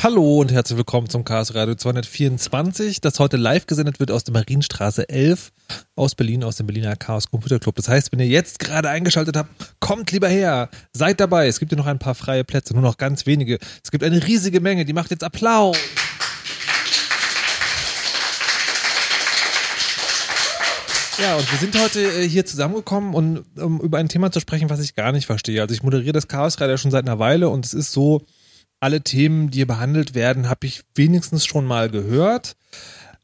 Hallo und herzlich willkommen zum Chaos Radio 224, das heute live gesendet wird aus der Marienstraße 11 aus Berlin, aus dem Berliner Chaos Computer Club. Das heißt, wenn ihr jetzt gerade eingeschaltet habt, kommt lieber her, seid dabei. Es gibt hier noch ein paar freie Plätze, nur noch ganz wenige. Es gibt eine riesige Menge, die macht jetzt Applaus. Ja, und wir sind heute hier zusammengekommen, um über ein Thema zu sprechen, was ich gar nicht verstehe. Also ich moderiere das Chaos Radio schon seit einer Weile und es ist so, alle Themen, die hier behandelt werden, habe ich wenigstens schon mal gehört.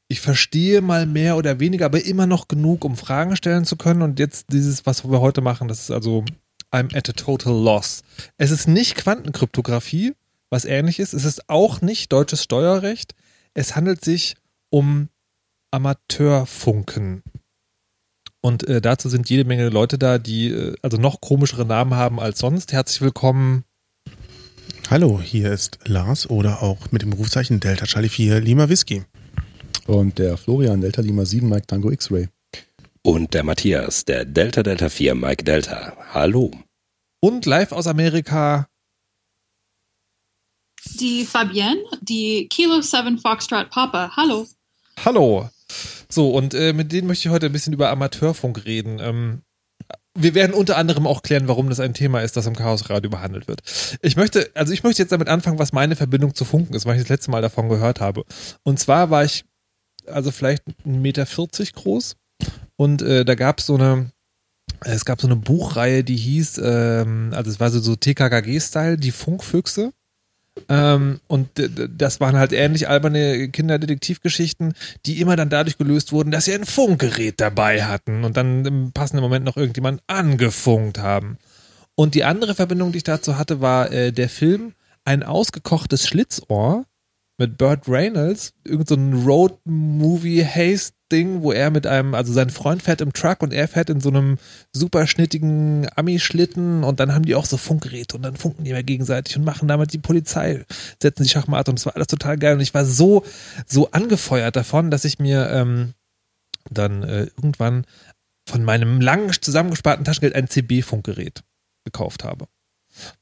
Ich verstehe mal mehr oder weniger, aber immer noch genug, um Fragen stellen zu können. Und jetzt dieses, was wir heute machen, das ist also I'm at a total loss. Es ist nicht Quantenkryptographie, was ähnlich ist. Es ist auch nicht deutsches Steuerrecht. Es handelt sich um Amateurfunken. Und dazu sind jede Menge Leute da, die also noch komischere Namen haben als sonst. Herzlich willkommen. Hallo, hier ist Lars oder auch mit dem Rufzeichen Delta Charlie 4 Lima Whisky. Und der Florian Delta Lima 7 Mike Tango X-Ray. Und der Matthias, der Delta Delta 4 Mike Delta. Hallo. Und live aus Amerika die Fabienne, die Kilo 7 Foxtrot Papa. Hallo. Hallo. So, und mit denen möchte ich heute ein bisschen über Amateurfunk reden. Wir werden unter anderem auch klären, warum das ein Thema ist, das im Chaos Radio behandelt wird. Ich möchte jetzt damit anfangen, was meine Verbindung zu Funken ist, weil ich das letzte Mal davon gehört habe. Und zwar war ich also vielleicht 1,40 Meter groß und es gab so eine Buchreihe, die hieß, also es war so TKKG-Style, die Funkfüchse. Das waren halt ähnlich alberne Kinderdetektivgeschichten, die immer dann dadurch gelöst wurden, dass sie ein Funkgerät dabei hatten und dann im passenden Moment noch irgendjemand angefunkt haben. Und die andere Verbindung, die ich dazu hatte, war der Film Ein ausgekochtes Schlitzohr mit Burt Reynolds, irgend so ein Road-Movie-Haste-Ding, wo er mit einem, also sein Freund fährt im Truck und er fährt in so einem superschnittigen Ami-Schlitten und dann haben die auch so Funkgeräte und dann funken die immer gegenseitig und machen damit die Polizei, setzen die Schachmatt und es war alles total geil und ich war so angefeuert davon, dass ich mir dann irgendwann von meinem lang zusammengesparten Taschengeld ein CB-Funkgerät gekauft habe.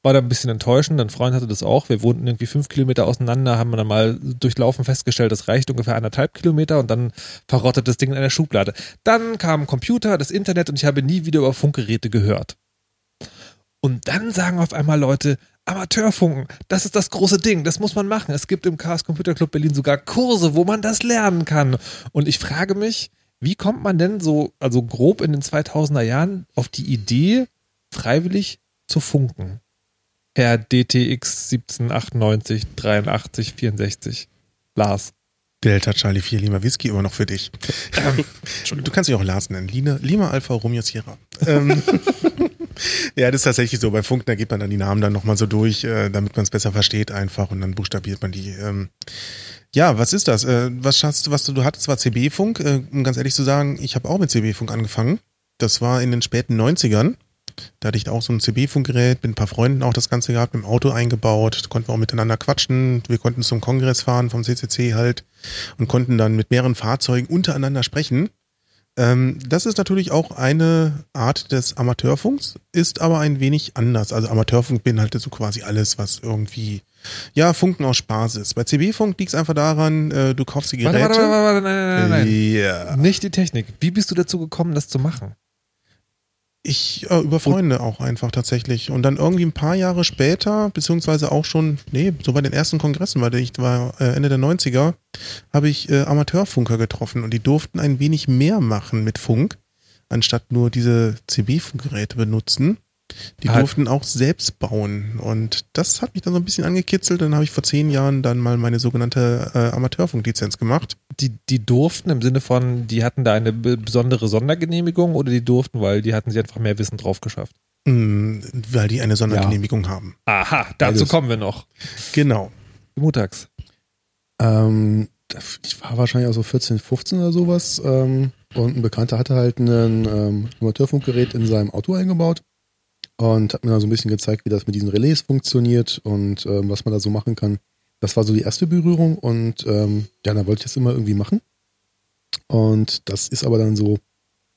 War da ein bisschen enttäuschend, ein Freund hatte das auch, wir wohnten irgendwie 5 Kilometer auseinander, haben wir dann mal durchlaufen festgestellt, das reicht ungefähr 1,5 Kilometer und dann verrottet das Ding in einer Schublade. Dann kam ein Computer, das Internet und ich habe nie wieder über Funkgeräte gehört. Und dann sagen auf einmal Leute, Amateurfunken, das ist das große Ding, das muss man machen. Es gibt im Chaos Computer Club Berlin sogar Kurse, wo man das lernen kann. Und ich frage mich, wie kommt man denn so, also grob in den 2000er Jahren auf die Idee, freiwillig zu funken? Herr DTX 1798 83 64. Lars. Delta Charlie 4 Lima Whisky immer noch für dich. Du kannst dich auch Lars nennen. Lima Alpha Romeo Sierra. Ja, das ist tatsächlich so. Bei Funken, da geht man dann die Namen dann nochmal so durch, damit man es besser versteht einfach und dann buchstabiert man die. Ja, was ist das? Was du hattest, war CB-Funk. Um ganz ehrlich zu sagen, ich habe auch mit CB-Funk angefangen. Das war in den späten 90ern. Da hatte ich auch so ein CB-Funkgerät, mit ein paar Freunden auch das Ganze gehabt, mit dem Auto eingebaut, konnten wir auch miteinander quatschen, wir konnten zum Kongress fahren vom CCC halt und konnten dann mit mehreren Fahrzeugen untereinander sprechen. Das ist natürlich auch eine Art des Amateurfunks, ist aber ein wenig anders. Also Amateurfunk beinhaltet so quasi alles, was irgendwie, ja, Funken aus Spaß ist. Bei CB-Funk liegt es einfach daran, du kaufst die Geräte. Warte, nein. Yeah. Nicht die Technik. Wie bist du dazu gekommen, das zu machen? Ich über Freunde auch einfach tatsächlich. Und dann irgendwie ein paar Jahre später, beziehungsweise auch schon, so bei den ersten Kongressen, weil ich war Ende der 90er, habe ich Amateurfunker getroffen und die durften ein wenig mehr machen mit Funk, anstatt nur diese CB-Funkgeräte benutzen. Die durften auch selbst bauen und das hat mich dann so ein bisschen angekitzelt. Dann habe ich vor 10 Jahren dann mal meine sogenannte Amateurfunklizenz gemacht. Die durften im Sinne von, die hatten da eine besondere Sondergenehmigung oder die durften, weil die hatten sich einfach mehr Wissen drauf geschafft? Weil die eine Sondergenehmigung haben. Aha, dazu kommen wir noch. Genau. Montags. Ich war wahrscheinlich auch so 14, 15 oder sowas und ein Bekannter hatte halt ein Amateurfunkgerät in seinem Auto eingebaut. Und hat mir da so ein bisschen gezeigt, wie das mit diesen Relais funktioniert und was man da so machen kann. Das war so die erste Berührung und da wollte ich das immer irgendwie machen. Und das ist aber dann so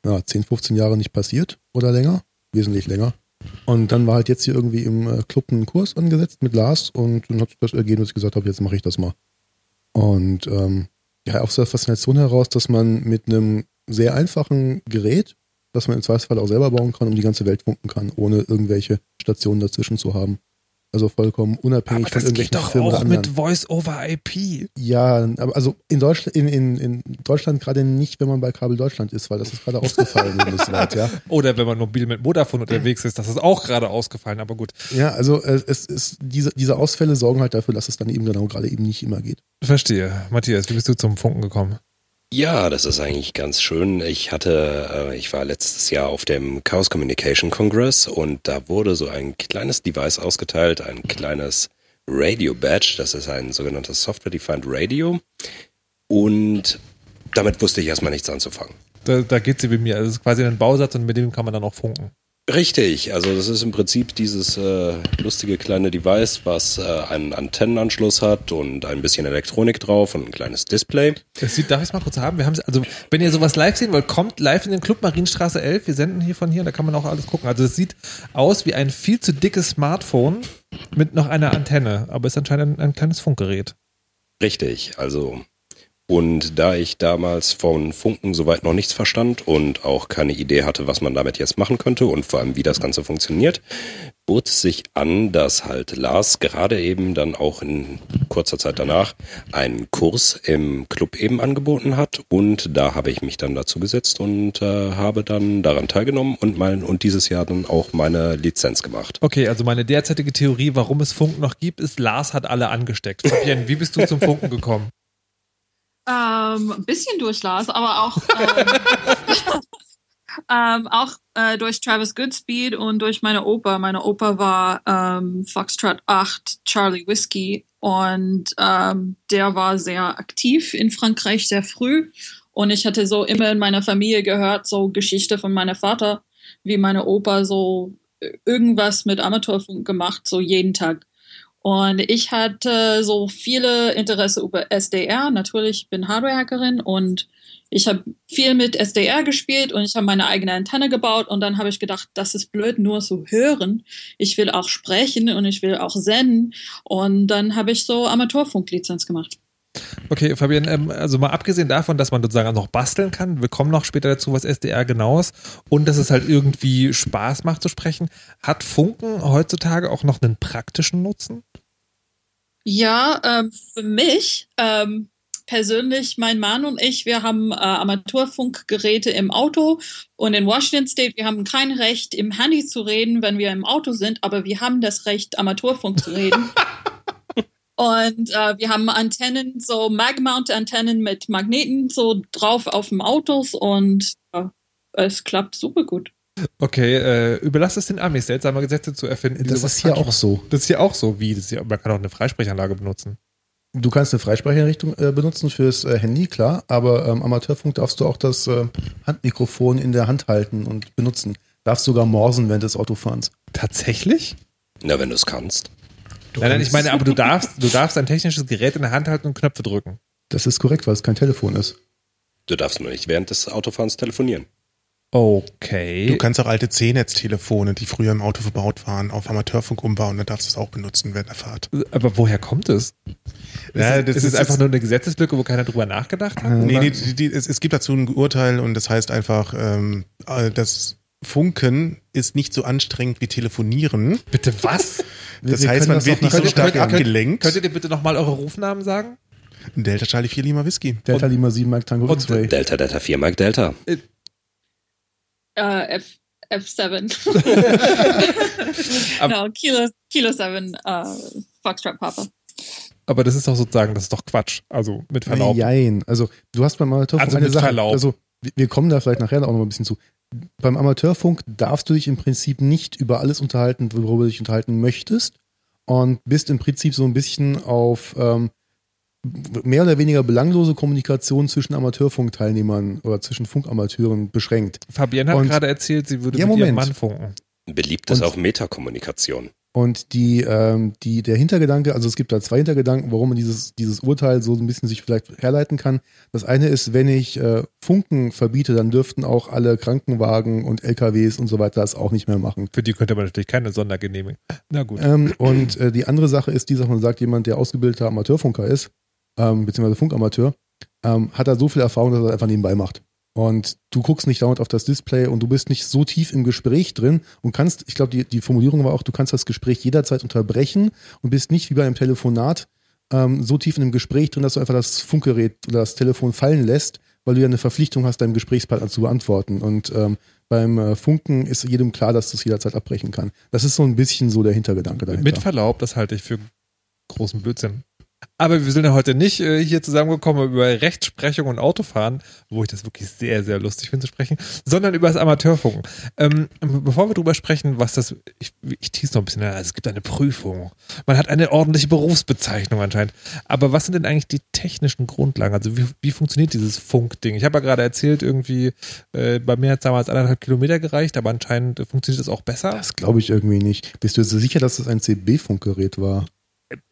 10, 15 Jahre nicht passiert oder länger, wesentlich länger. Und dann war halt jetzt hier irgendwie im Club ein Kurs angesetzt mit Lars und dann hat sich das ergeben, dass ich gesagt habe, jetzt mache ich das mal. Und ja, aus der Faszination heraus, dass man mit einem sehr einfachen Gerät, das man im Zweifelsfall auch selber bauen kann, um die ganze Welt funken kann, ohne irgendwelche Stationen dazwischen zu haben. Also vollkommen unabhängig von irgendwelchen Firmen oder anderen. Aber das geht doch auch mit Voice-over-IP. Ja, aber also in Deutschland gerade nicht, wenn man bei Kabel Deutschland ist, weil das ist gerade ausgefallen bundesweit, ja. Oder wenn man mobil mit Vodafone unterwegs ist, das ist auch gerade ausgefallen, aber gut. Ja, also es ist, diese Ausfälle sorgen halt dafür, dass es dann eben genau gerade eben nicht immer geht. Verstehe. Matthias, wie bist du zum Funken gekommen? Ja, das ist eigentlich ganz schön. Ich war letztes Jahr auf dem Chaos Communication Congress und da wurde so ein kleines Device ausgeteilt, ein kleines Radio Badge. Das ist ein sogenanntes Software-Defined Radio und damit wusste ich erstmal nichts anzufangen. Da geht's ja bei mir. Also das ist quasi ein Bausatz und mit dem kann man dann auch funken. Richtig, also das ist im Prinzip dieses lustige kleine Device, was einen Antennenanschluss hat und ein bisschen Elektronik drauf und ein kleines Display. Darf ich es mal kurz haben? Also wenn ihr sowas live sehen wollt, kommt live in den Club Marienstraße 11. Wir senden hier von hier und da kann man auch alles gucken. Also es sieht aus wie ein viel zu dickes Smartphone mit noch einer Antenne, aber ist anscheinend ein kleines Funkgerät. Richtig, also... Und da ich damals von Funken soweit noch nichts verstand und auch keine Idee hatte, was man damit jetzt machen könnte und vor allem, wie das Ganze funktioniert, bot es sich an, dass halt Lars gerade eben dann auch in kurzer Zeit danach einen Kurs im Club eben angeboten hat und da habe ich mich dann dazu gesetzt und habe dann daran teilgenommen und dieses Jahr dann auch meine Lizenz gemacht. Okay, also meine derzeitige Theorie, warum es Funken noch gibt, ist, Lars hat alle angesteckt. Fabienne, wie bist du zum Funken gekommen? Ein bisschen durch Lars, aber auch, durch Travis Goodspeed und durch meine Oper. Meine Oper war Foxtrot 8 Charlie Whiskey und der war sehr aktiv in Frankreich sehr früh und ich hatte so immer in meiner Familie gehört, so Geschichte von meinem Vater, wie meine Opa so irgendwas mit Amateurfunk gemacht, so jeden Tag. Und ich hatte so viele Interesse über SDR. Natürlich, ich bin Hardware-Hackerin und ich habe viel mit SDR gespielt und ich habe meine eigene Antenne gebaut. Und dann habe ich gedacht, das ist blöd, nur zu hören. Ich will auch sprechen und ich will auch senden. Und dann habe ich so Amateurfunklizenz gemacht. Okay, Fabian, also mal abgesehen davon, dass man sozusagen noch basteln kann, wir kommen noch später dazu, was SDR genau ist und dass es halt irgendwie Spaß macht zu sprechen, hat Funken heutzutage auch noch einen praktischen Nutzen? Ja, für mich persönlich, mein Mann und ich, wir haben Amateurfunkgeräte im Auto und in Washington State, wir haben kein Recht, im Handy zu reden, wenn wir im Auto sind, aber wir haben das Recht, Amateurfunk zu reden. Und wir haben Antennen, so Mag-Mount-Antennen mit Magneten so drauf auf dem Autos und es klappt super gut. Okay, überlasst es den Amis, seltsame Gesetze zu erfinden. Das ist hier auch so. Das ist hier auch so, wie das hier, man kann auch eine Freisprechanlage benutzen. Du kannst eine Freisprecheinrichtung benutzen fürs Handy, klar, aber am Amateurfunk darfst du auch das Handmikrofon in der Hand halten und benutzen. Darfst sogar morsen während des Autofahrens. Tatsächlich? Na, wenn du es kannst. Nein, ich meine, aber du darfst ein technisches Gerät in der Hand halten und Knöpfe drücken. Das ist korrekt, weil es kein Telefon ist. Du darfst nur nicht während des Autofahrens telefonieren. Okay. Du kannst auch alte C-Netz-Telefone, die früher im Auto verbaut waren, auf Amateurfunk umbauen, dann darfst du es auch benutzen während der Fahrt. Aber woher kommt es? Ja, ist es einfach nur eine Gesetzeslücke, wo keiner drüber nachgedacht hat? Es gibt dazu ein Urteil und das heißt einfach, dass Funken ist nicht so anstrengend wie Telefonieren. Bitte was? Das heißt, man wird nicht so stark abgelenkt. Könntet ihr bitte nochmal eure Rufnamen sagen? Delta Charlie 4 Lima Whisky. Delta Lima 7 Mike Tango X-Ray. Delta Delta 4 Mike Delta. F7. No, Kilo 7 Foxtrot Papa. Aber das ist doch sozusagen, das ist doch Quatsch. Also mit Verlaub. Nein, also du hast beim Amateurfunk also eine Sache. Verlaub. Also wir kommen da vielleicht nachher auch noch ein bisschen zu. Beim Amateurfunk darfst du dich im Prinzip nicht über alles unterhalten, worüber du dich unterhalten möchtest und bist im Prinzip so ein bisschen auf mehr oder weniger belanglose Kommunikation zwischen Amateurfunkteilnehmern oder zwischen Funkamateuren beschränkt. Fabienne hat gerade erzählt, sie würde mit ihrem Mann funken. Beliebt ist auch Metakommunikation. Und der Hintergedanke, also es gibt da zwei Hintergedanken, warum man dieses Urteil so ein bisschen sich vielleicht herleiten kann. Das eine ist, wenn ich Funken verbiete, dann dürften auch alle Krankenwagen und LKWs und so weiter das auch nicht mehr machen. Für die könnte man natürlich keine Sondergenehmigung. Na gut. Die andere Sache ist, die Sache, man sagt, jemand, der ausgebildeter Amateurfunker ist, beziehungsweise Funkamateur, hat da so viel Erfahrung, dass er das einfach nebenbei macht. Und du guckst nicht dauernd auf das Display und du bist nicht so tief im Gespräch drin und kannst, ich glaube, die Formulierung war auch, du kannst das Gespräch jederzeit unterbrechen und bist nicht wie bei einem Telefonat so tief in einem Gespräch drin, dass du einfach das Funkgerät oder das Telefon fallen lässt, weil du ja eine Verpflichtung hast, deinem Gesprächspartner zu beantworten. Und beim Funken ist jedem klar, dass du es jederzeit abbrechen kannst. Das ist so ein bisschen so der Hintergedanke dahinter. Mit Verlaub, das halte ich für großen Blödsinn. Aber wir sind ja heute nicht hier zusammengekommen über Rechtsprechung und Autofahren, wo ich das wirklich sehr, sehr lustig finde zu sprechen, sondern über das Amateurfunken. Bevor wir drüber sprechen, was das, ich tease noch ein bisschen, es gibt eine Prüfung. Man hat eine ordentliche Berufsbezeichnung anscheinend. Aber was sind denn eigentlich die technischen Grundlagen? Also wie funktioniert dieses Funkding? Ich habe ja gerade erzählt, irgendwie bei mir hat es damals 1,5 Kilometer gereicht, aber anscheinend funktioniert das auch besser. Das glaube ich irgendwie nicht. Bist du so sicher, dass das ein CB-Funkgerät war?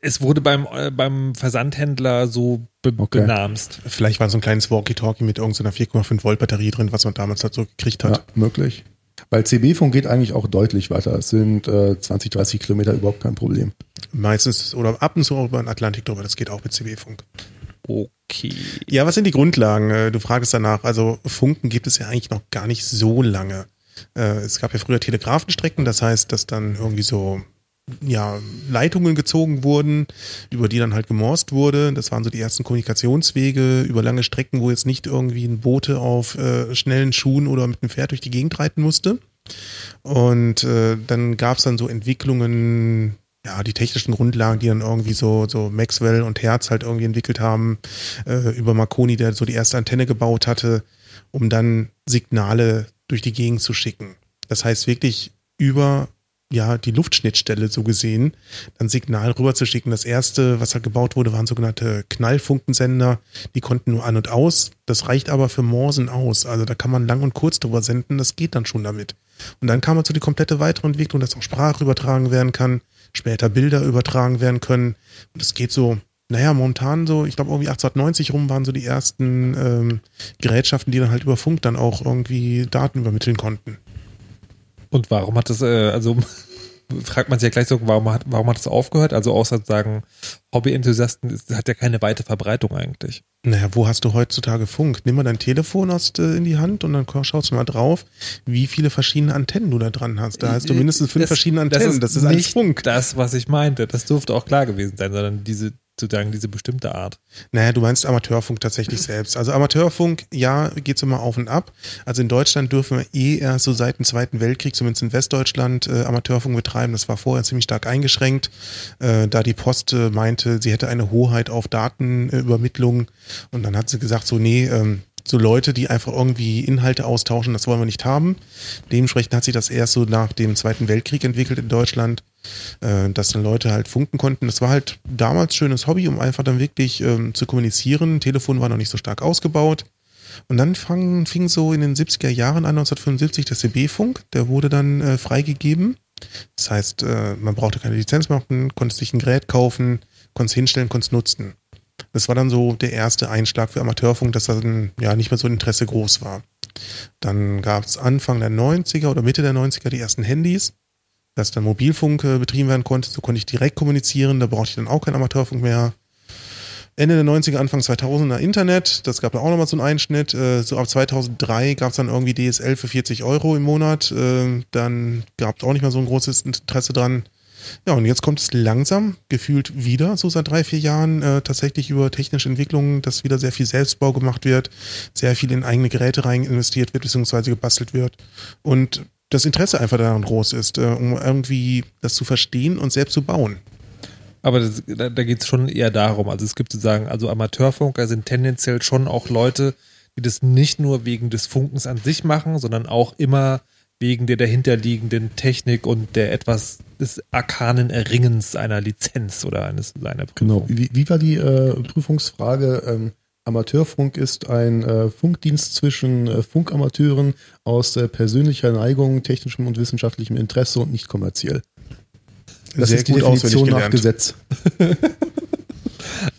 Es wurde beim Versandhändler so benamst. Vielleicht war so ein kleines Walkie-Talkie mit irgendeiner 4,5 Volt Batterie drin, was man damals dazu gekriegt hat. Ja, möglich. Weil CB-Funk geht eigentlich auch deutlich weiter. Es sind 20, 30 Kilometer überhaupt kein Problem. Meistens oder ab und zu auch über den Atlantik drüber. Das geht auch mit CB-Funk. Okay. Ja, was sind die Grundlagen? Du fragst danach. Also Funken gibt es ja eigentlich noch gar nicht so lange. Es gab ja früher Telegrafenstrecken. Das heißt, dass dann irgendwie so Leitungen gezogen wurden, über die dann halt gemorst wurde. Das waren so die ersten Kommunikationswege über lange Strecken, wo jetzt nicht irgendwie ein Bote auf schnellen Schuhen oder mit einem Pferd durch die Gegend reiten musste. Und dann gab es dann so Entwicklungen, die technischen Grundlagen, die dann irgendwie so Maxwell und Hertz halt irgendwie entwickelt haben, über Marconi, der so die erste Antenne gebaut hatte, um dann Signale durch die Gegend zu schicken. Das heißt wirklich über die Luftschnittstelle so gesehen, dann Signal rüberzuschicken. Das erste, was halt gebaut wurde, waren sogenannte Knallfunkensender. Die konnten nur an und aus. Das reicht aber für Morsen aus. Also da kann man lang und kurz drüber senden. Das geht dann schon damit. Und dann kam man zu die komplette weitere Entwicklung, dass auch Sprache übertragen werden kann, später Bilder übertragen werden können. Und das geht so, momentan so, ich glaube irgendwie 1890 rum waren so die ersten Gerätschaften, die dann halt über Funk dann auch irgendwie Daten übermitteln konnten. Und warum hat das, fragt man sich ja gleich so, warum hat das aufgehört? Also außer zu sagen, Hobby-Enthusiasten hat ja keine weite Verbreitung eigentlich. Wo hast du heutzutage Funk? Nimm mal dein Telefon in die Hand und dann schaust du mal drauf, wie viele verschiedene Antennen du da dran hast. Da hast du mindestens 5 verschiedene Antennen. Das ist nicht Funk. Das, was ich meinte, das dürfte auch klar gewesen sein, sondern diese bestimmte Art. Du meinst Amateurfunk tatsächlich selbst. Also Amateurfunk, geht so mal auf und ab. Also in Deutschland dürfen wir erst so seit dem Zweiten Weltkrieg, zumindest in Westdeutschland, Amateurfunk betreiben. Das war vorher ziemlich stark eingeschränkt, da die Post meinte, sie hätte eine Hoheit auf Datenübermittlung. Und dann hat sie gesagt, so Leute, die einfach irgendwie Inhalte austauschen, das wollen wir nicht haben. Dementsprechend hat sich das erst so nach dem Zweiten Weltkrieg entwickelt in Deutschland, dass dann Leute halt funken konnten. Das war halt damals schönes Hobby, um einfach dann wirklich zu kommunizieren. Telefon war noch nicht so stark ausgebaut. Und dann fing so in den 70er Jahren an, 1975, der CB-Funk, der wurde dann freigegeben. Das heißt, man brauchte keine Lizenz machen, konnte sich ein Gerät kaufen, konnte es hinstellen, konnte es nutzen. Das war dann so der erste Einschlag für Amateurfunk, dass dann nicht mehr so ein Interesse groß war. Dann gab es Anfang der 90er oder Mitte der 90er die ersten Handys, dass dann Mobilfunk betrieben werden konnte. So konnte ich direkt kommunizieren, da brauchte ich dann auch keinen Amateurfunk mehr. Ende der 90er, Anfang 2000er Internet, das gab da auch nochmal so einen Einschnitt. So ab 2003 gab es dann irgendwie DSL für 40 Euro im Monat. Dann gab es auch nicht mehr so ein großes Interesse dran. Ja, und jetzt kommt es langsam, gefühlt wieder, so seit 3-4 Jahren, tatsächlich über technische Entwicklungen, dass wieder sehr viel Selbstbau gemacht wird, sehr viel in eigene Geräte rein investiert wird, beziehungsweise gebastelt wird und das Interesse einfach daran groß ist, um irgendwie das zu verstehen und selbst zu bauen. Aber da geht es schon eher darum, also es gibt sozusagen, also Amateurfunker sind tendenziell schon auch Leute, die das nicht nur wegen des Funkens an sich machen, sondern auch immer wegen der dahinterliegenden Technik und der etwas des arkanen Erringens einer Lizenz oder einer Prüfung. Genau. Wie war die Prüfungsfrage? Amateurfunk ist ein Funkdienst zwischen Funkamateuren aus persönlicher Neigung, technischem und wissenschaftlichem Interesse und nicht kommerziell. Das sehr ist gut die Definition nach Gesetz.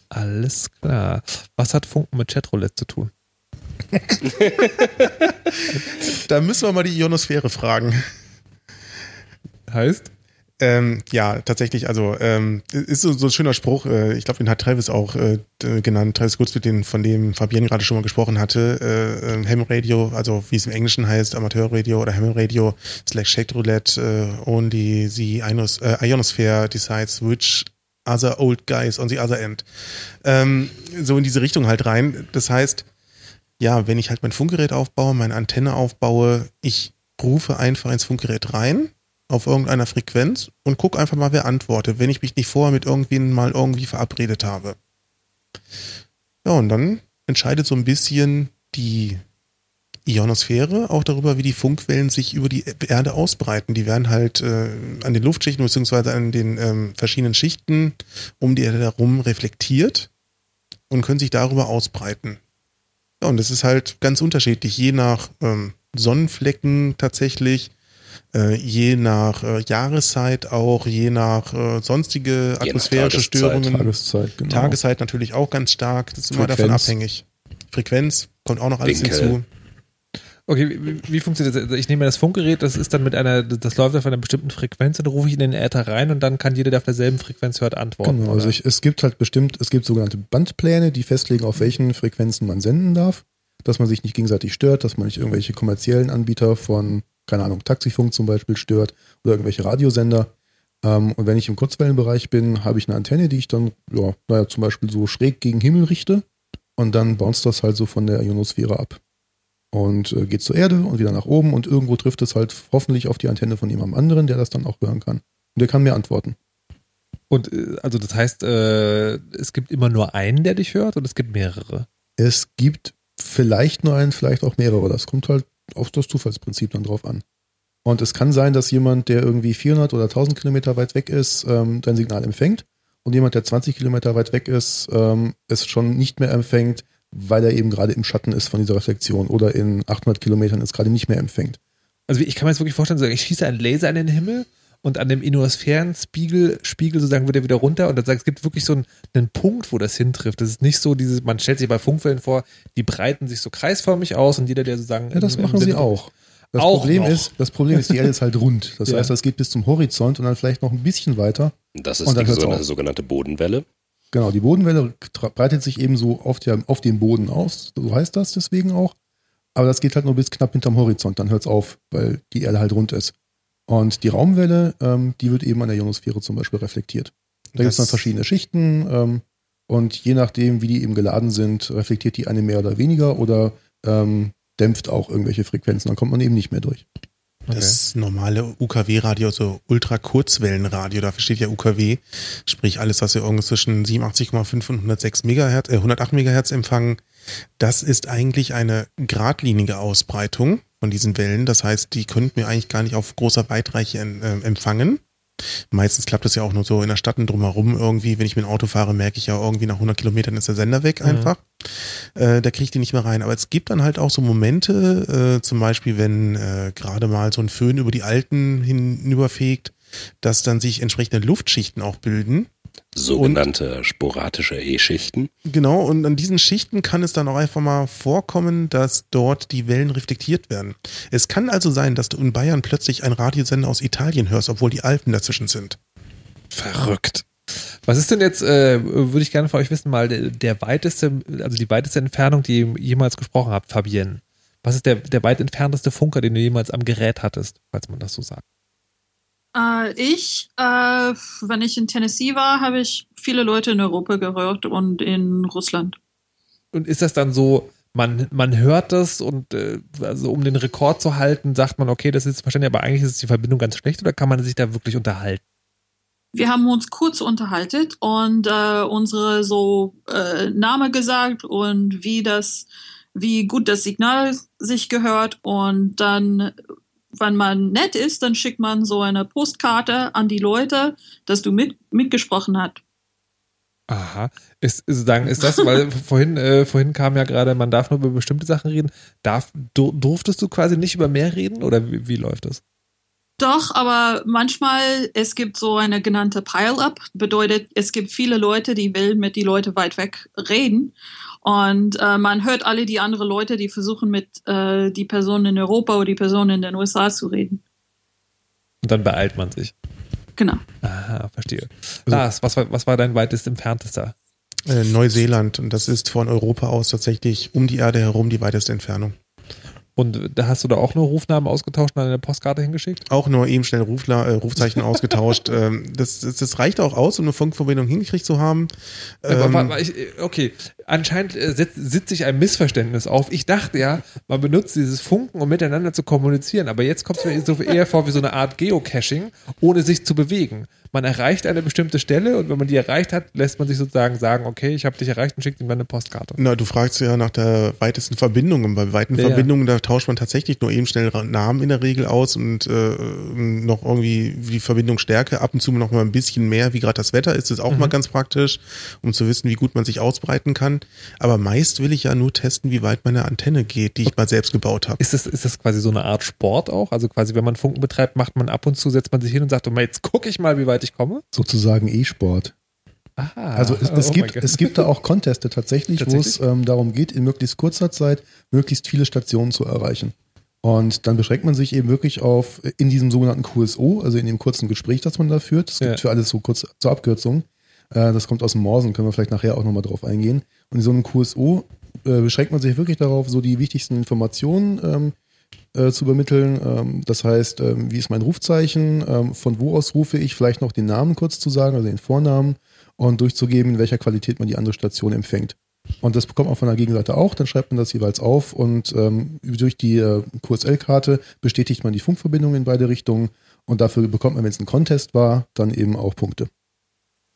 Alles klar. Was hat Funken mit Chatroulette zu tun? Da müssen wir mal die Ionosphäre fragen. Heißt? Ja, tatsächlich, also ist so ein schöner Spruch, ich glaube, den hat Travis auch genannt, Travis Goodspeed, von dem Fabienne gerade schon mal gesprochen hatte, Ham Radio, also wie es im Englischen heißt, Amateurradio oder Ham Radio /Chatroulette, only the Ionosphere decides which other old guys on the other end. So in diese Richtung halt rein, das heißt, ja, wenn ich halt mein Funkgerät aufbaue, meine Antenne aufbaue, ich rufe einfach ins Funkgerät rein, auf irgendeiner Frequenz und guck einfach mal, wer antwortet, wenn ich mich nicht vorher mit irgendwen mal irgendwie verabredet habe. Ja, und dann entscheidet so ein bisschen die Ionosphäre auch darüber, wie die Funkwellen sich über die Erde ausbreiten. Die werden halt an den Luftschichten bzw. an den verschiedenen Schichten um die Erde herum reflektiert und können sich darüber ausbreiten. Ja, und das ist halt ganz unterschiedlich, je nach Sonnenflecken tatsächlich, je nach Jahreszeit auch, je nach sonstige atmosphärische Störungen. Tageszeit, genau. Tageszeit natürlich auch ganz stark. Das ist immer davon abhängig. Frequenz kommt auch noch alles hinzu. Okay, wie funktioniert das? Ich nehme das Funkgerät, das ist dann mit das läuft auf einer bestimmten Frequenz und rufe ich in den Äther rein und dann kann jeder, der auf derselben Frequenz hört, antworten. Genau, also es gibt sogenannte Bandpläne, die festlegen, auf welchen Frequenzen man senden darf, dass man sich nicht gegenseitig stört, dass man nicht irgendwelche kommerziellen Anbieter von, keine Ahnung, Taxifunk zum Beispiel stört oder irgendwelche Radiosender. Und wenn ich im Kurzwellenbereich bin, habe ich eine Antenne, die ich dann, zum Beispiel so schräg gegen Himmel richte und dann bounced das halt so von der Ionosphäre ab. Und geht zur Erde und wieder nach oben und irgendwo trifft es halt hoffentlich auf die Antenne von jemandem anderen, der das dann auch hören kann. Und der kann mir antworten. Und also das heißt, es gibt immer nur einen, der dich hört oder es gibt mehrere? Es gibt vielleicht nur einen, vielleicht auch mehrere. Das kommt halt auf das Zufallsprinzip dann drauf an. Und es kann sein, dass jemand, der irgendwie 400 oder 1000 Kilometer weit weg ist, dein Signal empfängt und jemand, der 20 Kilometer weit weg ist, es schon nicht mehr empfängt, weil er eben gerade im Schatten ist von dieser Reflexion oder in 800 Kilometern es gerade nicht mehr empfängt. Also ich kann mir jetzt wirklich vorstellen, ich schieße einen Laser in den Himmel und an dem Ionosphärenspiegel sozusagen wird er wieder runter und dann sagt, es gibt wirklich so einen Punkt, wo das hintrifft. Das ist nicht so dieses, man stellt sich bei Funkwellen vor, die breiten sich so kreisförmig aus und jeder, der sozusagen... Ja, das machen sie auch. Das Problem ist, die Erde ist halt rund. Das heißt, das geht bis zum Horizont und dann vielleicht noch ein bisschen weiter. Das ist die sogenannte Bodenwelle. Genau, die Bodenwelle breitet sich eben so auf dem Boden aus, so heißt das deswegen auch. Aber das geht halt nur bis knapp hinterm Horizont, dann hört es auf, weil die Erde halt rund ist. Und die Raumwelle, die wird eben an der Ionosphäre zum Beispiel reflektiert. Da gibt es dann verschiedene Schichten und je nachdem, wie die eben geladen sind, reflektiert die eine mehr oder weniger oder dämpft auch irgendwelche Frequenzen, dann kommt man eben nicht mehr durch. Okay. Das normale UKW-Radio, also Ultrakurzwellenradio, dafür steht ja UKW, sprich alles, was wir irgendwas zwischen 87,5 und 108 Megahertz empfangen, das ist eigentlich eine geradlinige Ausbreitung von diesen Wellen. Das heißt, die könnten wir eigentlich gar nicht auf großer Weitreiche empfangen. Meistens klappt das ja auch nur so in der Stadt und drumherum irgendwie, wenn ich mit dem Auto fahre, merke ich ja irgendwie nach 100 Kilometern ist der Sender weg einfach. Mhm. Da kriege ich die nicht mehr rein. Aber es gibt dann halt auch so Momente, zum Beispiel, wenn gerade mal so ein Föhn über die Alpen hinüberfegt, dass dann sich entsprechende Luftschichten auch bilden. Sogenannte sporadische E-Schichten. Genau, und an diesen Schichten kann es dann auch einfach mal vorkommen, dass dort die Wellen reflektiert werden. Es kann also sein, dass du in Bayern plötzlich einen Radiosender aus Italien hörst, obwohl die Alpen dazwischen sind. Verrückt. Was ist denn jetzt, würde ich gerne von euch wissen, mal die weiteste Entfernung, die ihr jemals gesprochen habt, Fabienne. Was ist der weit entfernteste Funker, den du jemals am Gerät hattest, falls man das so sagt? Wenn ich in Tennessee war, habe ich viele Leute in Europa gehört und in Russland. Und ist das dann so, man hört das und also um den Rekord zu halten, sagt man, okay, das ist verständlich, aber eigentlich ist die Verbindung ganz schlecht oder kann man sich da wirklich unterhalten? Wir haben uns kurz unterhalten und unsere Name gesagt und wie gut das Signal sich gehört und dann... Wenn man nett ist, dann schickt man so eine Postkarte an die Leute, dass du mitgesprochen hast. Aha. Ist das, weil vorhin kam ja gerade, man darf nur über bestimmte Sachen reden. Durftest du quasi nicht über mehr reden oder wie läuft das? Doch, aber manchmal, es gibt so eine genannte Pile-Up, bedeutet, es gibt viele Leute, die will mit die Leute weit weg reden und man hört alle die anderen Leute, die versuchen mit die Personen in Europa oder die Personen in den USA zu reden. Und dann beeilt man sich. Genau. Aha, verstehe. Also, Lars, was war dein weitest entferntester? Neuseeland, und das ist von Europa aus tatsächlich um die Erde herum die weiteste Entfernung. Und da hast du da auch nur Rufnamen ausgetauscht und eine Postkarte hingeschickt? Auch nur eben schnell Rufzeichen ausgetauscht. Das reicht auch aus, um eine Funkverbindung hingekriegt zu haben. Anscheinend sitzt sich ein Missverständnis auf. Ich dachte ja, man benutzt dieses Funken, um miteinander zu kommunizieren. Aber jetzt kommt es mir so eher vor wie so eine Art Geocaching, ohne sich zu bewegen. Man erreicht eine bestimmte Stelle und wenn man die erreicht hat, lässt man sich sozusagen sagen, okay, ich habe dich erreicht und schickt ihm eine Postkarte. Na, du fragst ja nach der weitesten Verbindung. Und bei weiten Verbindungen, da tauscht man tatsächlich nur eben schnell Namen in der Regel aus und noch irgendwie die Verbindungsstärke, ab und zu noch mal ein bisschen mehr, wie gerade das Wetter ist, ist auch mal ganz praktisch, um zu wissen, wie gut man sich ausbreiten kann. Aber meist will ich ja nur testen, wie weit meine Antenne geht, die ich mal selbst gebaut habe. Ist das quasi so eine Art Sport auch? Also quasi, wenn man Funken betreibt, macht man ab und zu, setzt man sich hin und sagt, jetzt gucke ich mal, wie weit ich komme? Sozusagen E-Sport. Aha, also es gibt da auch Conteste tatsächlich? Wo es darum geht, in möglichst kurzer Zeit möglichst viele Stationen zu erreichen. Und dann beschränkt man sich eben wirklich auf, in diesem sogenannten QSO, also in dem kurzen Gespräch, das man da führt. Es gibt für alles so kurz zur Abkürzung. Das kommt aus dem Morsen, können wir vielleicht nachher auch nochmal drauf eingehen. Und in so einem QSO beschränkt man sich wirklich darauf, so die wichtigsten Informationen zu übermitteln. Das heißt, wie ist mein Rufzeichen, von wo aus rufe ich, vielleicht noch den Namen kurz zu sagen, also den Vornamen, und durchzugeben, in welcher Qualität man die andere Station empfängt. Und das bekommt man von der Gegenseite auch, dann schreibt man das jeweils auf und durch die QSL-Karte bestätigt man die Funkverbindung in beide Richtungen und dafür bekommt man, wenn es ein Contest war, dann eben auch Punkte.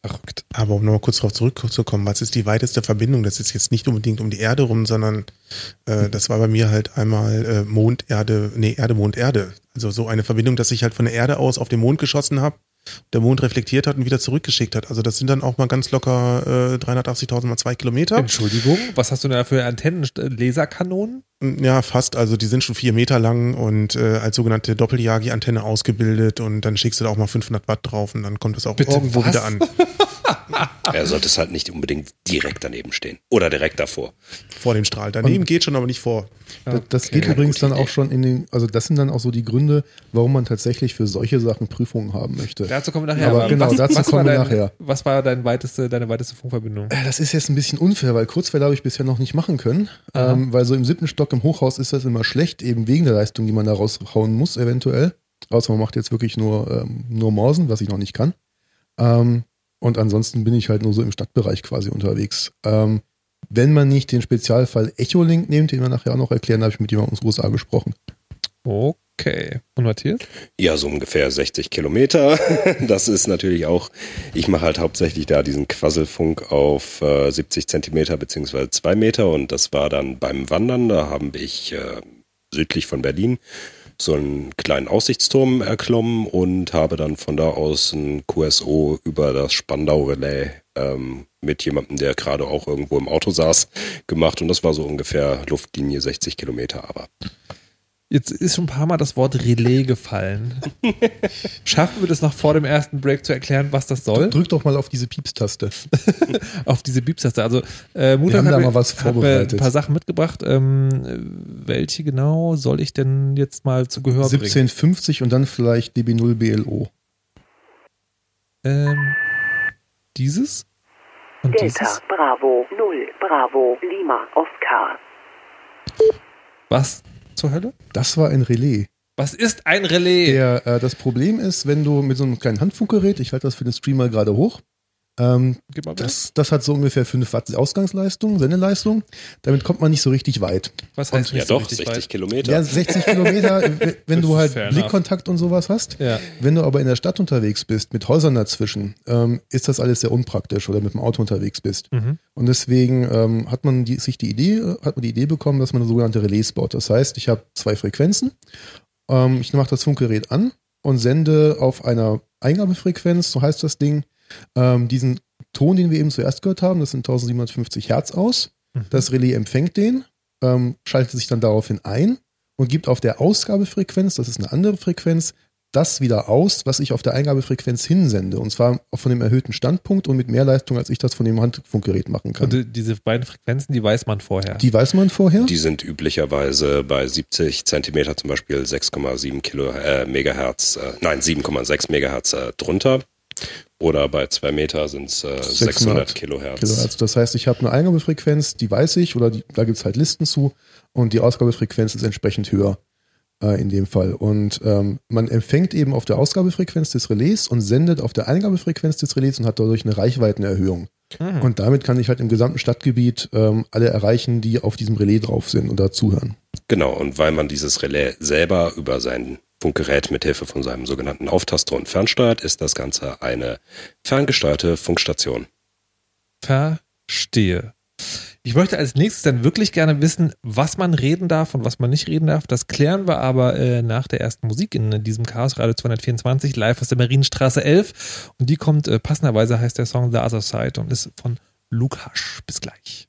Verrückt. Aber um nochmal kurz darauf zurückzukommen, was ist die weiteste Verbindung? Das ist jetzt nicht unbedingt um die Erde rum, sondern das war bei mir halt einmal Erde, Mond, Erde. Also so eine Verbindung, dass ich halt von der Erde aus auf den Mond geschossen habe, der Mond reflektiert hat und wieder zurückgeschickt hat. Also das sind dann auch mal ganz locker 380.000 mal 2 Kilometer. Entschuldigung, was hast du da für Antennen, Laserkanonen? Ja, fast. Also die sind schon 4 Meter lang und als sogenannte Doppel-Yagi-Antenne ausgebildet und dann schickst du da auch mal 500 Watt drauf und dann kommt das auch irgendwo wieder an. Er sollte es halt nicht unbedingt direkt daneben stehen oder direkt davor. Vor dem Strahl. Daneben und geht schon, aber nicht vor. Das geht übrigens dann auch schon in den, also das sind dann auch so die Gründe, warum man tatsächlich für solche Sachen Prüfungen haben möchte. Dazu kommen wir nachher. Aber genau, was war deine weiteste Funkverbindung? Das ist jetzt ein bisschen unfair, weil Kurzwelle habe ich bisher noch nicht machen können, weil so im 7. Stock im Hochhaus ist das immer schlecht, eben wegen der Leistung, die man da raushauen muss eventuell. Außer man macht jetzt wirklich nur Morsen, was ich noch nicht kann. Und ansonsten bin ich halt nur so im Stadtbereich quasi unterwegs. Wenn man nicht den Spezialfall Echolink nimmt, den wir nachher auch noch erklären, habe ich mit jemandem aus USA gesprochen. Okay. Und Matthias? Ja, so ungefähr 60 Kilometer. Das ist natürlich auch, ich mache halt hauptsächlich da diesen Quasselfunk auf 70 Zentimeter beziehungsweise 2 Meter und das war dann beim Wandern, da habe ich südlich von Berlin so einen kleinen Aussichtsturm erklommen und habe dann von da aus ein QSO über das Spandau-Relais mit jemandem, der gerade auch irgendwo im Auto saß, gemacht. Und das war so ungefähr Luftlinie 60 Kilometer. Aber jetzt ist schon ein paar Mal das Wort Relais gefallen. Schaffen wir das noch vor dem ersten Break zu erklären, was das soll? Drück doch mal auf diese Piepstaste. Auf diese Piepstaste. Also Mutter hat mir ein paar Sachen mitgebracht. Welche genau soll ich denn jetzt mal zu Gehör bringen? 1750 und dann vielleicht DB0BLO. Dieses? Und Delta, dieses? Bravo, 0, Bravo, Lima, Oscar. Was? Zur Hölle? Das war ein Relais. Was ist ein Relais? Das Problem ist, wenn du mit so einem kleinen Handfunkgerät, ich halte das für den Streamer gerade hoch, das hat so ungefähr 5 Watt Ausgangsleistung, Sendeleistung, damit kommt man nicht so richtig weit. Was heißt ja doch, 60 Kilometer. Ja, 60 Kilometer, wenn du halt Blickkontakt und sowas hast. Ja. Wenn du aber in der Stadt unterwegs bist, mit Häusern dazwischen, ist das alles sehr unpraktisch oder mit dem Auto unterwegs bist. Mhm. Und deswegen hat man die Idee bekommen, dass man sogenannte Relais baut. Das heißt, ich habe 2 Frequenzen, ich mache das Funkgerät an und sende auf einer Eingabefrequenz, so heißt das Ding, diesen Ton, den wir eben zuerst gehört haben, das sind 1750 Hertz aus. Das Relais empfängt den, schaltet sich dann daraufhin ein und gibt auf der Ausgabefrequenz, das ist eine andere Frequenz, das wieder aus, was ich auf der Eingabefrequenz hinsende. Und zwar von dem erhöhten Standpunkt und mit mehr Leistung, als ich das von dem Handfunkgerät machen kann. Und diese beiden Frequenzen, die weiß man vorher? Die weiß man vorher? Die sind üblicherweise bei 70 Zentimeter zum Beispiel 7,6 Megahertz drunter. Oder bei 2 Meter sind es 600 Kilohertz. Das heißt, ich habe eine Eingabefrequenz, die weiß ich, oder da gibt es halt Listen zu, und die Ausgabefrequenz ist entsprechend höher in dem Fall. Und man empfängt eben auf der Ausgabefrequenz des Relais und sendet auf der Eingabefrequenz des Relais und hat dadurch eine Reichweitenerhöhung. Mhm. Und damit kann ich halt im gesamten Stadtgebiet alle erreichen, die auf diesem Relais drauf sind und dazuhören. Genau, und weil man dieses Relais selber über seinen Funkgerät mit Hilfe von seinem sogenannten Auftaster und fernsteuert, ist das Ganze eine ferngesteuerte Funkstation. Verstehe. Ich möchte als nächstes dann wirklich gerne wissen, was man reden darf und was man nicht reden darf. Das klären wir aber nach der ersten Musik in diesem Chaos Radio 224 live aus der Marienstraße 11. Und die kommt passenderweise, heißt der Song The Other Side und ist von Luke Husch. Bis gleich.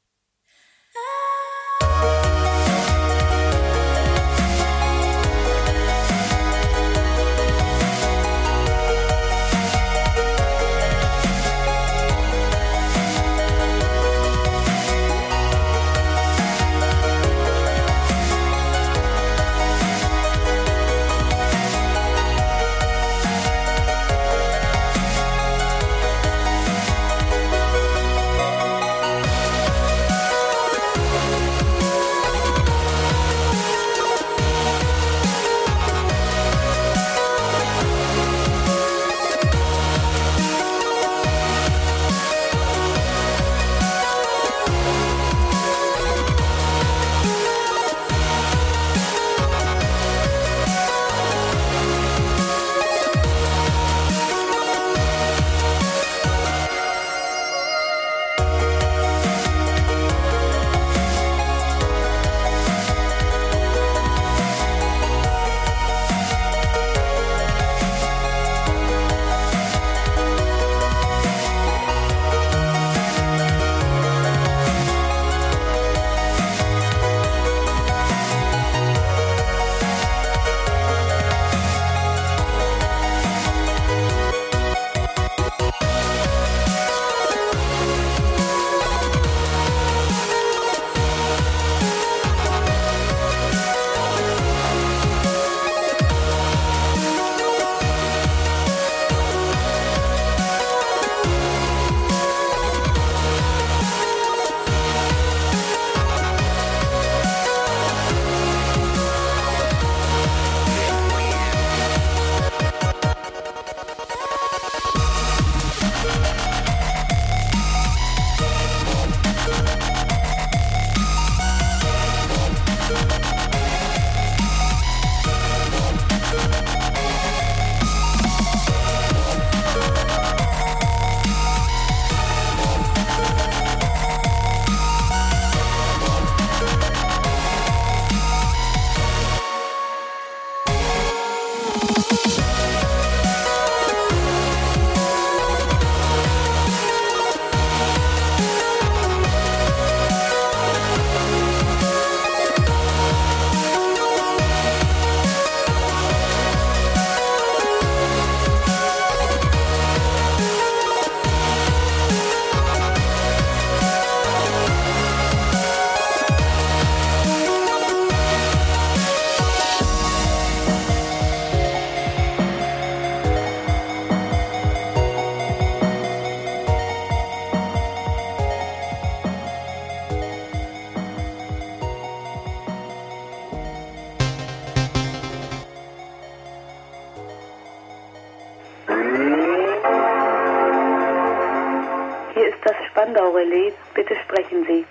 Bitte sprechen Sie.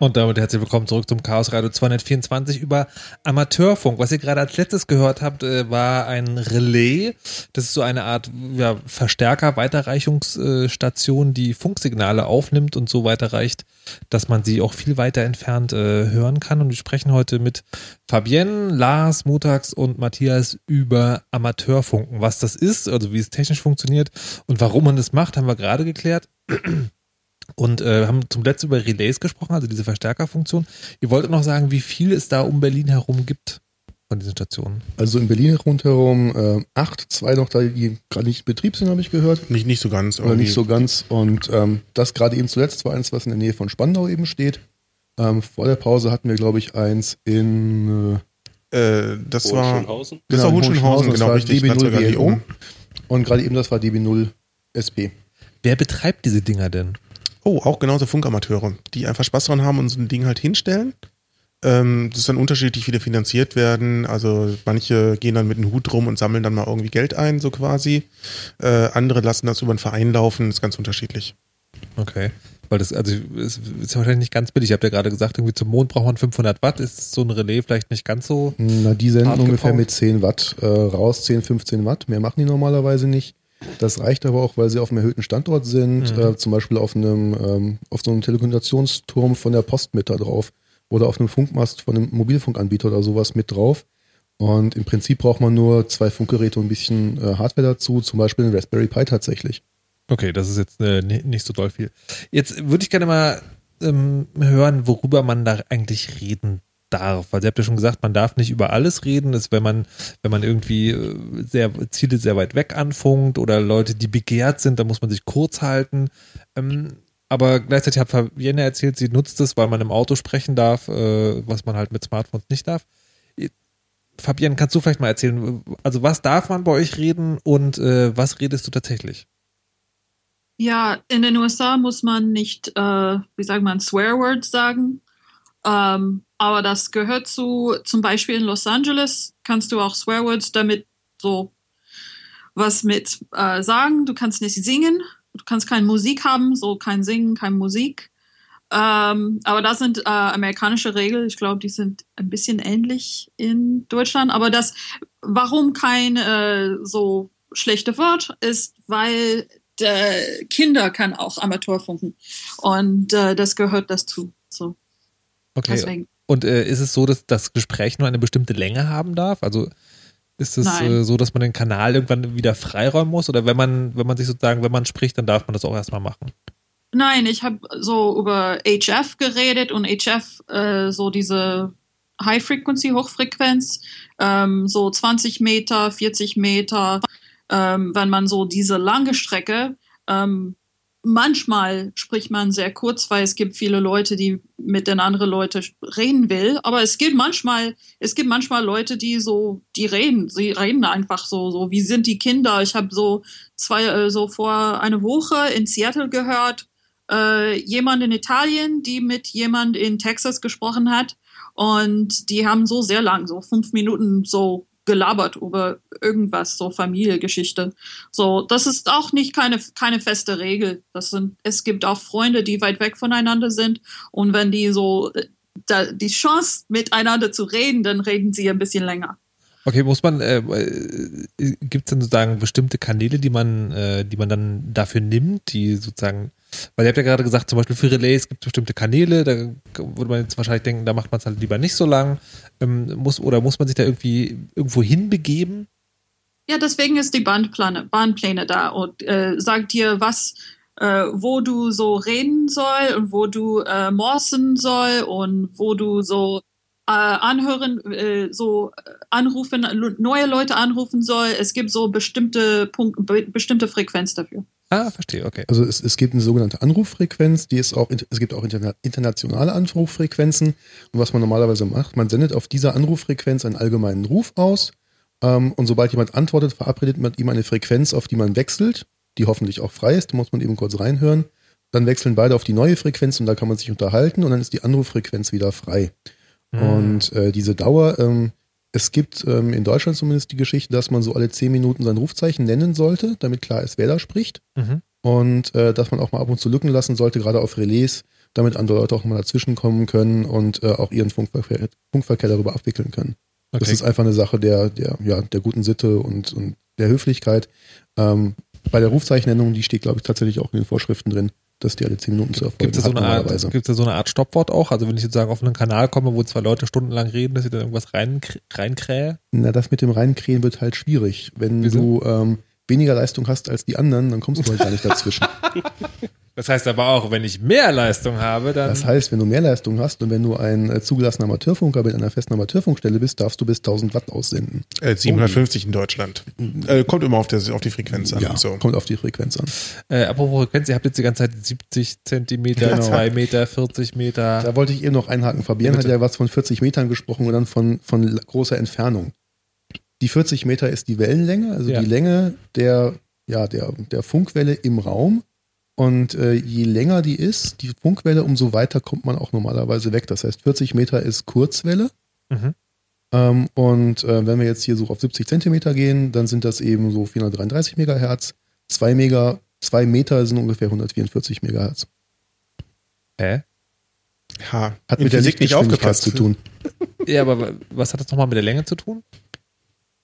Und damit herzlich willkommen zurück zum Chaos Radio 224 über Amateurfunk. Was ihr gerade als letztes gehört habt, war ein Relais. Das ist so eine Art Verstärker, Weiterreichungsstation, die Funksignale aufnimmt und so weiterreicht, dass man sie auch viel weiter entfernt hören kann. Und wir sprechen heute mit Fabienne, Lars, Mutax und Matthias über Amateurfunken. Was das ist, also wie es technisch funktioniert und warum man das macht, haben wir gerade geklärt. Und haben zum letzten über Relays gesprochen, also diese Verstärkerfunktion. Ihr wolltet noch sagen, wie viel es da um Berlin herum gibt von diesen Stationen? Also in Berlin rundherum 8, 2 noch da, die gerade nicht in Betrieb sind, habe ich gehört. Nicht so ganz. Oder nicht so ganz. Und das gerade eben zuletzt war eins, was in der Nähe von Spandau eben steht. Vor der Pause hatten wir, glaube ich, eins in das war Hohenschönhausen. Das war Hohenschönhausen, genau, richtig. DB0BLO. Und gerade eben das war DB0SP. Wer betreibt diese Dinger denn? Oh, auch genauso Funkamateure, die einfach Spaß dran haben und so ein Ding halt hinstellen. Das ist dann unterschiedlich, wie die finanziert werden. Also manche gehen dann mit einem Hut rum und sammeln dann mal irgendwie Geld ein, so quasi. Andere lassen das über einen Verein laufen. Das ist ganz unterschiedlich. Okay. Weil das, also, ist ja wahrscheinlich nicht ganz billig. Ich habe ja gerade gesagt, irgendwie zum Mond braucht man 500 Watt. Ist so ein Relais vielleicht nicht ganz so? Na, die senden ungefähr mit 10 Watt raus, 10, 15 Watt. Mehr machen die normalerweise nicht. Das reicht aber auch, weil sie auf einem erhöhten Standort sind. Mhm. Zum Beispiel auf so einem Telekommunikationsturm von der Post mit da drauf. Oder auf einem Funkmast von einem Mobilfunkanbieter oder sowas mit drauf. Und im Prinzip braucht man nur 2 Funkgeräte und ein bisschen Hardware dazu. Zum Beispiel einen Raspberry Pi tatsächlich. Okay, das ist jetzt nicht so doll viel. Jetzt würde ich gerne mal hören, worüber man da eigentlich reden darf. Weil ihr habt ja schon gesagt, man darf nicht über alles reden. Das ist, wenn man irgendwie Ziele sehr weit weg anfunkt oder Leute, die begehrt sind, da muss man sich kurz halten. Aber gleichzeitig hat Fabienne erzählt, sie nutzt es, weil man im Auto sprechen darf, was man halt mit Smartphones nicht darf. Fabienne, kannst du vielleicht mal erzählen, also was darf man bei euch reden und was redest du tatsächlich? Ja, in den USA muss man nicht, Swearwords sagen. Aber das gehört zum Beispiel in Los Angeles kannst du auch Swearwords damit so was mit sagen. Du kannst nicht singen, du kannst keine Musik haben, so kein Singen, keine Musik. Aber das sind amerikanische Regeln. Ich glaube, die sind ein bisschen ähnlich in Deutschland. Aber das, warum kein so schlechte Wort ist, weil Kinder kann auch Amateurfunken und das gehört dazu. So. Okay. Deswegen. Und ist es so, dass das Gespräch nur eine bestimmte Länge haben darf? Also ist es so, dass man den Kanal irgendwann wieder freiräumen muss? Oder wenn man spricht, dann darf man das auch erstmal machen? Nein, ich habe so über HF geredet und HF so diese High Frequency, Hochfrequenz, so 20 Meter, 40 Meter. Wenn man so diese lange Strecke, manchmal spricht man sehr kurz, weil es gibt viele Leute, die mit den anderen Leuten reden will. Aber es gibt manchmal Leute, die so, sie reden einfach so, wie sind die Kinder? Ich habe so vor einer Woche in Seattle gehört, jemand in Italien, die mit jemand in Texas gesprochen hat und die haben so sehr lang, so 5 Minuten so gelabert über irgendwas, so Familiengeschichte. So, das ist auch nicht keine feste Regel. Es gibt auch Freunde, die weit weg voneinander sind und wenn die so die Chance miteinander zu reden, dann reden sie ein bisschen länger. Okay, gibt es denn sozusagen bestimmte Kanäle, die man dann dafür nimmt, die sozusagen, weil ihr habt ja gerade gesagt, zum Beispiel für Relays gibt es bestimmte Kanäle, da würde man jetzt wahrscheinlich denken, da macht man es halt lieber nicht so lang, muss man sich da irgendwie irgendwo hinbegeben? Ja, deswegen ist die Bahnpläne da und sagt dir, was, wo du so reden soll und wo du morsen soll und wo du so anhören, so anrufen, neue Leute anrufen soll. Es gibt so bestimmte Punkte, bestimmte Frequenz dafür. Ah, verstehe, okay. Also es gibt eine sogenannte Anruffrequenz, es gibt auch internationale Anruffrequenzen. Und was man normalerweise macht, man sendet auf dieser Anruffrequenz einen allgemeinen Ruf aus und sobald jemand antwortet, verabredet man ihm eine Frequenz, auf die man wechselt, die hoffentlich auch frei ist, da muss man eben kurz reinhören. Dann wechseln beide auf die neue Frequenz und da kann man sich unterhalten und dann ist die Anruffrequenz wieder frei. Und diese Dauer, es gibt in Deutschland zumindest die Geschichte, dass man so alle 10 Minuten sein Rufzeichen nennen sollte, damit klar ist, wer da spricht. Mhm. Und dass man auch mal ab und zu Lücken lassen sollte, gerade auf Relais, damit andere Leute auch mal dazwischen kommen können und auch ihren Funkverkehr darüber abwickeln können. Okay. Das ist einfach eine Sache der guten Sitte und der Höflichkeit. Bei der Rufzeichennennung, die steht, glaube ich, tatsächlich auch in den Vorschriften drin, dass die alle 10 Minuten zu erfolgen hat, normalerweise. Gibt es da so eine Art Stoppwort auch? Also wenn ich jetzt sagen auf einen Kanal komme, wo 2 Leute stundenlang reden, dass ich da irgendwas reinkrähe? Na, das mit dem Reinkrähen wird halt schwieso? weniger Leistung hast als die anderen, dann kommst du halt gar nicht dazwischen. Das heißt aber auch, wenn ich mehr Leistung habe, dann... Das heißt, wenn du mehr Leistung hast und wenn du ein zugelassener Amateurfunker mit einer festen Amateurfunkstelle bist, darfst du bis 1000 Watt aussenden. 750 in Deutschland. Kommt immer auf die Frequenz an. Ja, so. Kommt auf die Frequenz an. Apropos Frequenz, ihr habt jetzt die ganze Zeit 70 Zentimeter, ja, 2 Meter, 40 Meter... Da wollte ich eben noch einhaken. Fabienne hat ja was von 40 Metern gesprochen und dann von großer Entfernung. Die 40 Meter ist die Wellenlänge, also die Länge der Funkwelle im Raum. Und je länger die ist, die Funkwelle, umso weiter kommt man auch normalerweise weg. Das heißt, 40 Meter ist Kurzwelle. Mhm. Wenn wir jetzt hier so auf 70 Zentimeter gehen, dann sind das eben so 433 Megahertz. 2 Meter sind ungefähr 144 Megahertz. Hä? Ha. Hat mit der Physik nicht aufgepasst zu tun. Ja, aber was hat das nochmal mit der Länge zu tun?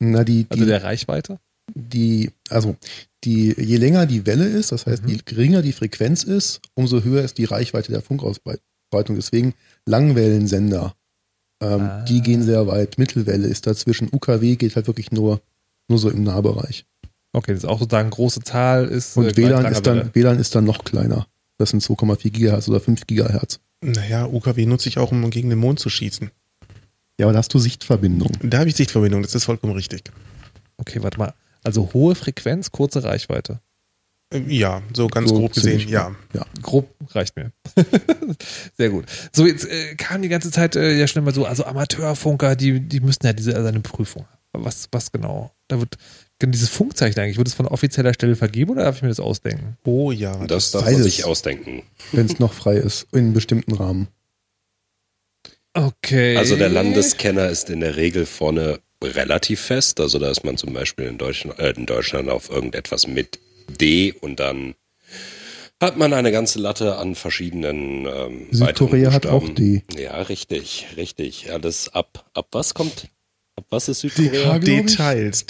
Na, der Reichweite? Je länger die Welle ist, das heißt, je geringer die Frequenz ist, umso höher ist die Reichweite der Funkausbreitung. Deswegen Langwellensender, die gehen sehr weit. Mittelwelle ist dazwischen. UKW geht halt wirklich nur so im Nahbereich. Okay, das ist auch sozusagen große Zahl. Ist und WLAN ist dann noch kleiner. Das sind 2,4 Gigahertz oder 5 Gigahertz. Naja, UKW nutze ich auch, um gegen den Mond zu schießen. Ja, aber da hast du Sichtverbindung. Da habe ich Sichtverbindung, das ist vollkommen richtig. Okay, warte mal. Also hohe Frequenz, kurze Reichweite. Ja, so ganz grob gesehen, ja. Grob reicht mir. Sehr gut. So, jetzt kam die ganze Zeit ja schon mal so, also Amateurfunker, die müssen ja eine Prüfung. Was genau? Da wird dieses Funkzeichen eigentlich, wird es von offizieller Stelle vergeben oder darf ich mir das ausdenken? Oh ja. Das darf man sich ausdenken. Wenn es noch frei ist, in einem bestimmten Rahmen. Okay. Also der Landesscanner ist in der Regel vorne relativ fest, also da ist man zum Beispiel in Deutschland auf irgendetwas mit D und dann hat man eine ganze Latte an verschiedenen Südkorea hat auch D. Ja, richtig. Alles ab was kommt? Ab was ist Südkorea? Details.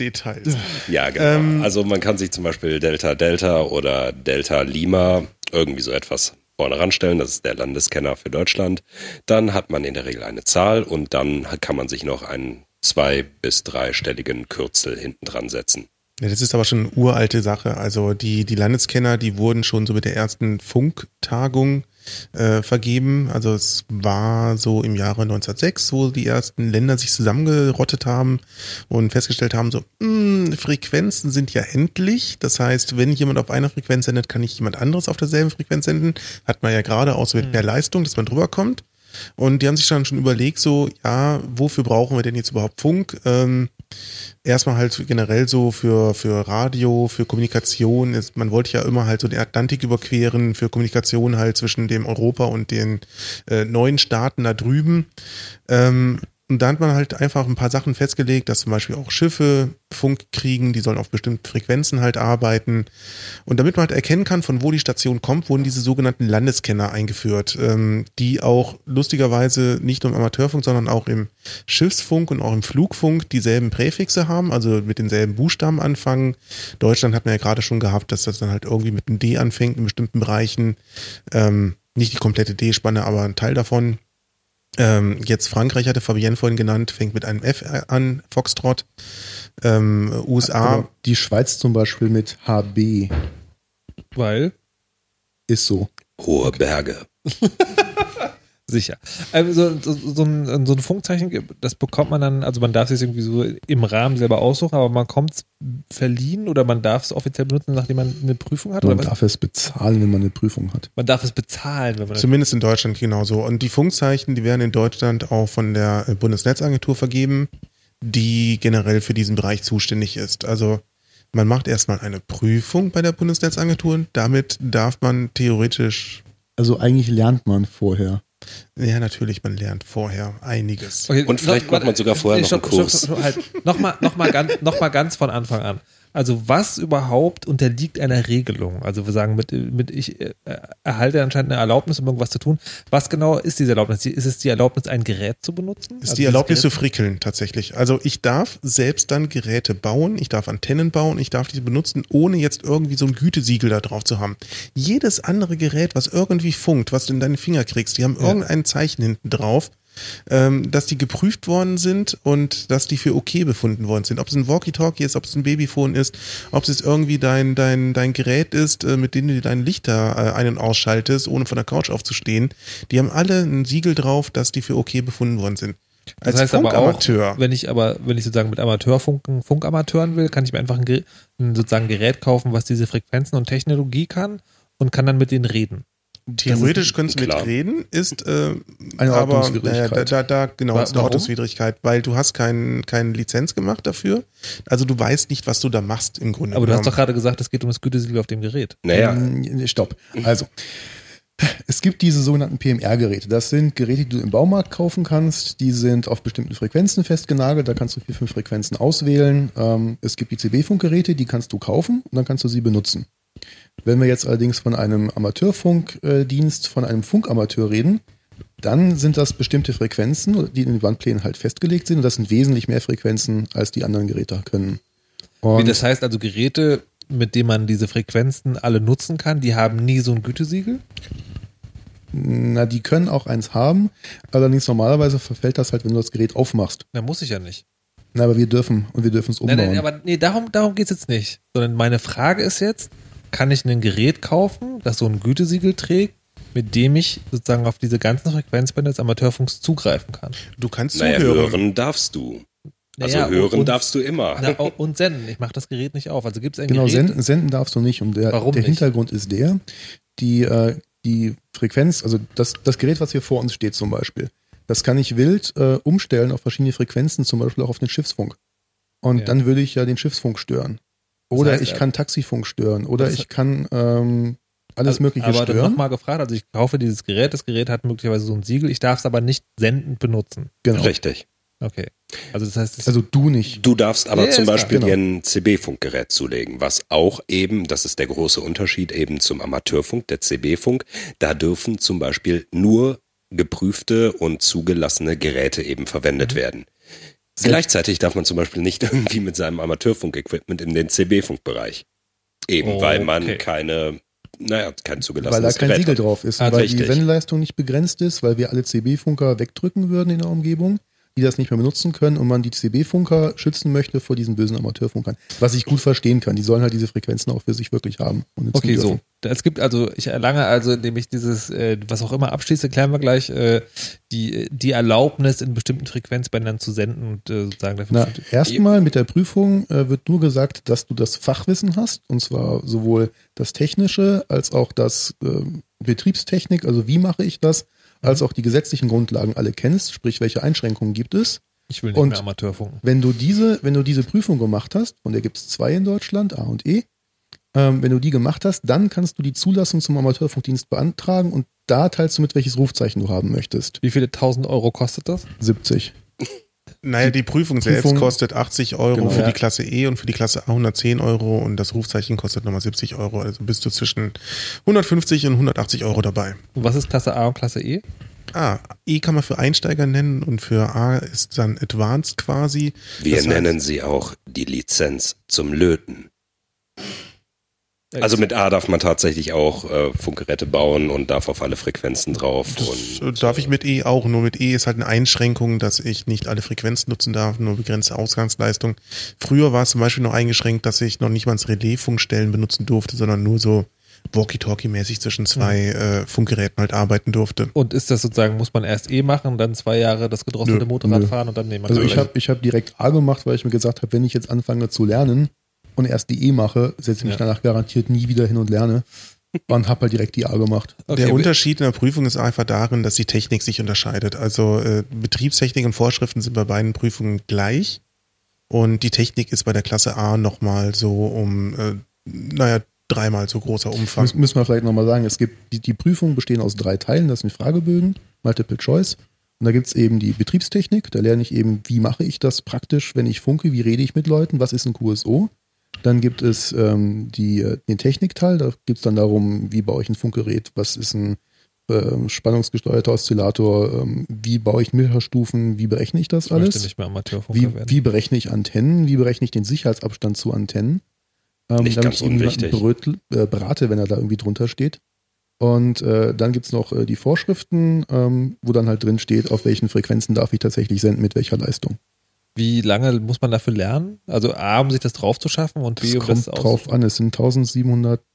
Ja, genau. Also man kann sich zum Beispiel Delta oder Delta Lima irgendwie so etwas vorne ranstellen, das ist der Landesscanner für Deutschland. Dann hat man in der Regel eine Zahl und dann kann man sich noch einen 2- bis 3-stelligen Kürzel hinten dran setzen. Ja, das ist aber schon eine uralte Sache. Also die Landesscanner, die wurden schon so mit der ersten Funktagung vergeben. Also es war so im Jahre 1906, wo die ersten Länder sich zusammengerottet haben und festgestellt haben, so Frequenzen sind ja endlich. Das heißt, wenn jemand auf einer Frequenz sendet, kann nicht jemand anderes auf derselben Frequenz senden. Hat man ja gerade auch so mit mehr Leistung, dass man drüber kommt. Und die haben sich dann schon überlegt, so, ja, wofür brauchen wir denn jetzt überhaupt Funk? Erstmal halt generell so für Radio, für Kommunikation. Man wollte ja immer halt so den Atlantik überqueren, für Kommunikation halt zwischen dem Europa und den neuen Staaten da drüben. Und da hat man halt einfach ein paar Sachen festgelegt, dass zum Beispiel auch Schiffe Funk kriegen, die sollen auf bestimmten Frequenzen halt arbeiten. Und damit man halt erkennen kann, von wo die Station kommt, wurden diese sogenannten Landesscanner eingeführt, die auch lustigerweise nicht nur im Amateurfunk, sondern auch im Schiffsfunk und auch im Flugfunk dieselben Präfixe haben, also mit denselben Buchstaben anfangen. Deutschland hat man ja gerade schon gehabt, dass das dann halt irgendwie mit einem D anfängt in bestimmten Bereichen. Nicht die komplette D-Spanne, aber ein Teil davon. Jetzt Frankreich hatte Fabienne vorhin genannt, fängt mit einem F an, Foxtrot. USA. Aber die Schweiz zum Beispiel mit HB. Weil? Ist so. Hohe Berge. Sicher. Also, so ein Funkzeichen, das bekommt man dann, also man darf es irgendwie so im Rahmen selber aussuchen, aber man kommt es verliehen oder man darf es offiziell benutzen, nachdem man eine Prüfung hat? Man darf es bezahlen, wenn man eine Prüfung hat. Man darf es bezahlen, wenn man... Zumindest in Deutschland genauso. Und die Funkzeichen, die werden in Deutschland auch von der Bundesnetzagentur vergeben, die generell für diesen Bereich zuständig ist. Also man macht erstmal eine Prüfung bei der Bundesnetzagentur und damit darf man theoretisch... Also eigentlich lernt man vorher. Ja, natürlich, man lernt vorher einiges. Okay, und vielleicht macht man sogar vorher noch einen Kurs. Nochmal ganz von Anfang an. Also was überhaupt unterliegt einer Regelung? Also wir sagen, ich erhalte anscheinend eine Erlaubnis, um irgendwas zu tun. Was genau ist diese Erlaubnis? Ist es die Erlaubnis, ein Gerät zu benutzen? Ist also die Erlaubnis zu frickeln, tatsächlich. Also ich darf selbst dann Geräte bauen, ich darf Antennen bauen, ich darf die benutzen, ohne jetzt irgendwie so ein Gütesiegel da drauf zu haben. Jedes andere Gerät, was irgendwie funkt, was du in deine Finger kriegst, die haben irgendein Zeichen hinten drauf. dass die geprüft worden sind und dass die für okay befunden worden sind. Ob es ein Walkie-Talkie ist, ob es ein Babyphone ist, ob es jetzt irgendwie dein Gerät ist, mit dem du dein Licht da ein- und ausschaltest, ohne von der Couch aufzustehen. Die haben alle ein Siegel drauf, dass die für okay befunden worden sind. Das heißt aber auch, wenn ich sozusagen mit Funkamateuren will, kann ich mir einfach ein Gerät kaufen, was diese Frequenzen und Technologie kann und kann dann mit denen reden. Theoretisch können Sie mitreden, ist eine Ordnungswidrigkeit. Aber genau, ist eine Ordnungswidrigkeit, weil du hast keine Lizenz gemacht dafür. Also du weißt nicht, was du da machst im Grunde. Aber du hast doch gerade gesagt, es geht um das Gütesiegel auf dem Gerät. Naja. Stopp. Also, es gibt diese sogenannten PMR-Geräte. Das sind Geräte, die du im Baumarkt kaufen kannst. Die sind auf bestimmten Frequenzen festgenagelt. Da kannst du 4-5 Frequenzen auswählen. Es gibt die CB-Funk-Geräte, die kannst du kaufen und dann kannst du sie benutzen. Wenn wir jetzt allerdings von einem Amateurfunkdienst, von einem Funkamateur reden, dann sind das bestimmte Frequenzen, die in den Wandplänen halt festgelegt sind. Und das sind wesentlich mehr Frequenzen, als die anderen Geräte können. Und das heißt also, Geräte, mit denen man diese Frequenzen alle nutzen kann, die haben nie so ein Gütesiegel? Na, die können auch eins haben. Allerdings normalerweise verfällt das halt, wenn du das Gerät aufmachst. Na, muss ich ja nicht. Na, aber wir dürfen es umbauen. Nein, aber nee, darum geht es jetzt nicht. Sondern meine Frage ist jetzt, kann ich ein Gerät kaufen, das so ein Gütesiegel trägt, mit dem ich sozusagen auf diese ganzen Frequenzbänder des Amateurfunks zugreifen kann? Du kannst hören darfst du. Also hören darfst du immer. Und senden. Ich mache das Gerät nicht auf. Also gibt es ein Gerät. Genau, senden darfst du nicht. Und der Hintergrund ist die Frequenz, also das Gerät, was hier vor uns steht zum Beispiel, das kann ich wild umstellen auf verschiedene Frequenzen, zum Beispiel auch auf den Schiffsfunk. Und dann würde ich ja den Schiffsfunk stören. Oder das heißt, ich kann Taxifunk stören. Oder ich kann alles Mögliche stören. Aber nochmal gefragt, also ich kaufe dieses Gerät. Das Gerät hat möglicherweise so ein Siegel. Ich darf es aber nicht sendend benutzen. Genau. Richtig. Okay. Also das heißt, also du nicht. Du darfst aber zum Beispiel dir ein CB-Funkgerät zulegen, was auch eben, das ist der große Unterschied eben zum Amateurfunk, der CB-Funk, da dürfen zum Beispiel nur geprüfte und zugelassene Geräte eben verwendet werden. Gleichzeitig darf man zum Beispiel nicht irgendwie mit seinem Amateurfunk-Equipment in den CB-Funk-Bereich. Eben, weil man kein zugelassenes Gerät hat. Weil da kein Siegel drauf ist. Weil die Sendeleistung nicht begrenzt ist, weil wir alle CB-Funker wegdrücken würden in der Umgebung, die das nicht mehr benutzen können und man die CB-Funker schützen möchte vor diesen bösen Amateurfunkern. Was ich gut verstehen kann. Die sollen halt diese Frequenzen auch für sich wirklich haben. Und okay, dürfen. So. Es gibt also, ich erlange also, indem ich dieses, was auch immer abschließe, klären wir gleich, die Erlaubnis in bestimmten Frequenzbändern zu senden und sozusagen dafür. Na, erstmal mit der Prüfung wird nur gesagt, dass du das Fachwissen hast, und zwar sowohl das Technische als auch das Betriebstechnik, also wie mache ich das, als auch die gesetzlichen Grundlagen alle kennst, sprich, welche Einschränkungen gibt es. Ich will nicht mehr Amateurfunken. Wenn du diese Prüfung gemacht hast, und da gibt es 2 in Deutschland, A und E, wenn du die gemacht hast, dann kannst du die Zulassung zum Amateurfunkdienst beantragen und da teilst du mit, welches Rufzeichen du haben möchtest. Wie viele 1.000 Euro kostet das? 70. Naja, die Prüfung selbst kostet 80 Euro für die Klasse E und für die Klasse A 110 Euro und das Rufzeichen kostet nochmal 70 Euro. Also bist du zwischen 150 und 180 Euro dabei. Und was ist Klasse A und Klasse E? E kann man für Einsteiger nennen und für A ist dann Advanced quasi. Wir nennen sie auch die Lizenz zum Löten. Also mit A darf man tatsächlich auch Funkgeräte bauen und darf auf alle Frequenzen drauf. Das darf ich mit E auch, nur mit E ist halt eine Einschränkung, dass ich nicht alle Frequenzen nutzen darf, nur begrenzte Ausgangsleistung. Früher war es zum Beispiel noch eingeschränkt, dass ich noch nicht mal ins Relais-Funkstellen benutzen durfte, sondern nur so Walkie-Talkie-mäßig zwischen 2 Funkgeräten halt arbeiten durfte. Und ist das sozusagen, muss man erst E machen, dann 2 Jahre das gedrosselte Motorrad fahren und dann nehmen wir das? Also ich hab direkt A gemacht, weil ich mir gesagt habe, wenn ich jetzt anfange zu lernen und erst die E mache, setze ich mich danach garantiert nie wieder hin und lerne und habe halt direkt die A gemacht. Okay. Der Unterschied in der Prüfung ist einfach darin, dass die Technik sich unterscheidet. Also Betriebstechnik und Vorschriften sind bei beiden Prüfungen gleich und die Technik ist bei der Klasse A nochmal so um, 3-mal so großer Umfang. Das müssen wir vielleicht nochmal sagen, es gibt, die Prüfungen bestehen aus 3 Teilen, das sind Fragebögen, Multiple Choice und da gibt es eben die Betriebstechnik, da lerne ich eben, wie mache ich das praktisch, wenn ich funke, wie rede ich mit Leuten, was ist ein QSO? Dann gibt es den Technikteil, da geht es dann darum, wie baue ich ein Funkgerät, was ist ein spannungsgesteuerter Oszillator, wie baue ich Mittelstufen, wie berechne ich das alles? Ich möchte nicht mehr Amateurfunker werden. Wie berechne ich Antennen, wie berechne ich den Sicherheitsabstand zu Antennen? Nicht ganz unwichtig. Damit ich ihn brate, wenn er da irgendwie drunter steht. Und dann gibt es noch die Vorschriften, wo dann halt drin steht, auf welchen Frequenzen darf ich tatsächlich senden, mit welcher Leistung. Wie lange muss man dafür lernen? Also A, um sich das drauf zu schaffen und B, um das auszuprobieren. Das kommt drauf an, es sind 1780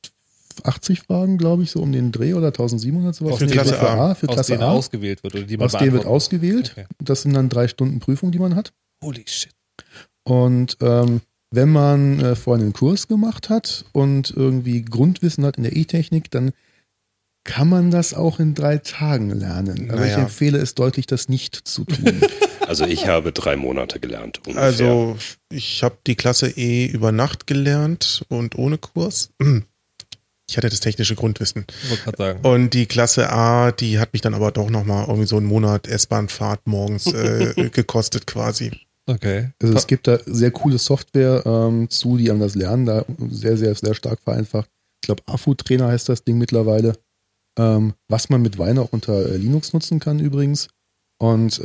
Fragen, glaube ich, so um den Dreh oder 1700 sowas. Für Klasse A. Für Klasse A ausgewählt wird. Oder die man aus denen wird ausgewählt. Okay. Das sind dann 3 Stunden Prüfung, die man hat. Holy shit. Und wenn man vorhin einen Kurs gemacht hat und irgendwie Grundwissen hat in der E-Technik, dann kann man das auch in 3 Tagen lernen. Aber ich empfehle es deutlich, das nicht zu tun. Also ich habe 3 Monate gelernt ungefähr. Also ich habe die Klasse E über Nacht gelernt und ohne Kurs. Ich hatte das technische Grundwissen. Und die Klasse A, die hat mich dann aber doch nochmal irgendwie so einen Monat S-Bahn-Fahrt morgens gekostet quasi. Okay. Also es gibt da sehr coole Software die haben das Lernen da sehr, sehr, sehr stark vereinfacht. Ich glaube, AFU-Trainer heißt das Ding mittlerweile. Was man mit Wein auch unter Linux nutzen kann übrigens. Und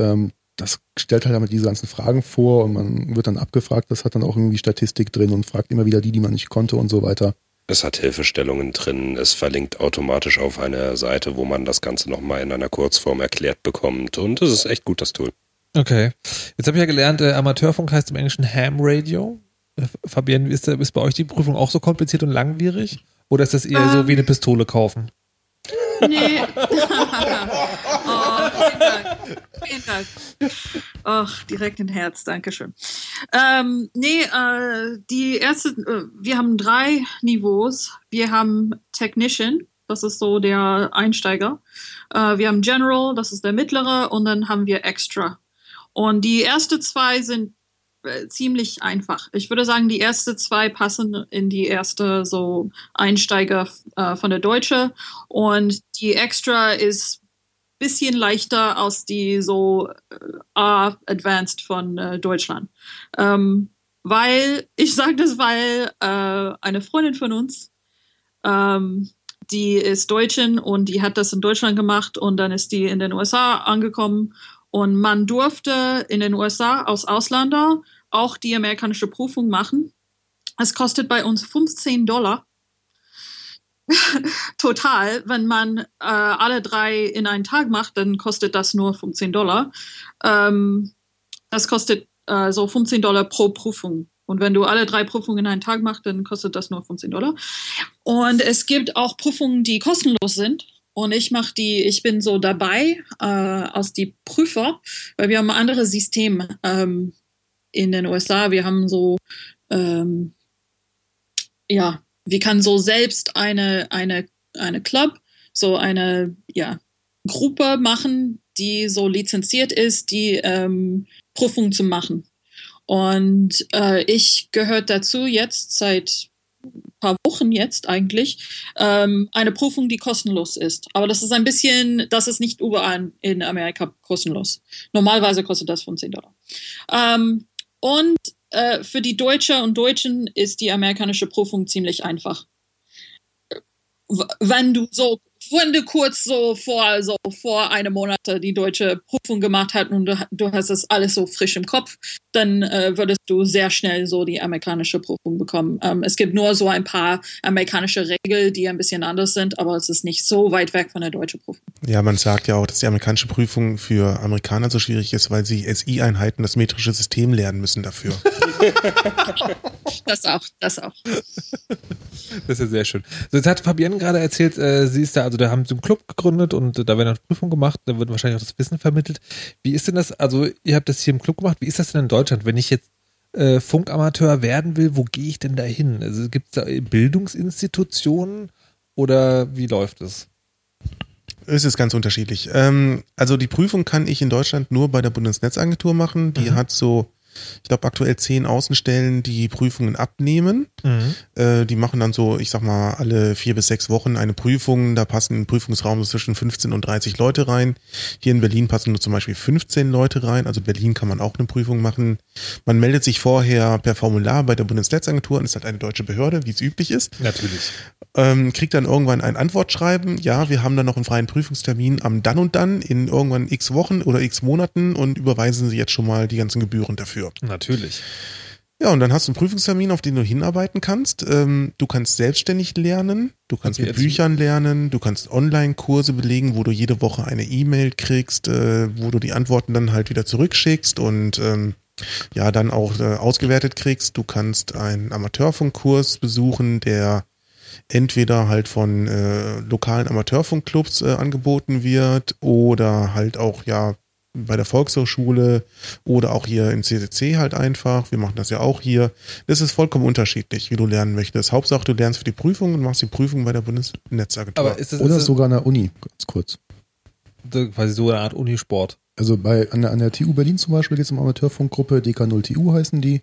das stellt halt damit diese ganzen Fragen vor und man wird dann abgefragt. Das hat dann auch irgendwie Statistik drin und fragt immer wieder die man nicht konnte und so weiter. Es hat Hilfestellungen drin, es verlinkt automatisch auf eine Seite, wo man das Ganze nochmal in einer Kurzform erklärt bekommt und es ist echt gut, das Tool. Okay, jetzt habe ich ja gelernt, Amateurfunk heißt im Englischen Ham Radio. Fabienne, ist bei euch die Prüfung auch so kompliziert und langwierig oder ist das eher so wie eine Pistole kaufen? Nee. Vielen Dank. Ach, direkt in Herz, Dankeschön. Die erste, wir haben 3 Niveaus. Wir haben Technician, das ist so der Einsteiger. Wir haben General, das ist der mittlere. Und dann haben wir Extra. Und die ersten 2 sind ziemlich einfach. Ich würde sagen, die ersten 2 passen in die erste so Einsteiger von der Deutsche. Und die Extra ist bisschen leichter als die so A-Advanced von Deutschland. Ich sage das, weil eine Freundin von uns, die ist Deutschin und die hat das in Deutschland gemacht und dann ist die in den USA angekommen und man durfte in den USA als Ausländer auch die amerikanische Prüfung machen. Es kostet bei uns $15. Total, wenn man alle 3 in einen Tag macht, dann kostet das nur $15. Das kostet so $15 pro Prüfung. Und wenn du alle 3 Prüfungen in einen Tag machst, dann kostet das nur $15. Und es gibt auch Prüfungen, die kostenlos sind. Und ich mache ich bin so dabei als die Prüfer, weil wir haben ein anderes System in den USA. Wir haben so, wir können so selbst eine Club, so eine Gruppe machen, die so lizenziert ist, die Prüfung zu machen. Und ich gehört dazu jetzt seit ein paar Wochen jetzt eigentlich, eine Prüfung, die kostenlos ist. Aber das ist das ist nicht überall in Amerika kostenlos. Normalerweise kostet das $15. Für die Deutsche und Deutschen ist die amerikanische Prüfung ziemlich einfach. Wenn du kurz vor einem Monat die deutsche Prüfung gemacht hast und du hast das alles so frisch im Kopf, dann würdest du sehr schnell so die amerikanische Prüfung bekommen. Es gibt nur so ein paar amerikanische Regeln, die ein bisschen anders sind, aber es ist nicht so weit weg von der deutschen Prüfung. Ja, man sagt ja auch, dass die amerikanische Prüfung für Amerikaner so schwierig ist, weil sie SI-Einheiten, das metrische System lernen müssen dafür. Das auch. Das ist ja sehr schön. So, jetzt hat Fabienne gerade erzählt, sie ist da, also da haben sie einen Club gegründet und da werden auch Prüfungen gemacht, da wird wahrscheinlich auch das Wissen vermittelt. Wie ist denn das, also ihr habt das hier im Club gemacht, wie ist das denn in Deutschland, wenn ich jetzt Funkamateur werden will, wo gehe ich denn da hin? Also gibt es da Bildungsinstitutionen oder wie läuft es? Es ist ganz unterschiedlich. Also die Prüfung kann ich in Deutschland nur bei der Bundesnetzagentur machen, die hat so, ich glaube, aktuell 10 Außenstellen, die Prüfungen abnehmen. Mhm. Die machen dann so, ich sag mal, alle 4 bis 6 Wochen eine Prüfung. Da passen im Prüfungsraum zwischen 15 und 30 Leute rein. Hier in Berlin passen nur zum Beispiel 15 Leute rein. Also in Berlin kann man auch eine Prüfung machen. Man meldet sich vorher per Formular bei der Bundesnetzagentur und ist halt eine deutsche Behörde, wie es üblich ist. Natürlich. Kriegt dann irgendwann ein Antwortschreiben. Ja, wir haben dann noch einen freien Prüfungstermin am dann und dann in irgendwann x Wochen oder x Monaten und überweisen Sie jetzt schon mal die ganzen Gebühren dafür. Natürlich. Ja, und dann hast du einen Prüfungstermin, auf den du hinarbeiten kannst. Du kannst selbstständig lernen, du kannst mit Büchern lernen, du kannst Online-Kurse belegen, wo du jede Woche eine E-Mail kriegst, wo du die Antworten dann halt wieder zurückschickst und ja, dann auch ausgewertet kriegst. Du kannst einen Amateurfunkkurs besuchen, der entweder halt von lokalen Amateurfunkclubs angeboten wird oder halt auch, ja, bei der Volkshochschule oder auch hier im CCC halt einfach. Wir machen das ja auch hier. Das ist vollkommen unterschiedlich, wie du lernen möchtest. Hauptsache, du lernst für die Prüfung und machst die Prüfung bei der Bundesnetzagentur. Aber ist das sogar an der Uni, ganz kurz. Quasi so eine Art Unisport. Also an der TU Berlin zum Beispiel geht es um Amateurfunkgruppe, DK0TU heißen die.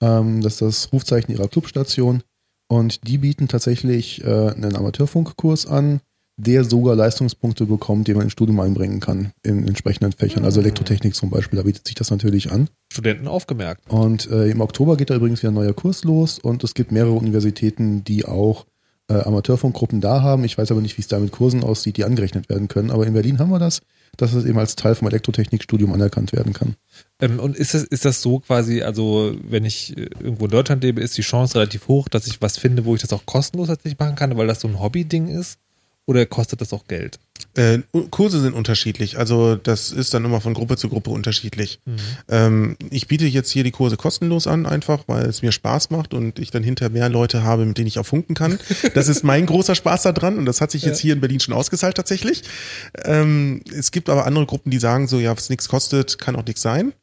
Das ist das Rufzeichen ihrer Clubstation. Und die bieten tatsächlich einen Amateurfunkkurs an, der sogar Leistungspunkte bekommt, die man ins Studium einbringen kann, in entsprechenden Fächern. Also Elektrotechnik zum Beispiel, da bietet sich das natürlich an. Studenten aufgemerkt. Und im Oktober geht da übrigens wieder ein neuer Kurs los und es gibt mehrere Universitäten, die auch Amateurfunkgruppen da haben. Ich weiß aber nicht, wie es da mit Kursen aussieht, die angerechnet werden können. Aber in Berlin haben wir das, dass es eben als Teil vom Elektrotechnikstudium anerkannt werden kann. Und ist das so quasi, also wenn ich irgendwo in Deutschland lebe, ist die Chance relativ hoch, dass ich was finde, wo ich das auch kostenlos tatsächlich machen kann, weil das so ein Hobby-Ding ist? Oder kostet das auch Geld? Kurse sind unterschiedlich. Also das ist dann immer von Gruppe zu Gruppe unterschiedlich. Mhm. Ich biete jetzt hier die Kurse kostenlos an, einfach weil es mir Spaß macht und ich dann hinterher mehr Leute habe, mit denen ich auch funken kann. Das ist mein großer Spaß daran und das hat sich jetzt hier in Berlin schon ausgezahlt tatsächlich. Es gibt aber andere Gruppen, die sagen so, ja, was nichts kostet, kann auch nichts sein.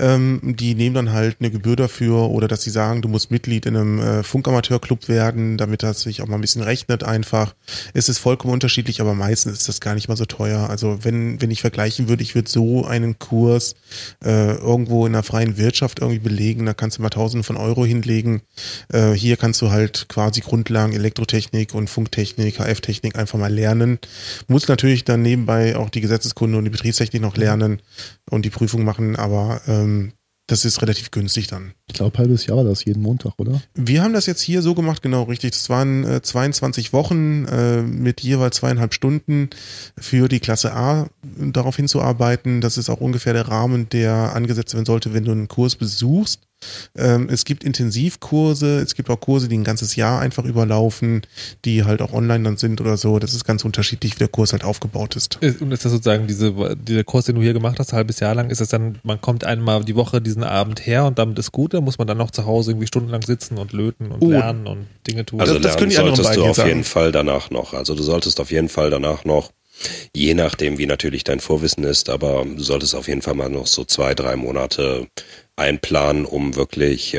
Mhm. Die nehmen dann halt eine Gebühr dafür oder dass sie sagen, du musst Mitglied in einem Funkamateurclub werden, damit das sich auch mal ein bisschen rechnet einfach. Es ist vollkommen unterschiedlich, aber meistens ist das gar nicht mal so teuer. Also wenn ich vergleichen würde, ich würde so einen Kurs irgendwo in der freien Wirtschaft irgendwie belegen, da kannst du mal Tausende von Euro hinlegen. Hier kannst du halt quasi Grundlagen Elektrotechnik und Funktechnik, HF-Technik einfach mal lernen. Muss natürlich dann nebenbei auch die Gesetzeskunde und die Betriebstechnik noch lernen und die Prüfung machen, aber das ist relativ günstig dann. Ich glaube, halbes Jahr war das, jeden Montag, oder? Wir haben das jetzt hier so gemacht, genau richtig. Das waren 22 Wochen mit jeweils 2,5 Stunden für die Klasse A, darauf hinzuarbeiten. Das ist auch ungefähr der Rahmen, der angesetzt werden sollte, wenn du einen Kurs besuchst. Es gibt Intensivkurse, es gibt auch Kurse, die ein ganzes Jahr einfach überlaufen, die halt auch online dann sind oder so. Das ist ganz unterschiedlich, wie der Kurs halt aufgebaut ist. Und ist das sozusagen dieser Kurs, den du hier gemacht hast, ein halbes Jahr lang, ist das dann, man kommt einmal die Woche diesen Abend her und damit ist gut, dann muss man dann noch zu Hause irgendwie stundenlang sitzen und löten und lernen und Dinge tun? Also das können die anderen solltest du auf jeden Fall danach noch. Also du solltest auf jeden Fall danach noch, je nachdem wie natürlich dein Vorwissen ist, aber du solltest auf jeden Fall mal noch so 2-3 Monate einplanen, um wirklich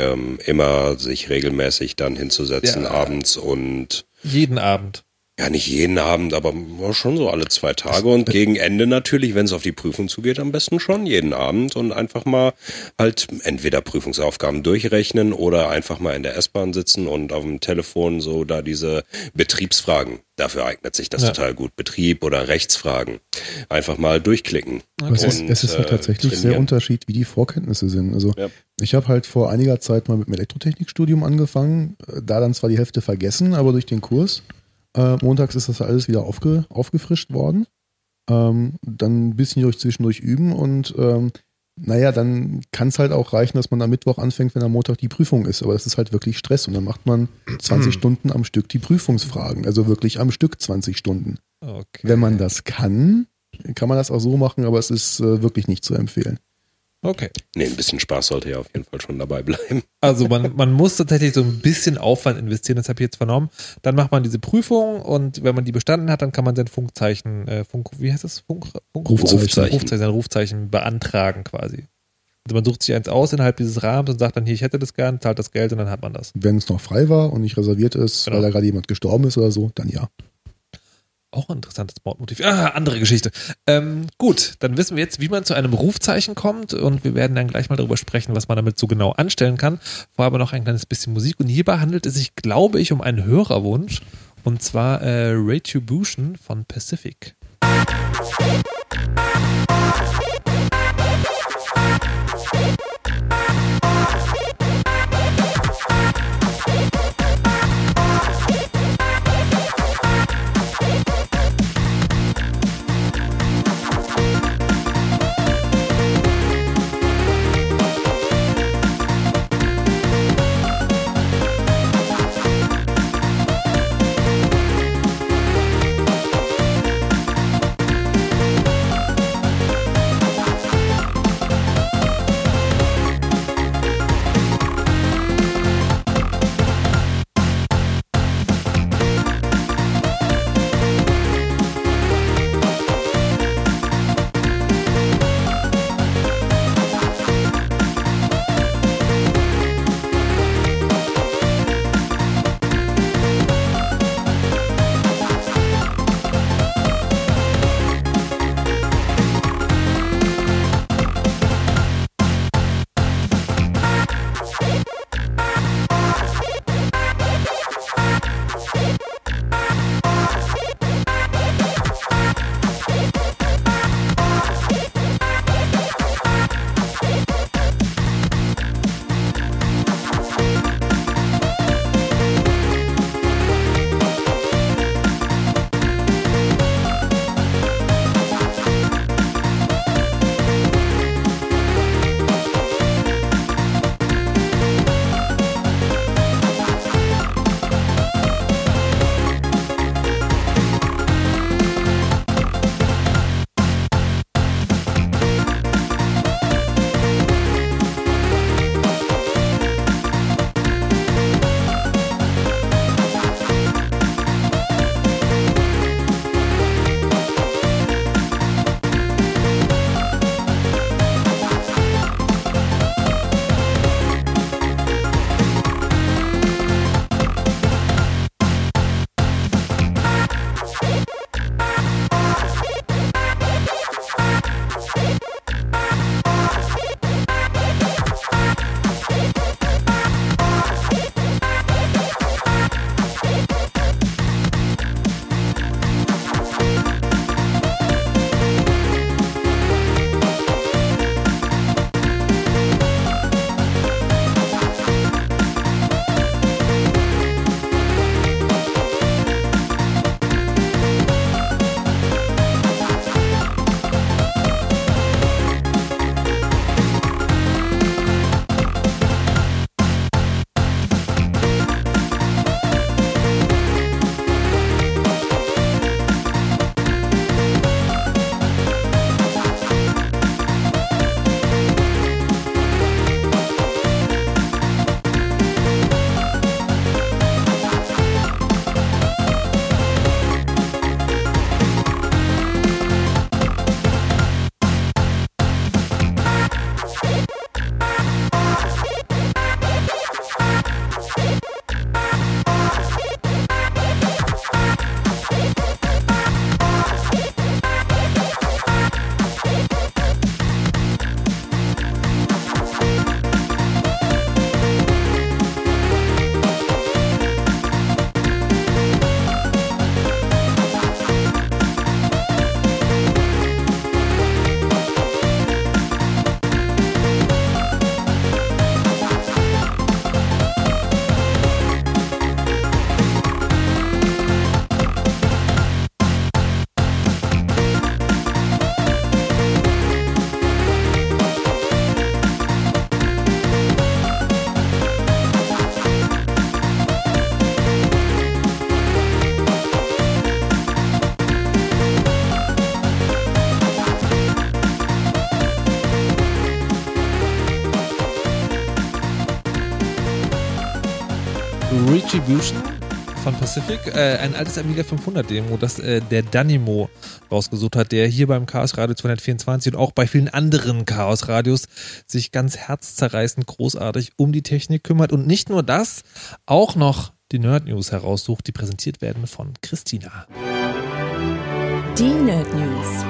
immer sich regelmäßig dann hinzusetzen abends und... Jeden Abend. Ja, nicht jeden Abend, aber schon so alle 2 Tage und gegen Ende natürlich, wenn es auf die Prüfung zugeht, am besten schon jeden Abend und einfach mal halt entweder Prüfungsaufgaben durchrechnen oder einfach mal in der S-Bahn sitzen und auf dem Telefon so da diese Betriebsfragen. Dafür eignet sich das total gut. Betrieb oder Rechtsfragen. Einfach mal durchklicken. Okay. Es ist halt tatsächlich trainieren. Sehr unterschiedlich, wie die Vorkenntnisse sind. Also ich habe halt vor einiger Zeit mal mit dem Elektrotechnikstudium angefangen, da dann zwar die Hälfte vergessen, aber durch den Kurs. Montags ist das alles wieder aufgefrischt worden. Dann ein bisschen zwischendurch üben und dann kann es halt auch reichen, dass man am Mittwoch anfängt, wenn am Montag die Prüfung ist. Aber das ist halt wirklich Stress und dann macht man 20 Stunden am Stück die Prüfungsfragen. Also wirklich am Stück 20 Stunden. Okay. Wenn man das kann, kann man das auch so machen, aber es ist wirklich nicht zu empfehlen. Okay. Nee, ein bisschen Spaß sollte ja auf jeden Fall schon dabei bleiben. Also man muss tatsächlich so ein bisschen Aufwand investieren, das habe ich jetzt vernommen. Dann macht man diese Prüfung und wenn man die bestanden hat, dann kann man sein Funkzeichen, wie heißt das? Rufzeichen beantragen quasi. Also man sucht sich eins aus innerhalb dieses Rahmens und sagt dann, hier, ich hätte das gern, zahlt das Geld und dann hat man das. Wenn es noch frei war und nicht reserviert ist, weil da gerade jemand gestorben ist oder so, dann ja. Auch ein interessantes Mordmotiv. Andere Geschichte. Gut, dann wissen wir jetzt, wie man zu einem Rufzeichen kommt und wir werden dann gleich mal darüber sprechen, was man damit so genau anstellen kann. Vorher aber noch ein kleines bisschen Musik und hierbei handelt es sich, glaube ich, um einen Hörerwunsch und zwar Retribution von Pacific. Revolution von Pacific, ein altes Amiga 500 Demo, das der Danimo rausgesucht hat, der hier beim Chaos Radio 224 und auch bei vielen anderen Chaos Radios sich ganz herzzerreißend großartig um die Technik kümmert und nicht nur das, auch noch die Nerd News heraussucht, die präsentiert werden von Christina. Die Nerd News.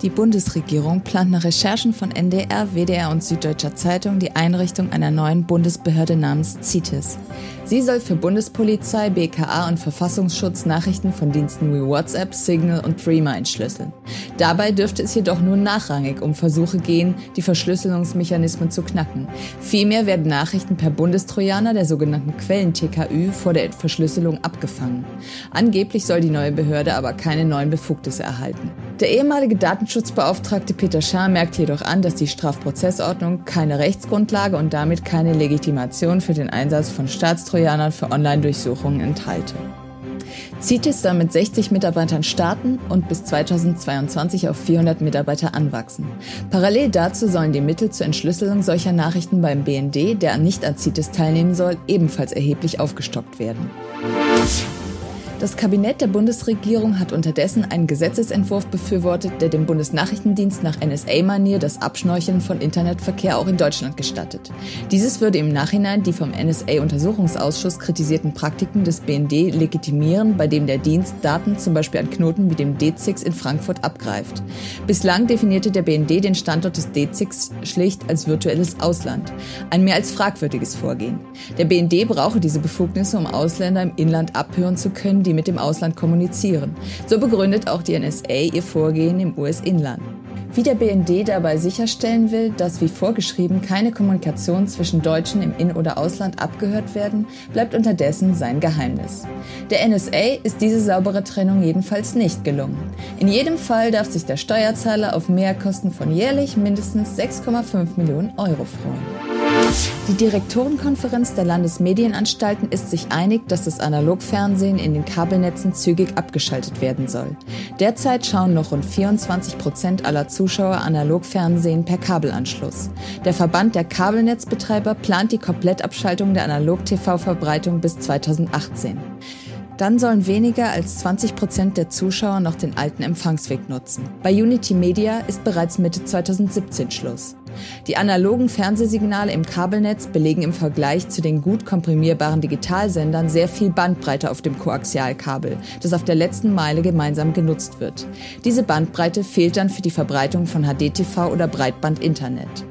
Die Bundesregierung plant nach Recherchen von NDR, WDR und Süddeutscher Zeitung die Einrichtung einer neuen Bundesbehörde namens CITES. Sie soll für Bundespolizei, BKA und Verfassungsschutz Nachrichten von Diensten wie WhatsApp, Signal und Threema entschlüsseln. Dabei dürfte es jedoch nur nachrangig um Versuche gehen, die Verschlüsselungsmechanismen zu knacken. Vielmehr werden Nachrichten per Bundestrojaner, der sogenannten Quellen-TKÜ, vor der Verschlüsselung abgefangen. Angeblich soll die neue Behörde aber keine neuen Befugnisse erhalten. Der ehemalige Datenschutzbeauftragte Peter Schaar merkt jedoch an, dass die Strafprozessordnung keine Rechtsgrundlage und damit keine Legitimation für den Einsatz von Staatstrojanern für Online-Durchsuchungen enthalte. CITES soll mit 60 Mitarbeitern starten und bis 2022 auf 400 Mitarbeiter anwachsen. Parallel dazu sollen die Mittel zur Entschlüsselung solcher Nachrichten beim BND, der nicht an CITES teilnehmen soll, ebenfalls erheblich aufgestockt werden. Das Kabinett der Bundesregierung hat unterdessen einen Gesetzesentwurf befürwortet, der dem Bundesnachrichtendienst nach NSA-Manier das Abschnorcheln von Internetverkehr auch in Deutschland gestattet. Dieses würde im Nachhinein die vom NSA-Untersuchungsausschuss kritisierten Praktiken des BND legitimieren, bei dem der Dienst Daten zum Beispiel an Knoten wie dem DE-CIX in Frankfurt abgreift. Bislang definierte der BND den Standort des DE-CIX schlicht als virtuelles Ausland. Ein mehr als fragwürdiges Vorgehen. Der BND brauche diese Befugnisse, um Ausländer im Inland abhören zu können, die mit dem Ausland kommunizieren. So begründet auch die NSA ihr Vorgehen im US-Inland. Wie der BND dabei sicherstellen will, dass wie vorgeschrieben keine Kommunikation zwischen Deutschen im In- oder Ausland abgehört werden, bleibt unterdessen sein Geheimnis. Der NSA ist diese saubere Trennung jedenfalls nicht gelungen. In jedem Fall darf sich der Steuerzahler auf Mehrkosten von jährlich mindestens 6,5 Millionen Euro freuen. Die Direktorenkonferenz der Landesmedienanstalten ist sich einig, dass das Analogfernsehen in den Kabelnetzen zügig abgeschaltet werden soll. Derzeit schauen noch rund 24% aller Zuschauer Analogfernsehen per Kabelanschluss. Der Verband der Kabelnetzbetreiber plant die Komplettabschaltung der Analog-TV-Verbreitung bis 2018. Dann sollen weniger als 20% der Zuschauer noch den alten Empfangsweg nutzen. Bei Unity Media ist bereits Mitte 2017 Schluss. Die analogen Fernsehsignale im Kabelnetz belegen im Vergleich zu den gut komprimierbaren Digitalsendern sehr viel Bandbreite auf dem Koaxialkabel, das auf der letzten Meile gemeinsam genutzt wird. Diese Bandbreite fehlt dann für die Verbreitung von HDTV oder Breitbandinternet.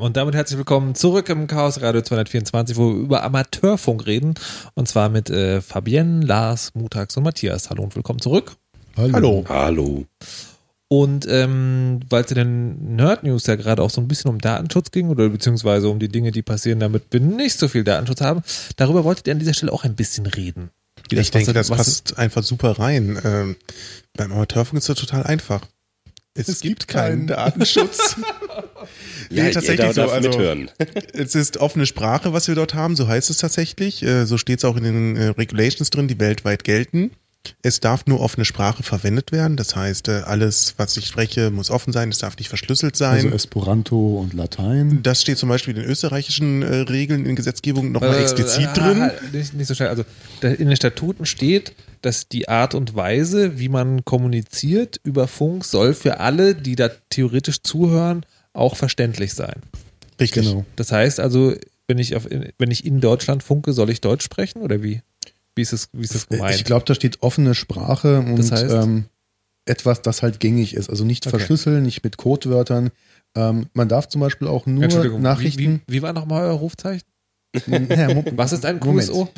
Und damit herzlich willkommen zurück im Chaos Radio 224, wo wir über Amateurfunk reden. Und zwar mit Fabienne, Lars, Mutax und Matthias. Hallo und willkommen zurück. Hallo. Hallo. Und weil es in den Nerd News ja gerade auch so ein bisschen um Datenschutz ging oder beziehungsweise um die Dinge, die passieren, damit wir nicht so viel Datenschutz haben, darüber wolltet ihr an dieser Stelle auch ein bisschen reden. Ich denke, das passt einfach super rein. Beim Amateurfunk ist das total einfach. Es gibt keinen Datenschutz. Ja, nee, tatsächlich so. Also, es ist offene Sprache, was wir dort haben, so heißt es tatsächlich. So steht es auch in den Regulations drin, die weltweit gelten. Es darf nur offene Sprache verwendet werden. Das heißt, alles, was ich spreche, muss offen sein. Es darf nicht verschlüsselt sein. Also Esperanto und Latein. Das steht zum Beispiel in den österreichischen Regeln in Gesetzgebung nochmal explizit drin. Nicht so schnell. Also in den Statuten steht, dass die Art und Weise, wie man kommuniziert über Funk, soll für alle, die da theoretisch zuhören, auch verständlich sein. Richtig. Genau. Das heißt also, wenn ich in Deutschland funke, soll ich Deutsch sprechen oder wie? Wie ist es gemeint? Ich glaube, da steht offene Sprache und das heißt? Etwas, das halt gängig ist. Also nicht verschlüsseln, nicht mit Codewörtern. Man darf zum Beispiel auch nur Nachrichten... Wie war nochmal euer Rufzeichen? Was ist ein QSO?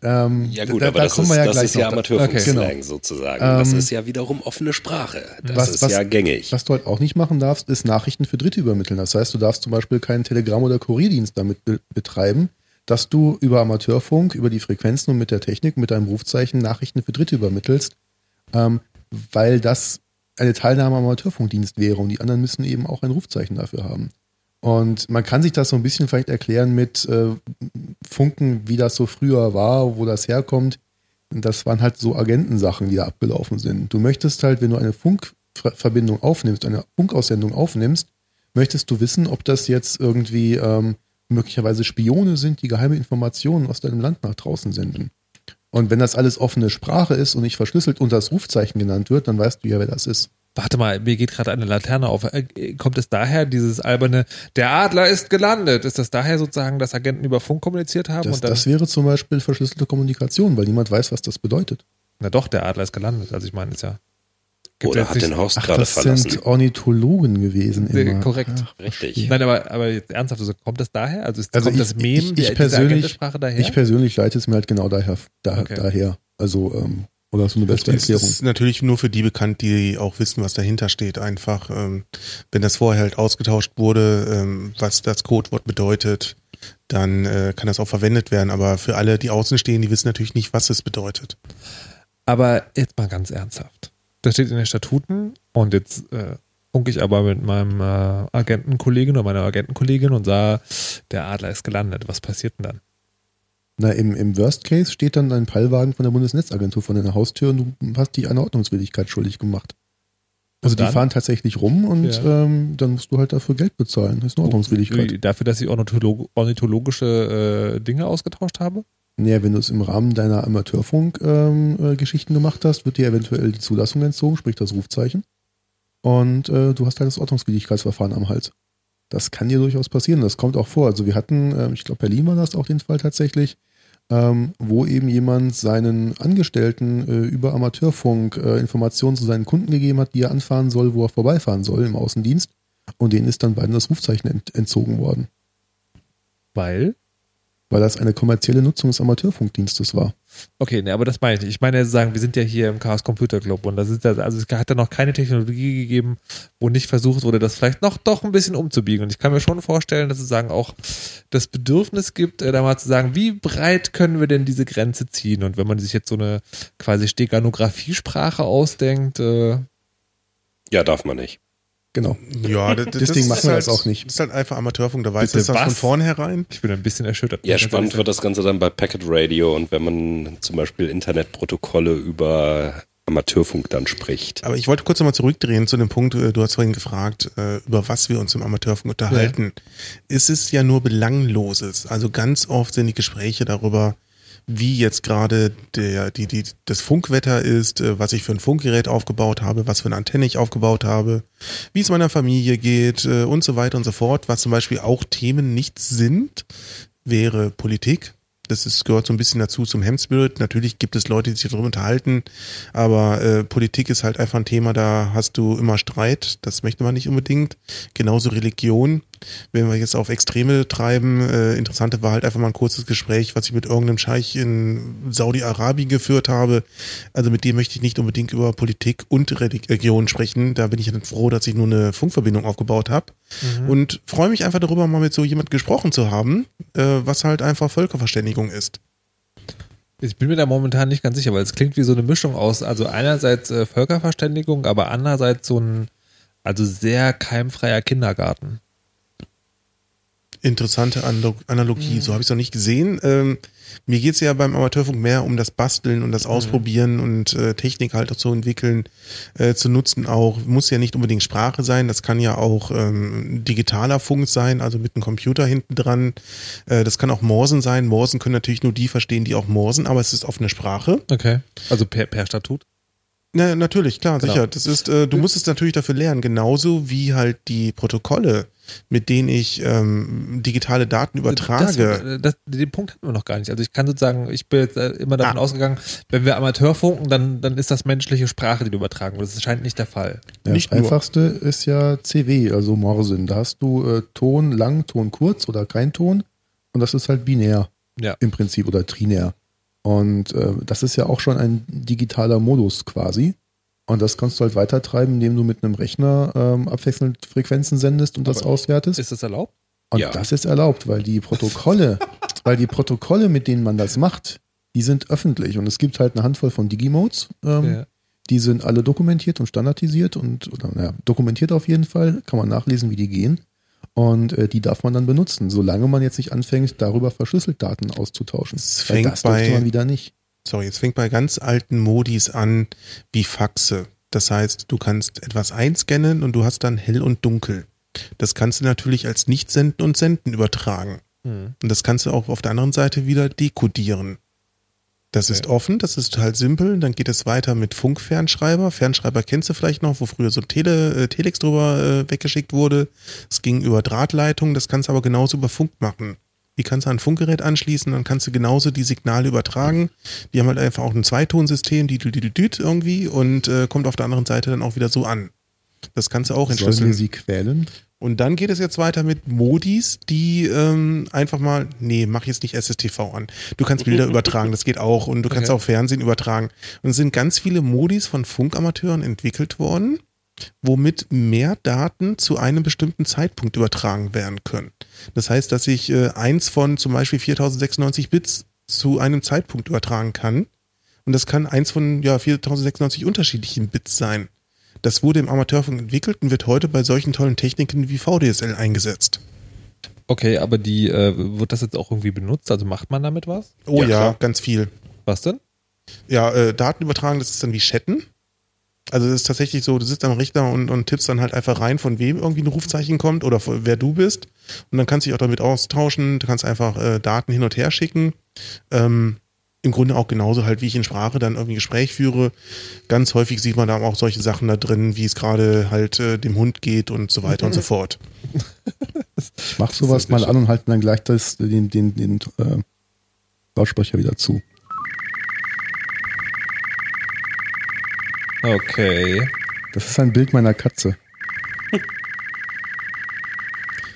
Ja gut, aber das ist ja Amateurfunkslang sozusagen. Das ist ja wiederum offene Sprache. Das ist ja gängig. Was du halt auch nicht machen darfst, ist Nachrichten für Dritte übermitteln. Das heißt, du darfst zum Beispiel keinen Telegramm- oder Kurierdienst damit betreiben. dass du über Amateurfunk, über die Frequenzen und mit der Technik, mit deinem Rufzeichen Nachrichten für Dritte übermittelst, weil das eine Teilnahme am Amateurfunkdienst wäre und die anderen müssen eben auch ein Rufzeichen dafür haben. Und man kann sich das so ein bisschen vielleicht erklären mit Funken, wie das so früher war, wo das herkommt. Das waren halt so Agentensachen, die da abgelaufen sind. Du möchtest halt, wenn du eine Funkverbindung aufnimmst, eine Funkaussendung aufnimmst, möchtest du wissen, ob das jetzt irgendwie möglicherweise Spione sind, die geheime Informationen aus deinem Land nach draußen senden. Und wenn das alles offene Sprache ist und nicht verschlüsselt und das Rufzeichen genannt wird, dann weißt du ja, wer das ist. Warte mal, mir geht gerade eine Laterne auf. Kommt es daher, dieses alberne, der Adler ist gelandet? Ist das daher sozusagen, dass Agenten über Funk kommuniziert haben? Das, und das wäre zum Beispiel verschlüsselte Kommunikation, weil niemand weiß, was das bedeutet. Na doch, der Adler ist gelandet. Also ich meine, ist ja... Oder hat den Horst gerade verlassen. Das sind Ornithologen gewesen immer. Korrekt. Ach, richtig. Nein, aber jetzt ernsthaft, also kommt das daher? Also, kommt das Mem, diese Agentensprache daher? Ich persönlich leite es mir halt genau daher. Also, oder so eine beste Erklärung. Das ist natürlich nur für die bekannt, die auch wissen, was dahinter steht. Einfach, wenn das vorher halt ausgetauscht wurde, was das Codewort bedeutet, dann kann das auch verwendet werden. Aber für alle, die außen stehen, die wissen natürlich nicht, was es bedeutet. Aber jetzt mal ganz ernsthaft. Das steht in den Statuten und jetzt funke ich aber mit meinem Agentenkollegen oder meiner Agentenkollegin und sah, der Adler ist gelandet. Was passiert denn dann? Na, im Worst Case steht dann ein Pallwagen von der Bundesnetzagentur vor deiner Haustür und du hast dich einer Ordnungswidrigkeit schuldig gemacht. Also die fahren tatsächlich rum und ja. Dann musst du halt dafür Geld bezahlen. Das ist eine Ordnungswidrigkeit. Dafür, dass ich ornithologische Dinge ausgetauscht habe? Naja, wenn du es im Rahmen deiner Amateurfunk-Geschichten gemacht hast, wird dir eventuell die Zulassung entzogen, sprich das Rufzeichen. Und du hast halt das Ordnungswidrigkeitsverfahren am Hals. Das kann dir durchaus passieren, das kommt auch vor. Also wir hatten, ich glaube Berlin war das auch den Fall tatsächlich, wo eben jemand seinen Angestellten über Amateurfunk Informationen zu seinen Kunden gegeben hat, die er anfahren soll, wo er vorbeifahren soll im Außendienst. Und denen ist dann beiden das Rufzeichen entzogen worden. Weil? Weil das eine kommerzielle Nutzung des Amateurfunkdienstes war. Okay, ne, aber das meine ich. Ich meine, wir sind ja hier im Chaos Computer Club und es hat ja noch keine Technologie gegeben, wo nicht versucht wurde, das vielleicht noch doch ein bisschen umzubiegen. Und ich kann mir schon vorstellen, dass es auch das Bedürfnis gibt, da mal zu sagen, wie breit können wir denn diese Grenze ziehen? Und wenn man sich jetzt so eine quasi Steganographiesprache ausdenkt, ja, darf man nicht. Genau. Ja, das Ding machen wir halt auch nicht. Das ist halt einfach Amateurfunk, da weiß ich das von vornherein. Ich bin ein bisschen erschüttert. Ja, spannend wird das Ganze dann bei Packet Radio und wenn man zum Beispiel Internetprotokolle über Amateurfunk dann spricht. Aber ich wollte kurz nochmal zurückdrehen zu dem Punkt, du hast vorhin gefragt, über was wir uns im Amateurfunk unterhalten. Ja. Es ist ja nur Belangloses. Also ganz oft sind die Gespräche darüber, wie jetzt gerade das Funkwetter ist, was ich für ein Funkgerät aufgebaut habe, was für eine Antenne ich aufgebaut habe, wie es meiner Familie geht und so weiter und so fort. Was zum Beispiel auch Themen nicht sind, wäre Politik. Gehört so ein bisschen dazu zum Hemspirit. Natürlich gibt es Leute, die sich darüber unterhalten, aber Politik ist halt einfach ein Thema, da hast du immer Streit, das möchte man nicht unbedingt. Genauso Religion, wenn wir jetzt auf Extreme treiben, interessante war halt einfach mal ein kurzes Gespräch, was ich mit irgendeinem Scheich in Saudi-Arabien geführt habe. Also mit dem möchte ich nicht unbedingt über Politik und Religion sprechen, da bin ich dann froh, dass ich nur eine Funkverbindung aufgebaut habe und freue mich einfach darüber, mal mit so jemand gesprochen zu haben, was halt einfach Völkerverständigung ist. Ich bin mir da momentan nicht ganz sicher, weil es klingt wie so eine Mischung aus, also einerseits Völkerverständigung, aber andererseits so ein, also sehr keimfreier Kindergarten. Interessante Analogie, so habe ich es noch nicht gesehen. Mir geht es ja beim Amateurfunk mehr um das Basteln und das Ausprobieren und Technik halt auch zu entwickeln, zu nutzen auch. Muss ja nicht unbedingt Sprache sein, das kann ja auch digitaler Funk sein, also mit einem Computer hinten dran. Das kann auch Morsen sein. Morsen können natürlich nur die verstehen, die auch Morsen, aber es ist offene Sprache. Okay, also per Statut? Na, natürlich, klar, genau. Sicher. Das ist, du musst es natürlich dafür lernen, genauso wie halt die Protokolle, mit denen ich digitale Daten übertrage. Den Punkt hatten wir noch gar nicht. Also ich kann sozusagen, ich bin jetzt immer davon ausgegangen, wenn wir Amateurfunken, dann ist das menschliche Sprache, die wir übertragen. Das scheint nicht der Fall. Ja, nicht das nur. Einfachste ist ja CW, also Morsen. Da hast du Ton lang, Ton kurz oder kein Ton und das ist halt binär im Prinzip oder trinär. Und das ist ja auch schon ein digitaler Modus quasi. Und das kannst du halt weitertreiben, indem du mit einem Rechner abwechselnd Frequenzen sendest und aber das auswertest. Ist das erlaubt? Und das ist erlaubt, weil die Protokolle Weil die Protokolle, mit denen man das macht, die sind öffentlich. Und es gibt halt eine Handvoll von Digimodes. Ja. Die sind alle dokumentiert und standardisiert und oder, naja, dokumentiert auf jeden Fall. Kann man nachlesen, wie die gehen. Und die darf man dann benutzen, solange man jetzt nicht anfängt, darüber verschlüsselt Daten auszutauschen. Das durfte man wieder nicht. Sorry, es fängt bei ganz alten Modis an wie Faxe. Das heißt, du kannst etwas einscannen und du hast dann hell und dunkel. Das kannst du natürlich als Nicht-Senden und Senden übertragen. Mhm. Und das kannst du auch auf der anderen Seite wieder dekodieren. Das ist offen, das ist total simpel. Dann geht es weiter mit Funkfernschreiber. Fernschreiber kennst du vielleicht noch, wo früher so Telex drüber weggeschickt wurde. Es ging über Drahtleitungen, das kannst du aber genauso über Funk machen. Die kannst du an ein Funkgerät anschließen, dann kannst du genauso die Signale übertragen. Die haben halt einfach auch ein Zweitonsystem, irgendwie und kommt auf der anderen Seite dann auch wieder so an. Das kannst du auch entschlüsseln. Sollen wir sie quälen? Und dann geht es jetzt weiter mit Modis, die einfach mal, nee, mach jetzt nicht SSTV an. Du kannst Bilder übertragen, das geht auch. Und du kannst auch Fernsehen übertragen. Und es sind ganz viele Modis von Funkamateuren entwickelt worden, womit mehr Daten zu einem bestimmten Zeitpunkt übertragen werden können. Das heißt, dass ich eins von zum Beispiel 4096 Bits zu einem Zeitpunkt übertragen kann. Und das kann eins von 4096 unterschiedlichen Bits sein. Das wurde im Amateurfunk entwickelt und wird heute bei solchen tollen Techniken wie VDSL eingesetzt. Okay, aber die wird das jetzt auch irgendwie benutzt? Also macht man damit was? Oh ja, ganz viel. Was denn? Ja, Daten übertragen, das ist dann wie Chatten. Also es ist tatsächlich so, du sitzt am Richter und tippst dann halt einfach rein, von wem irgendwie ein Rufzeichen kommt oder wer du bist. Und dann kannst du dich auch damit austauschen, du kannst einfach Daten hin und her schicken. Im Grunde auch genauso halt, wie ich in Sprache dann irgendwie ein Gespräch führe. Ganz häufig sieht man da auch solche Sachen da drin, wie es gerade halt dem Hund geht und so weiter und so fort. Ich mach sowas mal an und halte dann gleich den Lautsprecher wieder zu. Okay. Das ist ein Bild meiner Katze.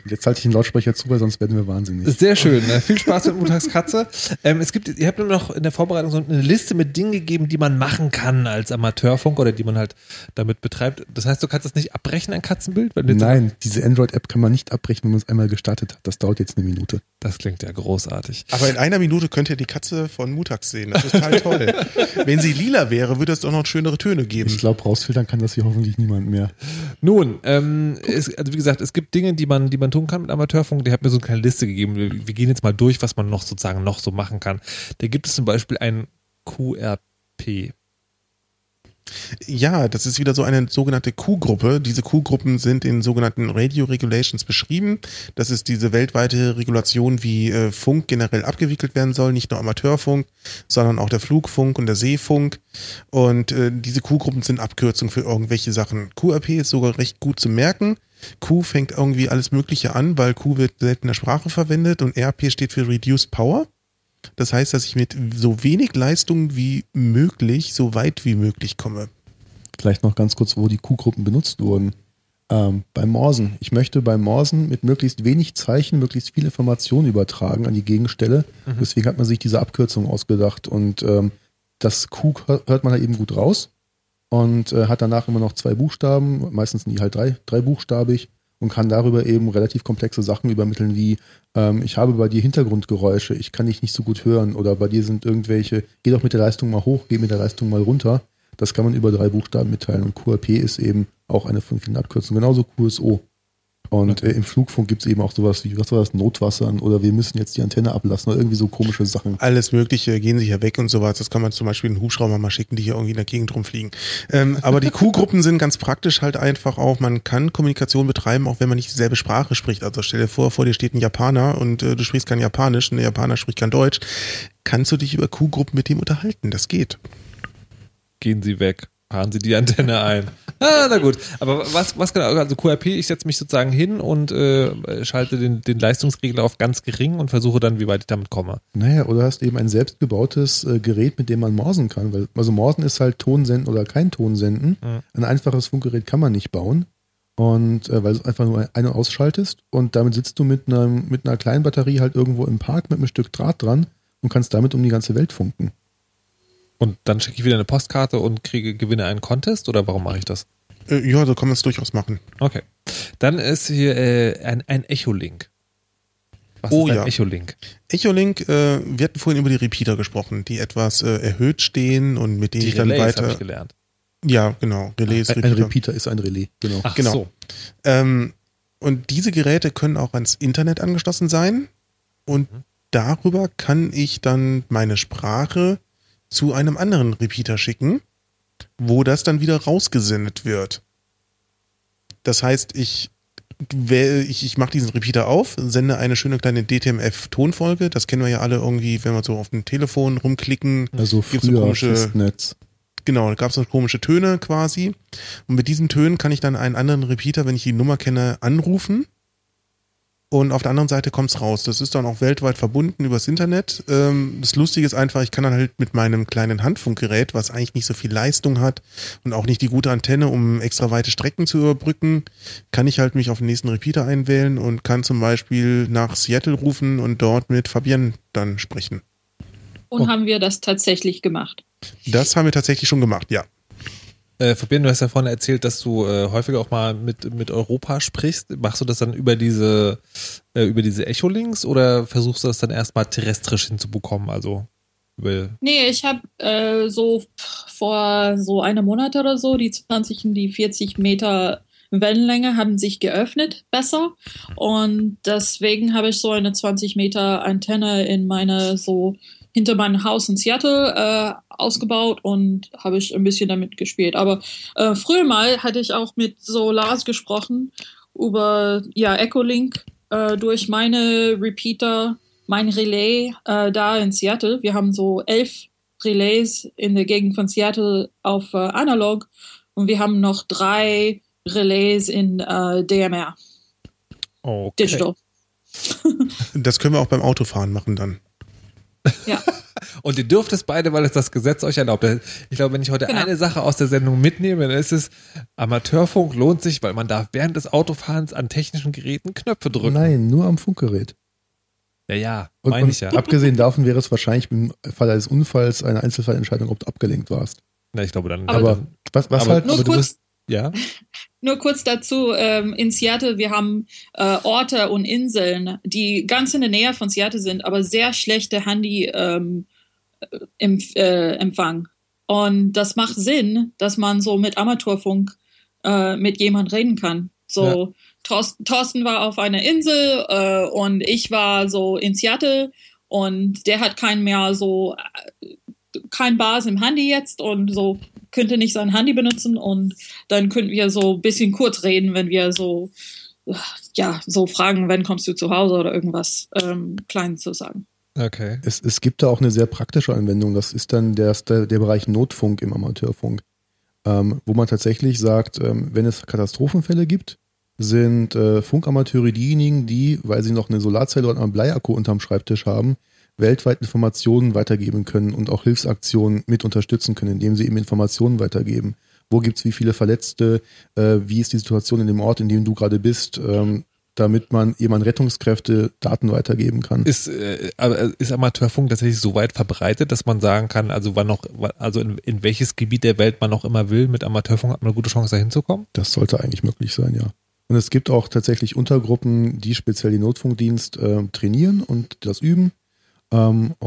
Jetzt halte ich den Lautsprecher zu, weil sonst werden wir wahnsinnig. Sehr schön. Viel Spaß mit Montags Katze. Ihr habt mir noch in der Vorbereitung so eine Liste mit Dingen gegeben, die man machen kann als Amateurfunk oder die man halt damit betreibt. Das heißt, du kannst das nicht abbrechen, ein Katzenbild? Nein, diese Android-App kann man nicht abbrechen, wenn man es einmal gestartet hat. Das dauert jetzt eine Minute. Das klingt ja großartig. Aber in einer Minute könnt ihr die Katze von Montags sehen. Das ist total toll. Wenn sie lila wäre, würde es doch noch schönere Töne geben. Ich glaube, rausfiltern kann das hier hoffentlich niemand mehr. Nun, wie gesagt, es gibt Dinge, die man tun kann mit Amateurfunk. Der hat mir so eine kleine Liste gegeben. Wir gehen jetzt mal durch, was man noch sozusagen noch so machen kann. Da gibt es zum Beispiel ein QRP. Ja, das ist wieder so eine sogenannte Q-Gruppe. Diese Q-Gruppen sind in sogenannten Radio Regulations beschrieben. Das ist diese weltweite Regulation, wie Funk generell abgewickelt werden soll. Nicht nur Amateurfunk, sondern auch der Flugfunk und der Seefunk. Und diese Q-Gruppen sind Abkürzungen für irgendwelche Sachen. QRP ist sogar recht gut zu merken. Q fängt irgendwie alles Mögliche an, weil Q wird selten in der Sprache verwendet und RP steht für Reduced Power. Das heißt, dass ich mit so wenig Leistung wie möglich, so weit wie möglich komme. Vielleicht noch ganz kurz, wo die Q-Gruppen benutzt wurden. Bei Morsen. Ich möchte bei Morsen mit möglichst wenig Zeichen möglichst viel Information übertragen an die Gegenstelle. Mhm. Deswegen hat man sich diese Abkürzung ausgedacht und das Q hört man halt eben gut raus. Und hat danach immer noch 2 Buchstaben, meistens sind die halt 3-buchstabig und kann darüber eben relativ komplexe Sachen übermitteln wie ich habe bei dir Hintergrundgeräusche, ich kann dich nicht so gut hören oder bei dir sind irgendwelche, geh doch mit der Leistung mal hoch, geh mit der Leistung mal runter. Das kann man über 3 Buchstaben mitteilen und QRP ist eben auch eine von vielen Abkürzungen, genauso QSO. Und im Flugfunk gibt es eben auch sowas wie, was war das, Notwassern oder wir müssen jetzt die Antenne ablassen oder irgendwie so komische Sachen. Alles Mögliche, gehen sie ja weg und sowas. Das kann man zum Beispiel in den Hubschrauber mal schicken, die hier irgendwie in der Gegend rumfliegen. Aber die Q-Gruppen sind ganz praktisch halt einfach auch. Man kann Kommunikation betreiben, auch wenn man nicht dieselbe Sprache spricht. Also stell dir vor dir steht ein Japaner und du sprichst kein Japanisch und der Japaner spricht kein Deutsch. Kannst du dich über Q-Gruppen mit dem unterhalten? Das geht. Gehen sie weg. Fahren Sie die Antenne ein. Na gut. Aber was genau? Also QRP, ich setze mich sozusagen hin und schalte den Leistungsregler auf ganz gering und versuche dann, wie weit ich damit komme. Naja, oder hast eben ein selbstgebautes Gerät, mit dem man morsen kann. Also morsen ist halt Ton senden oder kein Ton senden. Mhm. Ein einfaches Funkgerät kann man nicht bauen. Und weil du einfach nur ein- und ausschaltest. Und damit sitzt du mit einer kleinen Batterie halt irgendwo im Park mit einem Stück Draht dran und kannst damit um die ganze Welt funken. Und dann schicke ich wieder eine Postkarte und gewinne einen Contest? Oder warum mache ich das? Ja, so kann man es durchaus machen. Okay. Dann ist hier ein Echolink. Was ist ein Echolink? Echolink, wir hatten vorhin über die Repeater gesprochen, die etwas erhöht stehen und mit denen die ich dann weiter... habe ich gelernt. Ja, genau. Relais ist Repeater. Ein Repeater ist ein Relais, genau. Ach genau. So. Und diese Geräte können auch ans Internet angeschlossen sein und darüber kann ich dann meine Sprache zu einem anderen Repeater schicken, wo das dann wieder rausgesendet wird. Das heißt, ich mache diesen Repeater auf, sende eine schöne kleine DTMF-Tonfolge. Das kennen wir ja alle irgendwie, wenn wir so auf dem Telefon rumklicken. Also früher Festnetz. Genau, da gab es so komische Töne quasi. Und mit diesen Tönen kann ich dann einen anderen Repeater, wenn ich die Nummer kenne, anrufen. Und auf der anderen Seite kommt es raus. Das ist dann auch weltweit verbunden übers Internet. Das Lustige ist einfach, ich kann dann halt mit meinem kleinen Handfunkgerät, was eigentlich nicht so viel Leistung hat und auch nicht die gute Antenne, um extra weite Strecken zu überbrücken, kann ich halt mich auf den nächsten Repeater einwählen und kann zum Beispiel nach Seattle rufen und dort mit Fabienne dann sprechen. Und haben wir das tatsächlich gemacht? Das haben wir tatsächlich schon gemacht, ja. Fabienne, du hast ja vorhin erzählt, dass du häufiger auch mal mit Europa sprichst. Machst du das dann über diese Echolinks oder versuchst du das dann erstmal terrestrisch hinzubekommen? Also nee, ich habe so vor so einem Monat oder so die 20 und die 40 Meter Wellenlänge haben sich geöffnet besser und deswegen habe ich so eine 20 Meter Antenne in meiner so hinter meinem Haus in Seattle ausgebaut und habe ich ein bisschen damit gespielt. Aber früher mal hatte ich auch mit so Lars gesprochen über Echolink durch meine Repeater, mein Relais da in Seattle. Wir haben so 11 Relais in der Gegend von Seattle auf Analog und wir haben noch 3 Relais in DMR. Okay. Digital. Das können wir auch beim Autofahren machen dann. Ja. Und ihr dürft es beide, weil es das Gesetz euch erlaubt. Ich glaube, wenn ich heute eine Sache aus der Sendung mitnehme, dann ist es, Amateurfunk lohnt sich, weil man darf während des Autofahrens an technischen Geräten Knöpfe drücken. Nein, nur am Funkgerät. Ja, meine ich ja. Abgesehen davon wäre es wahrscheinlich im Fall eines Unfalls eine Einzelfallentscheidung, ob du abgelenkt warst. Na, ich glaube dann. Aber was halt... Nur kurz... Ja. Nur kurz dazu, in Seattle, wir haben Orte und Inseln, die ganz in der Nähe von Seattle sind, aber sehr schlechte Handy-Empfang. Und das macht Sinn, dass man so mit Amateurfunk mit jemand reden kann. So, ja. Thorsten war auf einer Insel und ich war so in Seattle und der hat kein Bars im Handy jetzt und so könnte nicht sein Handy benutzen und dann könnten wir so ein bisschen kurz reden, wenn wir so fragen, wann kommst du zu Hause oder irgendwas Kleines zu sagen. Okay. Es gibt da auch eine sehr praktische Anwendung, das ist dann der Bereich Notfunk im Amateurfunk, wo man tatsächlich sagt, wenn es Katastrophenfälle gibt, sind Funkamateure diejenigen, die, weil sie noch eine Solarzelle und einen Bleiakku unterm Schreibtisch haben, weltweit Informationen weitergeben können und auch Hilfsaktionen mit unterstützen können, indem sie eben Informationen weitergeben. Wo gibt es wie viele Verletzte? Wie ist die Situation in dem Ort, in dem du gerade bist? Damit man eben an Rettungskräfte Daten weitergeben kann. Ist Amateurfunk tatsächlich so weit verbreitet, dass man sagen kann, in welches Gebiet der Welt man noch immer will, mit Amateurfunk hat man eine gute Chance, da hinzukommen? Das sollte eigentlich möglich sein, ja. Und es gibt auch tatsächlich Untergruppen, die speziell den Notfunkdienst trainieren und das üben. Da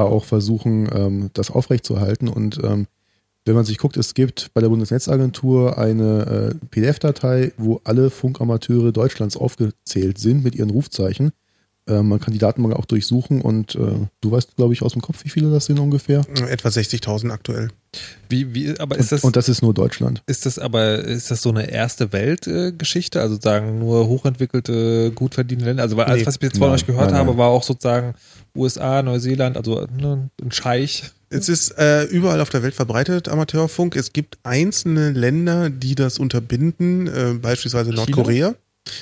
auch versuchen, das aufrechtzuerhalten. Und wenn man sich guckt, es gibt bei der Bundesnetzagentur eine PDF-Datei, wo alle Funkamateure Deutschlands aufgezählt sind mit ihren Rufzeichen. Man kann die Datenbank auch durchsuchen und du weißt, glaube ich, aus dem Kopf, wie viele das sind ungefähr? Etwa 60.000 aktuell. Und das ist nur Deutschland. Ist das so eine erste Welt-Geschichte? Also sagen nur hochentwickelte, gut verdienende Länder? Also weil alles, was ich jetzt von euch gehört habe, war auch sozusagen USA, Neuseeland, also ein Scheich. Es ist überall auf der Welt verbreitet, Amateurfunk. Es gibt einzelne Länder, die das unterbinden, beispielsweise Nordkorea. China?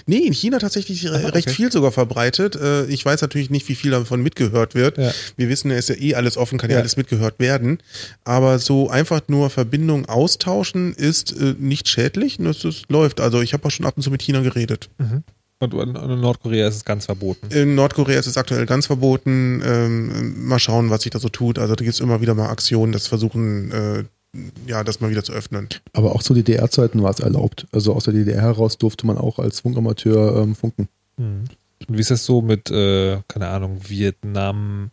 Nee, in China tatsächlich recht viel sogar verbreitet. Ich weiß natürlich nicht, wie viel davon mitgehört wird. Ja. Wir wissen, es ist ja eh alles offen, kann ja alles mitgehört werden. Aber so einfach nur Verbindungen austauschen ist nicht schädlich und es läuft. Also ich habe auch schon ab und zu mit China geredet. Mhm. Und in Nordkorea ist es ganz verboten? In Nordkorea ist es aktuell ganz verboten. Mal schauen, was sich da so tut. Also da gibt es immer wieder mal Aktionen, das versuchen das mal wieder zu öffnen. Aber auch zu DDR-Zeiten war es erlaubt. Also aus der DDR heraus durfte man auch als Funkamateur funken. Mhm. Wie ist das so mit, keine Ahnung, Vietnam,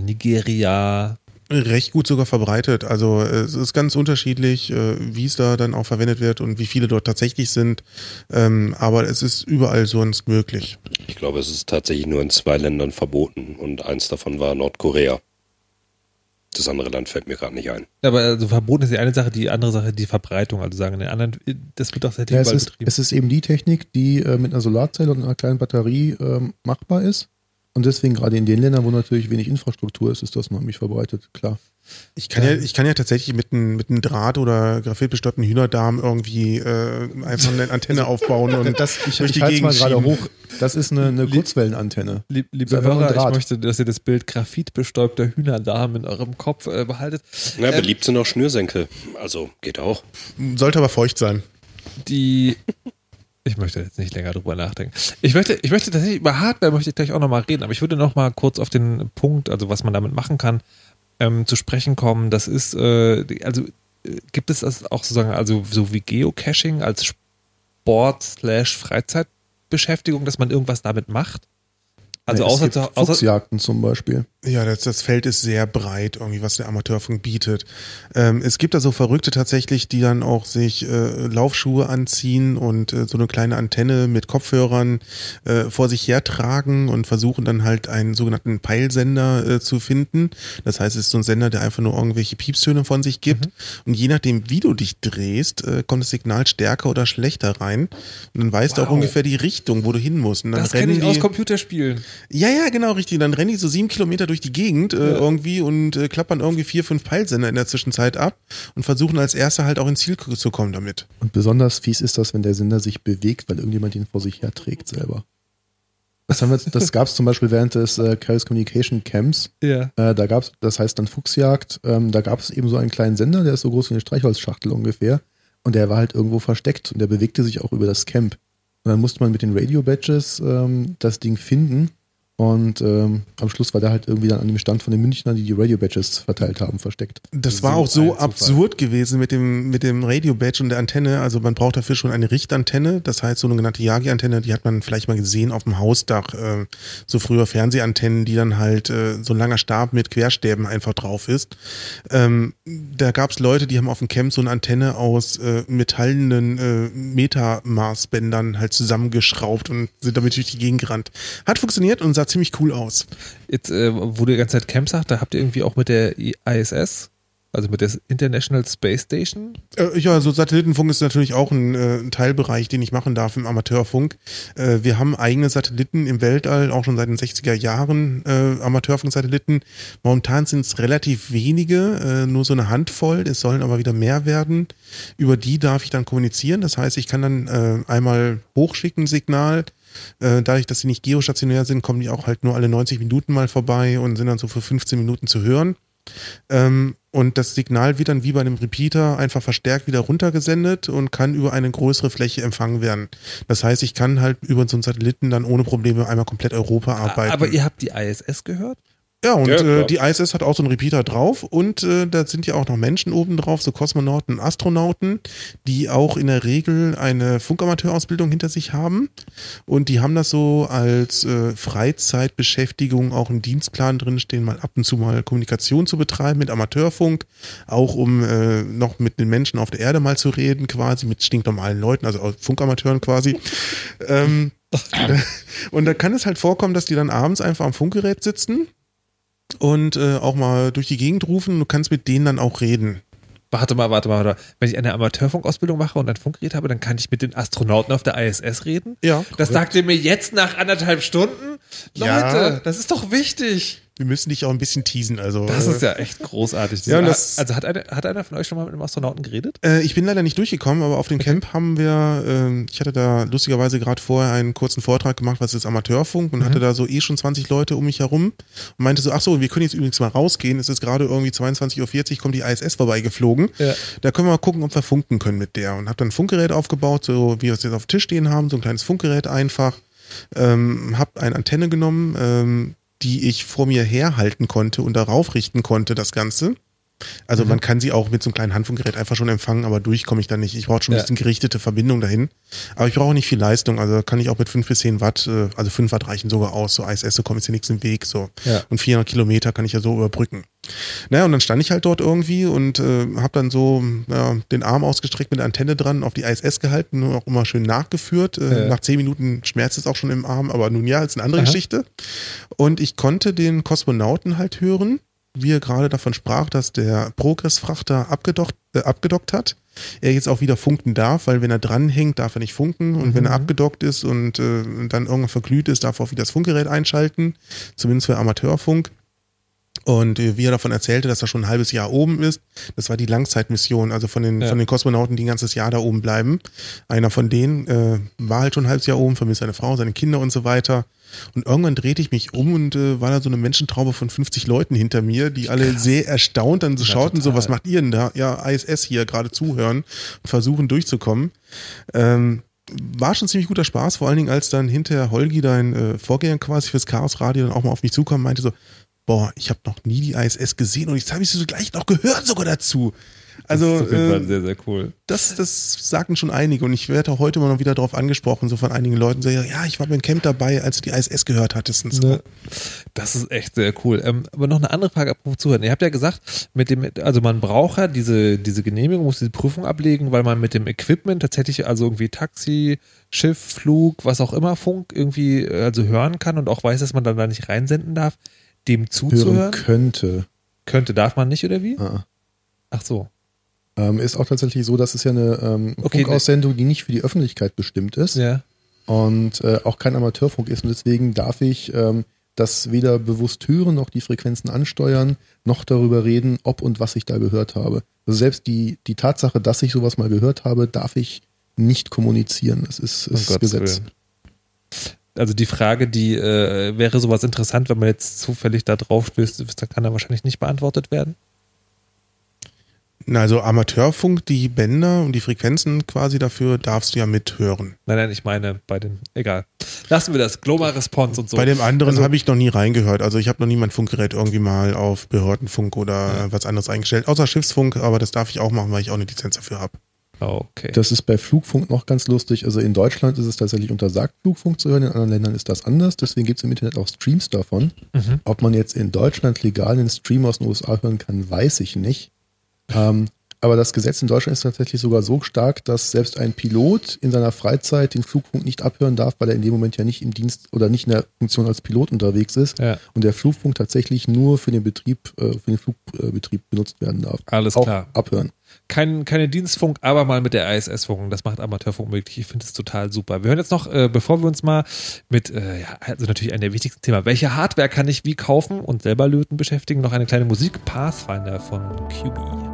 Nigeria? Recht gut sogar verbreitet. Also es ist ganz unterschiedlich, wie es da dann auch verwendet wird und wie viele dort tatsächlich sind. Aber es ist überall sonst möglich. Ich glaube, es ist tatsächlich nur in 2 Ländern verboten und eins davon war Nordkorea. Das andere Land fällt mir gerade nicht ein. Aber also verboten ist die eine Sache, die andere Sache die Verbreitung. Also sagen in den anderen, das wird doch seitdem bald betrieben. Es ist eben die Technik, die mit einer Solarzelle und einer kleinen Batterie machbar ist. Und deswegen gerade in den Ländern, wo natürlich wenig Infrastruktur ist, ist das nämlich verbreitet, klar. Ich kann ja tatsächlich mit einem Draht oder graphitbestäubten Hühnerdarm irgendwie einfach eine Antenne aufbauen und das durch die Gegend schieben. Gerade hoch. Das ist eine Kurzwellenantenne. Lieber Hörer, ich möchte, dass ihr das Bild graphitbestäubter Hühnerdarm in eurem Kopf behaltet. Na, beliebt sind auch Schnürsenkel. Also, geht auch. Sollte aber feucht sein. Ich möchte jetzt nicht länger drüber nachdenken. Ich möchte tatsächlich über Hardware möchte ich gleich auch nochmal reden, aber ich würde nochmal kurz auf den Punkt, also was man damit machen kann, zu sprechen kommen. Das ist, gibt es das auch sozusagen, also so wie Geocaching als Sport/Freizeitbeschäftigung, dass man irgendwas damit macht? Also nee, außer Fuchsjagden zum Beispiel. Ja, das Feld ist sehr breit, irgendwie, was der Amateurfunk bietet. Es gibt da so Verrückte tatsächlich, die dann auch sich Laufschuhe anziehen und so eine kleine Antenne mit Kopfhörern vor sich hertragen und versuchen dann halt einen sogenannten Peilsender zu finden. Das heißt, es ist so ein Sender, der einfach nur irgendwelche Piepstöne von sich gibt. Mhm. Und je nachdem, wie du dich drehst, kommt das Signal stärker oder schlechter rein. Und dann weißt du auch ungefähr die Richtung, wo du hin musst. Und dann das kenne ich aus Computerspielen. Ja, genau, richtig. Dann rennen die so 7 Kilometer durch die Gegend irgendwie und klappern irgendwie 4, 5 Peilsender in der Zwischenzeit ab und versuchen als Erster halt auch ins Ziel zu kommen damit. Und besonders fies ist das, wenn der Sender sich bewegt, weil irgendjemand ihn vor sich herträgt selber. Das gab es zum Beispiel während des Chaos Communication Camps. Ja. Da gab es, das heißt dann Fuchsjagd, da gab es eben so einen kleinen Sender, der ist so groß wie eine Streichholzschachtel ungefähr und der war halt irgendwo versteckt und der bewegte sich auch über das Camp. Und dann musste man mit den Radio-Badges das Ding finden. Und am Schluss war der halt irgendwie dann an dem Stand von den Münchnern, die Radio-Badges verteilt haben, versteckt. Das war auch so absurd gewesen mit dem Radio-Badge und der Antenne. Also man braucht dafür schon eine Richtantenne. Das heißt, so eine genannte Yagi-Antenne, die hat man vielleicht mal gesehen auf dem Hausdach. So früher Fernsehantennen, die dann halt so ein langer Stab mit Querstäben einfach drauf ist. Da gab es Leute, die haben auf dem Camp so eine Antenne aus metallenen Metamaßbändern halt zusammengeschraubt und sind damit durch die Gegend gerannt. Hat funktioniert und sagt ziemlich cool aus. Jetzt, wo du die ganze Zeit Camp sagt, da habt ihr irgendwie auch mit der ISS, also mit der International Space Station? Ja, so Satellitenfunk ist natürlich auch ein Teilbereich, den ich machen darf im Amateurfunk. Wir haben eigene Satelliten im Weltall, auch schon seit den 60er Jahren Amateurfunk-Satelliten. Momentan sind es relativ wenige, nur so eine Handvoll, es sollen aber wieder mehr werden. Über die darf ich dann kommunizieren, das heißt, ich kann dann einmal hochschicken Signal. Dadurch, dass sie nicht geostationär sind, kommen die auch halt nur alle 90 Minuten mal vorbei und sind dann so für 15 Minuten zu hören. Und das Signal wird dann wie bei einem Repeater einfach verstärkt wieder runtergesendet und kann über eine größere Fläche empfangen werden. Das heißt, ich kann halt über so einen Satelliten dann ohne Probleme einmal komplett Europa arbeiten. Aber ihr habt die ISS gehört? Ja, und die ISS hat auch so einen Repeater drauf und da sind ja auch noch Menschen oben drauf, so Kosmonauten und Astronauten, die auch in der Regel eine Funkamateurausbildung hinter sich haben und die haben das so als Freizeitbeschäftigung auch im Dienstplan drinstehen, mal ab und zu mal Kommunikation zu betreiben mit Amateurfunk, auch um noch mit den Menschen auf der Erde mal zu reden quasi, mit stinknormalen Leuten, also Funkamateuren quasi. Und da kann es halt vorkommen, dass die dann abends einfach am Funkgerät sitzen und auch mal durch die Gegend rufen, du kannst mit denen dann auch reden. Warte mal. Wenn ich eine Amateurfunkausbildung mache und ein Funkgerät habe, dann kann ich mit den Astronauten auf der ISS reden? Ja. Das sagt ihr mir jetzt nach 1,5 Stunden? Leute, ja. Das ist doch wichtig. Wir müssen dich auch ein bisschen teasen. Also. Das ist ja echt großartig. Ja, also hat einer von euch schon mal mit einem Astronauten geredet? Ich bin leider nicht durchgekommen, aber auf dem Camp haben wir, ich hatte da lustigerweise gerade vorher einen kurzen Vortrag gemacht, was ist Amateurfunk und hatte da so schon 20 Leute um mich herum und meinte so, ach so, wir können jetzt übrigens mal rausgehen, es ist gerade irgendwie 22.40 Uhr, kommt die ISS vorbeigeflogen, ja. Da können wir mal gucken, ob wir funken können mit der und habe dann ein Funkgerät aufgebaut, so wie wir es jetzt auf dem Tisch stehen haben, so ein kleines Funkgerät einfach, habe eine Antenne genommen, die ich vor mir herhalten konnte und darauf richten konnte, das Ganze. Also man kann sie auch mit so einem kleinen Handfunkgerät einfach schon empfangen, aber durch komme ich da nicht. Ich brauche schon ein bisschen gerichtete Verbindung dahin. Aber ich brauche nicht viel Leistung. Also kann ich auch mit 5 bis 10 Watt, also 5 Watt reichen sogar aus. So ISS, kommt jetzt ja nichts im Weg. So. Ja. Und 400 Kilometer kann ich ja so überbrücken. Naja, und dann stand ich halt dort irgendwie und habe dann so den Arm ausgestreckt mit der Antenne dran, auf die ISS gehalten und auch immer schön nachgeführt. Nach 10 Minuten schmerzt es auch schon im Arm, aber nun ja, ist eine andere Geschichte. Und ich konnte den Kosmonauten halt hören, wie er gerade davon sprach, dass der Progress-Frachter abgedockt hat. Er jetzt auch wieder funken darf, weil wenn er dranhängt, darf er nicht funken. Und wenn er abgedockt ist und dann irgendwann verglüht ist, darf er auch wieder das Funkgerät einschalten. Zumindest für Amateurfunk. Und wie er davon erzählte, dass er schon ein halbes Jahr oben ist, das war die Langzeitmission, also von den Kosmonauten, die ein ganzes Jahr da oben bleiben. Einer von denen war halt schon ein halbes Jahr oben, vermisst seine Frau, seine Kinder und so weiter. Und irgendwann drehte ich mich um und war da so eine Menschentraube von 50 Leuten hinter mir, die alle sehr erstaunt dann so schauten, so, was macht ihr denn da? Ja, ISS hier, gerade zuhören und versuchen durchzukommen. War schon ziemlich guter Spaß, vor allen Dingen, als dann hinterher Holgi, dein Vorgänger quasi fürs Chaos Radio, dann auch mal auf mich zukam und meinte so, boah, ich habe noch nie die ISS gesehen und jetzt habe ich sie so gleich noch gehört sogar dazu. Also, das war sehr, sehr cool. Das sagten schon einige und ich werde auch heute mal noch wieder darauf angesprochen, so von einigen Leuten, so, ja, ich war beim Camp dabei, als du die ISS gehört hattest. Und so. Das ist echt sehr cool. Aber noch eine andere Frage, apropos Zuhören. Ihr habt ja gesagt, also man braucht ja diese Genehmigung, muss diese Prüfung ablegen, weil man mit dem Equipment tatsächlich, also irgendwie Taxi, Schiff, Flug, was auch immer, Funk irgendwie, also hören kann und auch weiß, dass man dann da nicht reinsenden darf, dem zuzuhören. Hören könnte. Darf man nicht, oder wie? Ah. Ach so. Ist auch tatsächlich so, dass es ja eine Funkaussendung, die nicht für die Öffentlichkeit bestimmt ist und auch kein Amateurfunk ist. Und deswegen darf ich das weder bewusst hören, noch die Frequenzen ansteuern, noch darüber reden, ob und was ich da gehört habe. Also selbst die Tatsache, dass ich sowas mal gehört habe, darf ich nicht kommunizieren. Das ist oh Gesetz. Also die Frage, die wäre sowas interessant, wenn man jetzt zufällig da drauf stößt, dann kann er wahrscheinlich nicht beantwortet werden. Also Amateurfunk, die Bänder und die Frequenzen quasi dafür darfst du ja mithören. Nein, ich meine bei den, egal. Lassen wir das, Global Response und so. Bei dem anderen habe ich noch nie reingehört. Also ich habe noch nie mein Funkgerät irgendwie mal auf Behördenfunk oder was anderes eingestellt. Außer Schiffsfunk, aber das darf ich auch machen, weil ich auch eine Lizenz dafür habe. Okay. Das ist bei Flugfunk noch ganz lustig. Also in Deutschland ist es tatsächlich untersagt, Flugfunk zu hören. In anderen Ländern ist das anders. Deswegen gibt es im Internet auch Streams davon. Mhm. Ob man jetzt in Deutschland legal einen Stream aus den USA hören kann, weiß ich nicht. Aber das Gesetz in Deutschland ist tatsächlich sogar so stark, dass selbst ein Pilot in seiner Freizeit den Flugfunk nicht abhören darf, weil er in dem Moment ja nicht im Dienst oder nicht in der Funktion als Pilot unterwegs ist und der Flugfunk tatsächlich nur für den Betrieb, für den Flugbetrieb benutzt werden darf. Alles auch klar. Abhören. Keine Dienstfunk, aber mal mit der ISS funken. Das macht Amateurfunk möglich. Ich finde es total super. Wir hören jetzt noch, bevor wir uns mal mit, also natürlich einem der wichtigsten Themen, welche Hardware kann ich wie kaufen und selber löten beschäftigen, noch eine kleine Musik Pathfinder von QB.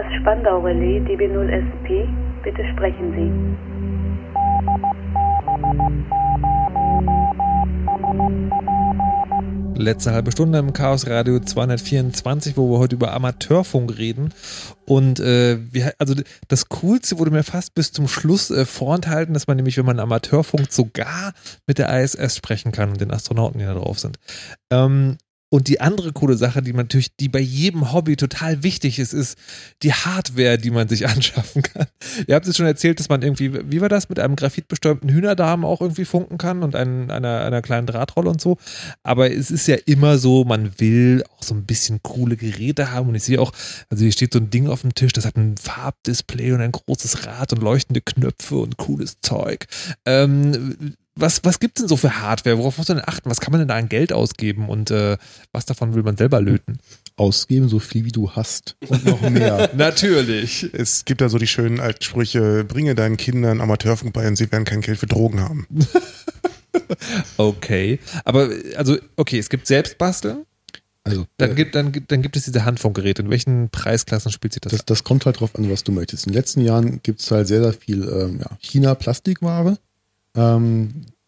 das Spandau-Relais DB0SP. Bitte sprechen Sie. Letzte halbe Stunde im Chaos Radio 224, wo wir heute über Amateurfunk reden. Und also das Coolste wurde mir fast bis zum Schluss vorenthalten, dass man nämlich, wenn man Amateurfunk sogar mit der ISS sprechen kann und den Astronauten, die da drauf sind. Und die andere coole Sache, die man natürlich, die bei jedem Hobby total wichtig ist, ist die Hardware, die man sich anschaffen kann. Ihr habt es schon erzählt, dass man irgendwie, wie war das, mit einem graphitbestäubten Hühnerdarm auch irgendwie funken kann und einer kleinen Drahtrolle und so. Aber es ist ja immer so, man will auch so ein bisschen coole Geräte haben. Und ich sehe auch, also hier steht so ein Ding auf dem Tisch, das hat ein Farbdisplay und ein großes Rad und leuchtende Knöpfe und cooles Zeug. Was gibt es denn so für Hardware? Worauf muss man denn achten? Was kann man denn da an Geld ausgeben? Und was davon will man selber löten? Ausgeben, so viel wie du hast. Und noch mehr. Natürlich. Es gibt da so die schönen Altsprüche, bringe deinen Kindern Amateurfunk bei und sie werden kein Geld für Drogen haben. Okay. Aber, es gibt Selbstbasteln. Also, dann gibt es diese Handfunkgeräte. In welchen Preisklassen spielt sich das? Das kommt halt drauf an, was du möchtest. In den letzten Jahren gibt es halt sehr, sehr viel China-Plastikware.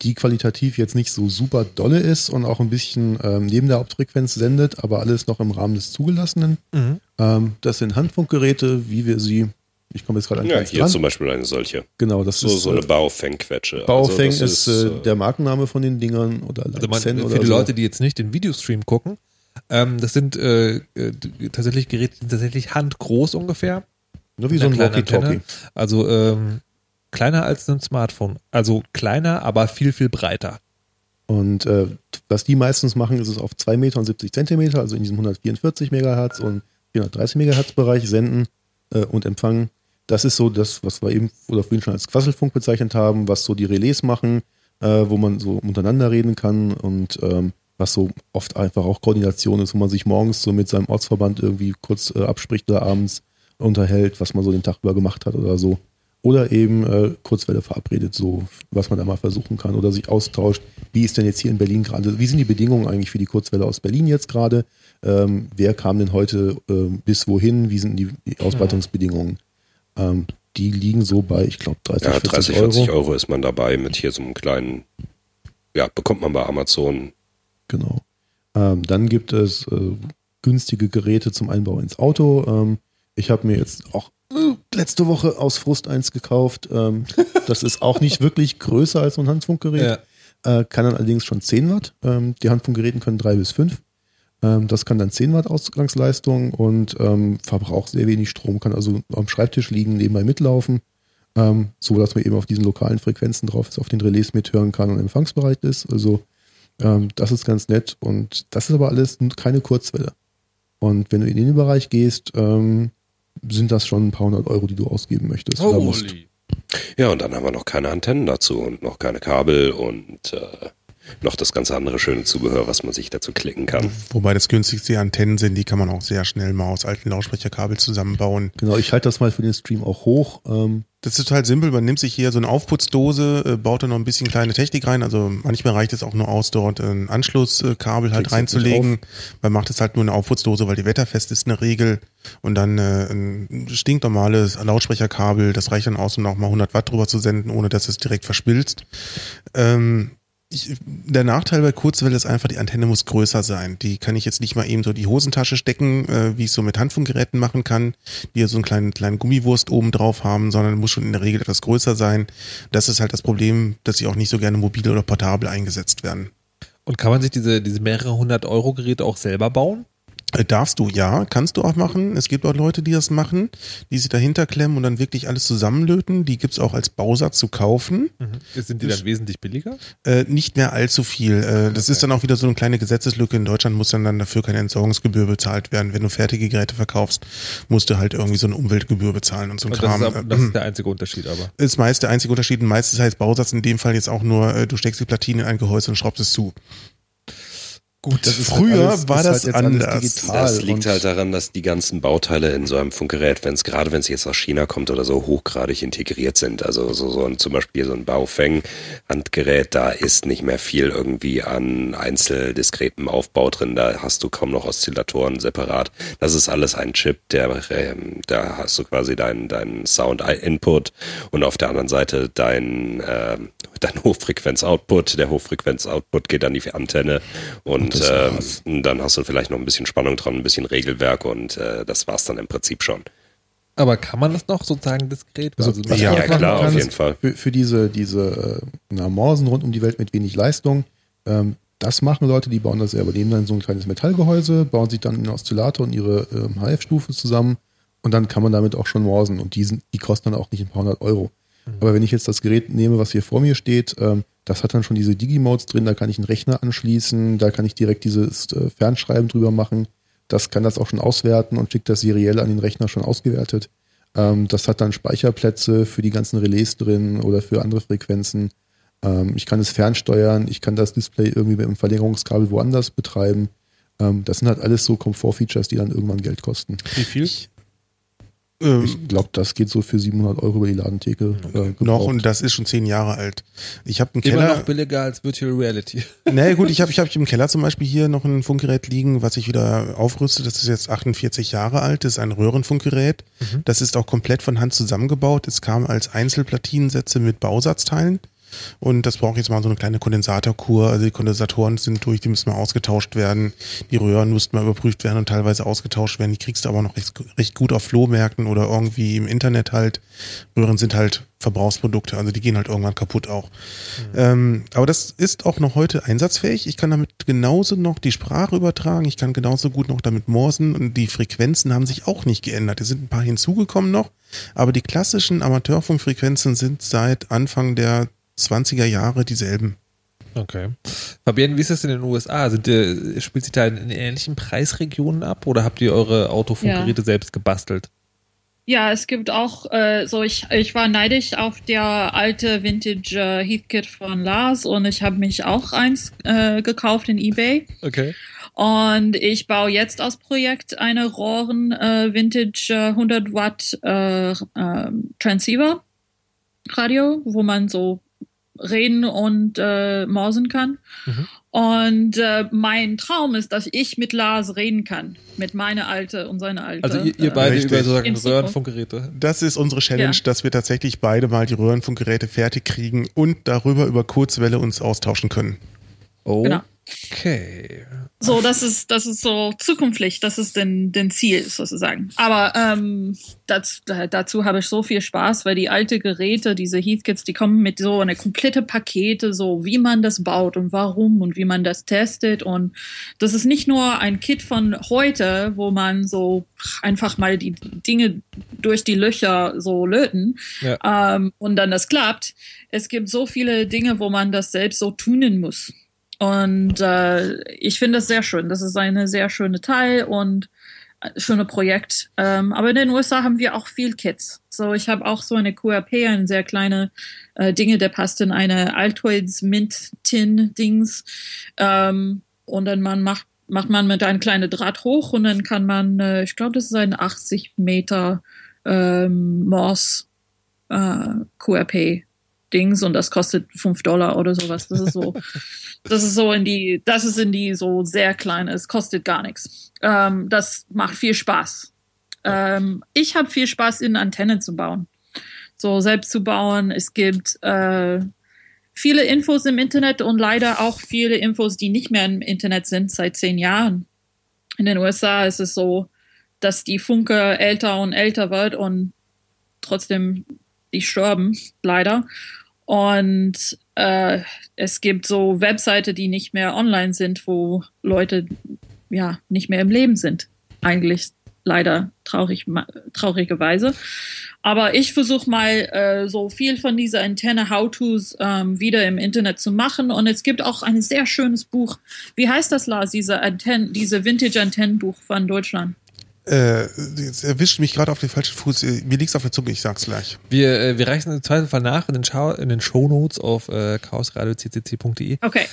Die qualitativ jetzt nicht so super dolle ist und auch ein bisschen neben der Hauptfrequenz sendet, aber alles noch im Rahmen des Zugelassenen. Mhm. Das sind Handfunkgeräte, wie wir sie, ich komme jetzt gerade an den Text dran. Ja, hier zum Beispiel eine solche. Genau, das ist so eine Baofeng-Quetsche. Baofeng ist der Markenname von den Dingern oder Lanxen oder so. Für die Leute, die jetzt nicht den Videostream gucken, das sind tatsächlich Geräte, die sind tatsächlich handgroß ungefähr. Nur wie so ein Walkie-Talkie. Also, kleiner als ein Smartphone. Also kleiner, aber viel, viel breiter. Und was die meistens machen, ist es auf 2,70 Meter, also in diesem 144 Megahertz und 430 Megahertz Bereich senden und empfangen. Das ist so das, was wir eben oder vorhin schon als Quasselfunk bezeichnet haben, was so die Relais machen, wo man so untereinander reden kann und was so oft einfach auch Koordination ist, wo man sich morgens so mit seinem Ortsverband irgendwie kurz abspricht oder abends unterhält, was man so den Tag über gemacht hat oder so. Oder eben Kurzwelle verabredet, so was man da mal versuchen kann oder sich austauscht. Wie ist denn jetzt hier in Berlin gerade, wie sind die Bedingungen eigentlich für die Kurzwelle aus Berlin jetzt gerade? Wer kam denn heute bis wohin? Wie sind die Ausbreitungsbedingungen? Die liegen so bei, ich glaube, 30, 40 Euro ist man dabei mit hier so einem kleinen, bekommt man bei Amazon. Genau. Dann gibt es günstige Geräte zum Einbau ins Auto. Ich habe mir jetzt auch letzte Woche aus Frust eins gekauft. Das ist auch nicht wirklich größer als so ein Handfunkgerät. Ja. Kann dann allerdings schon 10 Watt. Die Handfunkgeräten können 3 bis 5. Das kann dann 10 Watt Ausgangsleistung und verbraucht sehr wenig Strom, kann also am Schreibtisch liegen, nebenbei mitlaufen, so dass man eben auf diesen lokalen Frequenzen drauf ist, auf den Relais mithören kann und empfangsbereit ist. Also das ist ganz nett und das ist aber alles keine Kurzwelle. Und wenn du in den Bereich gehst, sind das schon ein paar hundert Euro, die du ausgeben möchtest. Holy. Oder musst. Ja, und dann haben wir noch keine Antennen dazu und noch keine Kabel und noch das ganze andere schöne Zubehör, was man sich dazu klicken kann. Wobei das günstigste Antennen sind, die kann man auch sehr schnell mal aus alten Lautsprecherkabel zusammenbauen. Genau, ich halte das mal für den Stream auch hoch. Das ist total simpel, man nimmt sich hier so eine Aufputzdose, baut da noch ein bisschen kleine Technik rein, also manchmal reicht es auch nur aus, dort ein Anschlusskabel halt reinzulegen, man macht es halt nur eine Aufputzdose, weil die wetterfest ist in der Regel und dann ein stinknormales Lautsprecherkabel, das reicht dann aus, um auch mal 100 Watt drüber zu senden, ohne dass es direkt verspilzt. Der Nachteil bei Kurzwelle ist einfach, die Antenne muss größer sein. Die kann ich jetzt nicht mal eben so in die Hosentasche stecken, wie ich es so mit Handfunkgeräten machen kann, die ja so einen kleinen Gummiwurst oben drauf haben, sondern muss schon in der Regel etwas größer sein. Das ist halt das Problem, dass sie auch nicht so gerne mobil oder portabel eingesetzt werden. Und kann man sich diese mehrere hundert Euro Geräte auch selber bauen? Darfst du, ja, kannst du auch machen. Es gibt auch Leute, die das machen, die sich dahinter klemmen und dann wirklich alles zusammenlöten. Die gibt's auch als Bausatz zu kaufen. Mhm. Sind die dann wesentlich billiger? Nicht mehr allzu viel. Das ist dann auch wieder so eine kleine Gesetzeslücke. In Deutschland muss dann dafür keine Entsorgungsgebühr bezahlt werden. Wenn du fertige Geräte verkaufst, musst du halt irgendwie so eine Umweltgebühr bezahlen und so ein Kram. Das ist der einzige Unterschied aber. Ist meist der einzige Unterschied. Und meistens heißt Bausatz in dem Fall jetzt auch nur, du steckst die Platine in ein Gehäuse und schraubst es zu. Gut, früher war das anders. Das liegt halt daran, dass die ganzen Bauteile in so einem Funkgerät, gerade wenn es jetzt aus China kommt oder so, hochgradig integriert sind. Also zum Beispiel so ein Baofeng-Handgerät, da ist nicht mehr viel irgendwie an einzeldiskretem Aufbau drin. Da hast du kaum noch Oszillatoren separat. Das ist alles ein Chip, da hast du quasi deinen Sound-Input und auf der anderen Seite dein Hochfrequenz-Output. Der Hochfrequenz-Output geht an die Antenne und dann hast du vielleicht noch ein bisschen Spannung dran, ein bisschen Regelwerk und das war's dann im Prinzip schon. Aber kann man das noch sozusagen diskret? Also, klar, auf jeden Fall. Für diese Morsen rund um die Welt mit wenig Leistung, das machen Leute, die bauen das selber. Die nehmen dann so ein kleines Metallgehäuse, bauen sich dann einen Oszillator und ihre HF-Stufen zusammen und dann kann man damit auch schon morsen und die kosten dann auch nicht ein paar hundert €. Aber wenn ich jetzt das Gerät nehme, was hier vor mir steht, das hat dann schon diese Digimodes drin, da kann ich einen Rechner anschließen, da kann ich direkt dieses Fernschreiben drüber machen, das kann das auch schon auswerten und schickt das seriell an den Rechner schon ausgewertet. Das hat dann Speicherplätze für die ganzen Relais drin oder für andere Frequenzen. Ich kann es fernsteuern, ich kann das Display irgendwie mit einem Verlängerungskabel woanders betreiben. Das sind halt alles so Komfortfeatures, die dann irgendwann Geld kosten. Wie viel? Ich glaube, das geht so für 700 € über die Ladentheke. Noch, und das ist schon 10 Jahre alt. Ich habe einen Keller. Immer noch billiger als Virtual Reality. Naja gut, ich hab im Keller zum Beispiel hier noch ein Funkgerät liegen, was ich wieder aufrüste. Das ist jetzt 48 Jahre alt. Das ist ein Röhrenfunkgerät. Mhm. Das ist auch komplett von Hand zusammengebaut. Es kam als Einzelplatinensätze mit Bausatzteilen. Und das braucht jetzt mal so eine kleine Kondensatorkur. Also die Kondensatoren sind durch, die müssen mal ausgetauscht werden. Die Röhren müssten mal überprüft werden und teilweise ausgetauscht werden. Die kriegst du aber noch recht gut auf Flohmärkten oder irgendwie im Internet halt. Röhren sind halt Verbrauchsprodukte, also die gehen halt irgendwann kaputt auch. Mhm. Aber das ist auch noch heute einsatzfähig. Ich kann damit genauso noch die Sprache übertragen. Ich kann genauso gut noch damit morsen. Und die Frequenzen haben sich auch nicht geändert. Es sind ein paar hinzugekommen noch. Aber die klassischen Amateurfunkfrequenzen sind seit Anfang der 20er Jahre dieselben. Okay. Fabienne, wie ist das in den USA? Spielt sich da in ähnlichen Preisregionen ab oder habt ihr eure Autofunkgeräte selbst gebastelt? Ja, es gibt auch ich war neidisch auf der alte Vintage Heathkit von Lars und ich habe mich auch eins gekauft in eBay. Okay. Und ich baue jetzt als Projekt eine Rohren Vintage 100 Watt Transceiver Radio, wo man so reden und morsen kann. Mhm. Und mein Traum ist, dass ich mit Lars reden kann. Mit meiner Alte und seiner Alte. Also ihr beide richtig. Über sozusagen Röhrenfunkgeräte. Das ist unsere Challenge, dass wir tatsächlich beide mal die Röhrenfunkgeräte fertig kriegen und darüber über Kurzwelle uns austauschen können. Oh. Genau. Okay. So, das ist so zukünftig, das ist den Ziel sozusagen. Aber dazu habe ich so viel Spaß, weil die alten Geräte, diese Heathkits, die kommen mit so einer komplette Pakete, so wie man das baut und warum und wie man das testet. Und das ist nicht nur ein Kit von heute, wo man so einfach mal die Dinge durch die Löcher so löten und dann das klappt. Es gibt so viele Dinge, wo man das selbst so tunen muss. Und ich finde das sehr schön. Das ist eine sehr schöne Teil und schöne Projekt. Aber in den USA haben wir auch viel Kits. So, ich habe auch so eine QRP, eine sehr kleine Dinge, der passt in eine Altoids Mint Tin Dings. Und dann macht man mit einem kleinen Draht hoch und dann kann man, ich glaube, das ist ein 80 Meter Morse QRP. Dings und das kostet $5 oder sowas. Das ist in die so sehr kleine, es kostet gar nichts. Das macht viel Spaß. Ich habe viel Spaß, in Antennen zu bauen. So selbst zu bauen. Es gibt viele Infos im Internet und leider auch viele Infos, die nicht mehr im Internet sind seit 10 Jahren. In den USA ist es so, dass die Funke älter und älter wird und trotzdem die sterben, leider. Und es gibt so Webseiten, die nicht mehr online sind, wo Leute nicht mehr im Leben sind. Eigentlich leider traurigerweise. Aber ich versuche mal so viel von dieser Antenne-How-Tos wieder im Internet zu machen. Und es gibt auch ein sehr schönes Buch. Wie heißt das, Lars, diese Vintage-Antennen-Buch von Deutschland? Jetzt erwischt mich gerade auf den falschen Fuß. Mir liegt's auf der Zunge, ich sag's gleich. Wir reichen im zweiten Fall nach in den Shownotes auf chaosradio.ccc.de. Okay.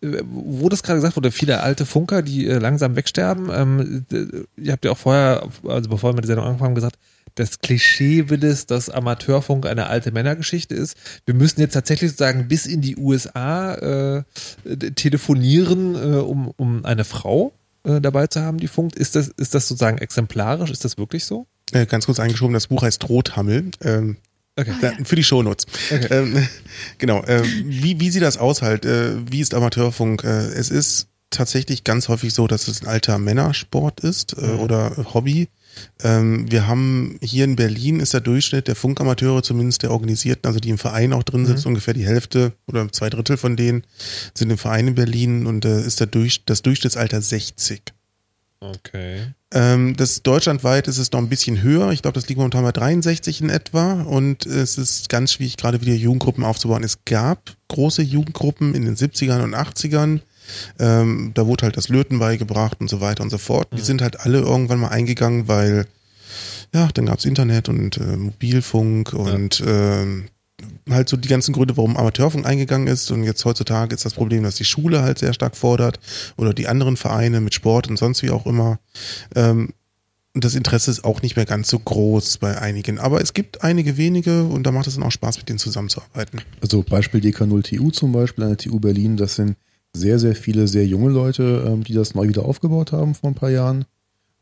wo das gerade gesagt wurde, viele alte Funker, die langsam wegsterben. Ihr habt ja auch vorher, also bevor wir mit der Sendung angefangen haben, gesagt, das Klischee will es, dass Amateurfunk eine alte Männergeschichte ist. Wir müssen jetzt tatsächlich sozusagen bis in die USA telefonieren, um eine Frau dabei zu haben, die funkt. Ist das sozusagen exemplarisch? Ist das wirklich so? Ganz kurz eingeschoben, das Buch heißt Rothammel. Okay. Für die Shownotes. Okay. Genau. Wie sieht das aus halt? Wie ist Amateurfunk? Es ist tatsächlich ganz häufig so, dass es ein alter Männersport ist oder Hobby. Wir haben hier in Berlin ist der Durchschnitt der Funkamateure, zumindest der Organisierten, also die im Verein auch drin sitzen, ungefähr die Hälfte oder 2/3 von denen sind im Verein in Berlin und ist das Durchschnittsalter 60. Okay. Das deutschlandweit ist es noch ein bisschen höher. Ich glaube, das liegt momentan bei 63 in etwa. Und es ist ganz schwierig, gerade wieder Jugendgruppen aufzubauen. Es gab große Jugendgruppen in den 70ern und 80ern. Da wurde halt das Löten beigebracht und so weiter und so fort. Die sind halt alle irgendwann mal eingegangen, weil ja, dann gab es Internet und Mobilfunk und halt so die ganzen Gründe, warum Amateurfunk eingegangen ist. Und jetzt heutzutage ist das Problem, dass die Schule halt sehr stark fordert oder die anderen Vereine mit Sport und sonst wie auch immer. Und das Interesse ist auch nicht mehr ganz so groß bei einigen. Aber es gibt einige wenige und da macht es dann auch Spaß, mit denen zusammenzuarbeiten. Also Beispiel DK0TU zum Beispiel an der TU Berlin. Das sind sehr, sehr viele sehr junge Leute, die das neu wieder aufgebaut haben vor ein paar Jahren.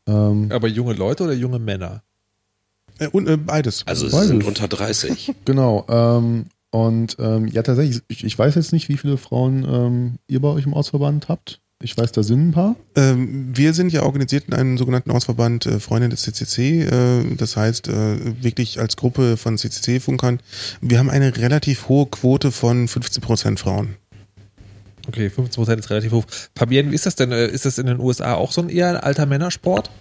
Aber junge Leute oder junge Männer? Und beides. Also es sind unter 30. Genau. Ja, tatsächlich, ich weiß jetzt nicht, wie viele Frauen ihr bei euch im Ortsverband habt. Ich weiß, da sind ein paar. Wir sind ja organisiert in einem sogenannten Ortsverband Freunde des CCC. Das heißt, wirklich als Gruppe von CCC-Funkern. Wir haben eine relativ hohe Quote von 15% Frauen. Okay, 15% ist relativ hoch. Fabienne, wie ist das denn? Ist das in den USA auch so ein eher alter Männersport?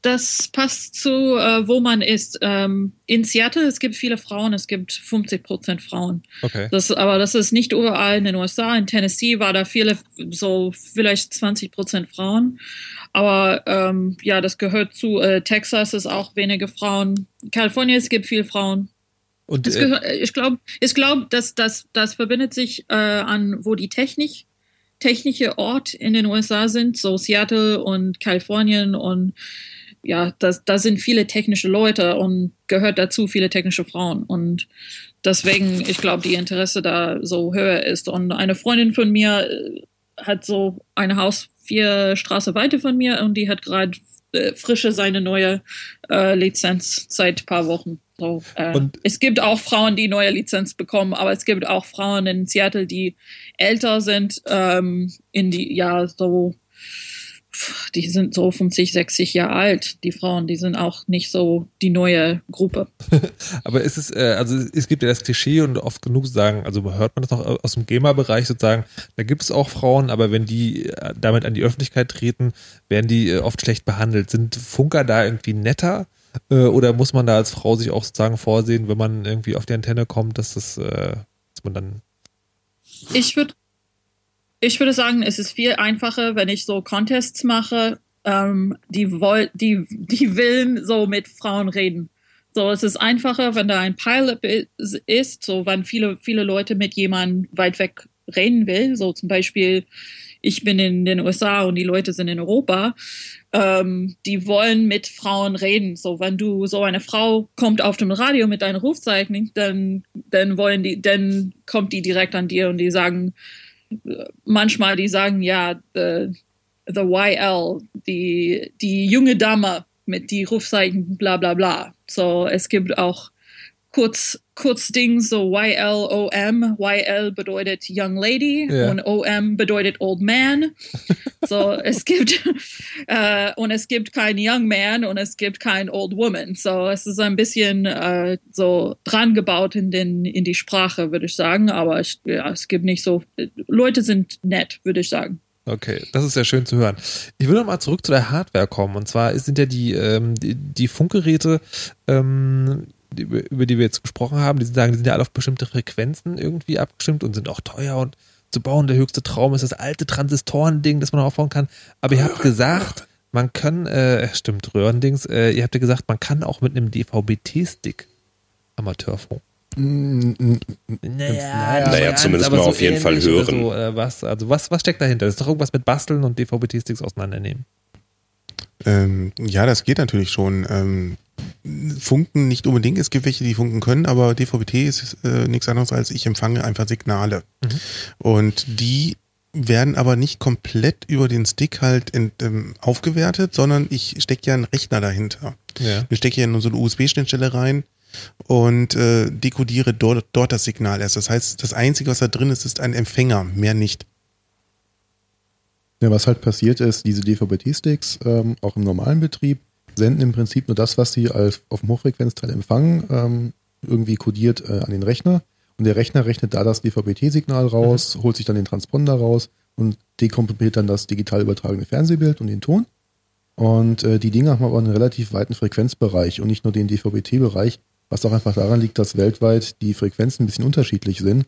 Das passt zu, wo man ist. In Seattle, es gibt viele Frauen, es gibt 50% Frauen. Okay. Aber das ist nicht überall in den USA. In Tennessee war da vielleicht 20% Frauen. Aber ja, das gehört zu. Texas ist auch wenige Frauen. Kalifornien, es gibt viele Frauen. Und, ich glaube, das verbindet sich an, wo die technische Orte in den USA sind, so Seattle und Kalifornien und ja, da sind viele technische Leute und gehört dazu viele technische Frauen und deswegen, ich glaube, die Interesse da so höher ist und eine Freundin von mir hat so ein Haus 4 Straßen weiter von mir und die hat gerade frische seine neue Lizenz seit ein paar Wochen. So, es gibt auch Frauen, die neue Lizenz bekommen, aber es gibt auch Frauen in Seattle, die älter sind, die sind so 50, 60 Jahre alt, die Frauen, die sind auch nicht so die neue Gruppe. Aber es gibt ja das Klischee und oft genug sagen, also hört man das noch aus dem GEMA-Bereich sozusagen, da gibt es auch Frauen, aber wenn die damit an die Öffentlichkeit treten, werden die oft schlecht behandelt. Sind Funker da irgendwie netter? Oder muss man da als Frau sich auch sozusagen vorsehen, wenn man irgendwie auf die Antenne kommt, dass man dann... Ich würde sagen, es ist viel einfacher, wenn ich so Contests mache, die wollen so mit Frauen reden. So, es ist einfacher, wenn da ein Pilot ist, so wenn viele Leute mit jemandem weit weg reden will, so zum Beispiel... Ich bin in den USA und die Leute sind in Europa, die wollen mit Frauen reden. So, wenn du so eine Frau kommt auf dem Radio mit deinem Rufzeichen, dann kommt die direkt an dir und die sagen, manchmal die sagen, ja, the YL, die junge Dame mit die Rufzeichen, bla bla bla. So, es gibt auch Kurzding, so YLOM. YL bedeutet Young Lady, yeah. Und OM bedeutet Old Man. So, es gibt kein Young Man und es gibt kein Old Woman. So, es ist ein bisschen so dran gebaut in die Sprache, würde ich sagen. Aber es gibt nicht so, Leute sind nett, würde ich sagen. Okay, das ist ja schön zu hören. Ich will nochmal zurück zu der Hardware kommen. Und zwar sind ja die Funkgeräte, über die wir jetzt gesprochen haben, die sind ja alle auf bestimmte Frequenzen irgendwie abgestimmt und sind auch teuer und zu bauen. Der höchste Traum ist das alte Transistorending, das man noch aufbauen kann. Aber ihr habt gesagt, ihr habt ja gesagt, man kann auch mit einem DVB-T-Stick Amateurfunk. Naja, zumindest mal so auf jeden Fall hören. So, was steckt dahinter? Das ist doch irgendwas mit Basteln und DVB-T-Sticks auseinandernehmen. Ja, das geht natürlich schon. Funken nicht unbedingt. Es gibt welche, die funken können, aber DVB-T ist nichts anderes als ich empfange einfach Signale. Mhm. Und die werden aber nicht komplett über den Stick halt aufgewertet, sondern ich stecke ja einen Rechner dahinter. Ja. Ich stecke ja in so eine USB-Schnittstelle rein und dekodiere dort das Signal erst. Das heißt, das Einzige, was da drin ist, ist ein Empfänger, mehr nicht. Ja, was halt passiert ist, diese DVB-T-Sticks, auch im normalen Betrieb, senden im Prinzip nur das, was sie als auf dem Hochfrequenzteil empfangen, irgendwie kodiert an den Rechner. Und der Rechner rechnet da das DVB-T-Signal raus, holt sich dann den Transponder raus und dekomprimiert dann das digital übertragene Fernsehbild und den Ton. Und die Dinger haben aber einen relativ weiten Frequenzbereich und nicht nur den DVB-T-Bereich, was auch einfach daran liegt, dass weltweit die Frequenzen ein bisschen unterschiedlich sind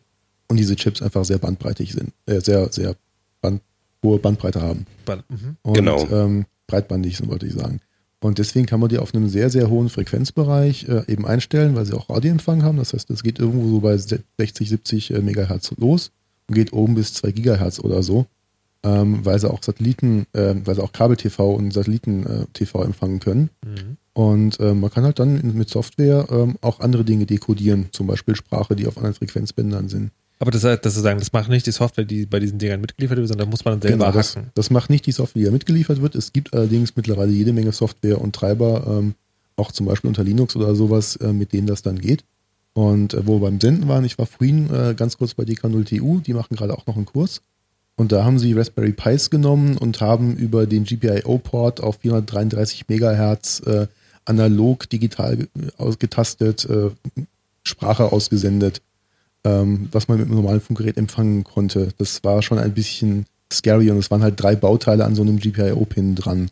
und diese Chips einfach sehr bandbreitig sind, hohe Bandbreite haben. Und breitbandig sind, wollte ich sagen. Und deswegen kann man die auf einem sehr, sehr hohen Frequenzbereich eben einstellen, weil sie auch Radioempfang haben. Das heißt, das geht irgendwo so bei 60, 70 Megahertz los und geht oben bis 2 Gigahertz oder so, weil sie auch Kabel-TV und Satelliten-TV empfangen können. Mhm. Und man kann halt dann mit Software auch andere Dinge dekodieren, zum Beispiel Sprache, die auf anderen Frequenzbändern sind. Aber das macht nicht die Software, die bei diesen Dingern mitgeliefert wird, sondern da muss man dann selber hacken. Das macht nicht die Software, die da mitgeliefert wird. Es gibt allerdings mittlerweile jede Menge Software und Treiber, auch zum Beispiel unter Linux oder sowas, mit denen das dann geht. Und wo wir beim Senden waren, ich war vorhin ganz kurz bei DK0TU, die machen gerade auch noch einen Kurs. Und da haben sie Raspberry Pis genommen und haben über den GPIO-Port auf 433 Megahertz analog digital ausgetastet, Sprache ausgesendet, was man mit einem normalen Funkgerät empfangen konnte. Das war schon ein bisschen scary und es waren halt 3 Bauteile an so einem GPIO-Pin dran.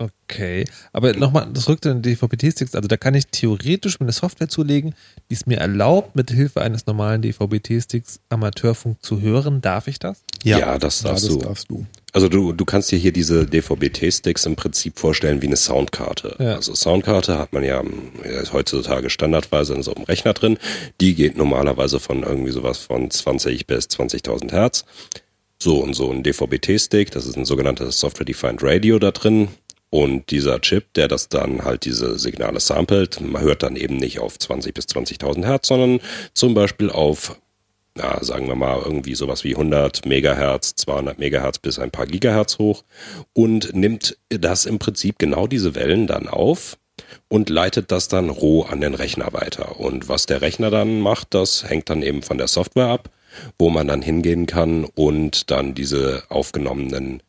Okay, aber nochmal zurück zu den DVB-T-Sticks. Also da kann ich theoretisch mir eine Software zulegen, die es mir erlaubt, mit Hilfe eines normalen DVB-T-Sticks Amateurfunk zu hören. Darf ich das? Ja, das darfst du. Also du kannst dir hier diese DVB-T-Sticks im Prinzip vorstellen wie eine Soundkarte. Ja. Also Soundkarte hat man ja heutzutage standardweise in so einem Rechner drin. Die geht normalerweise von irgendwie sowas von 20 bis 20.000 Hertz. So und so ein DVB-T-Stick, das ist ein sogenanntes Software-Defined Radio da drin. Und dieser Chip, der das dann halt diese Signale samplet, man hört dann eben nicht auf 20 bis 20.000 Hertz, sondern zum Beispiel auf, sagen wir mal, irgendwie sowas wie 100 Megahertz, 200 Megahertz bis ein paar Gigahertz hoch und nimmt das im Prinzip genau diese Wellen dann auf und leitet das dann roh an den Rechner weiter. Und was der Rechner dann macht, das hängt dann eben von der Software ab, wo man dann hingehen kann und dann diese aufgenommenen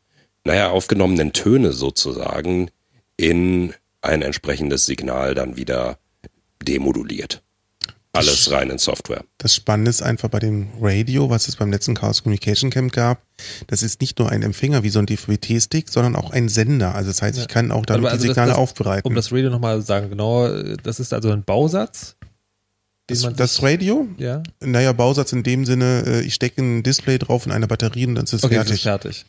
Töne sozusagen in ein entsprechendes Signal dann wieder demoduliert. Alles rein in Software. Das Spannende ist einfach bei dem Radio, was es beim letzten Chaos Communication Camp gab, das ist nicht nur ein Empfänger wie so ein DVB-T-Stick, sondern auch ein Sender. Also das heißt, ich kann auch damit die Signale aufbereiten. Um das Radio nochmal zu sagen, genau, das ist also ein Bausatz. Das Radio? Ja. Naja, Bausatz in dem Sinne, ich stecke ein Display drauf in eine Batterie und dann ist es fertig. Ist fertig.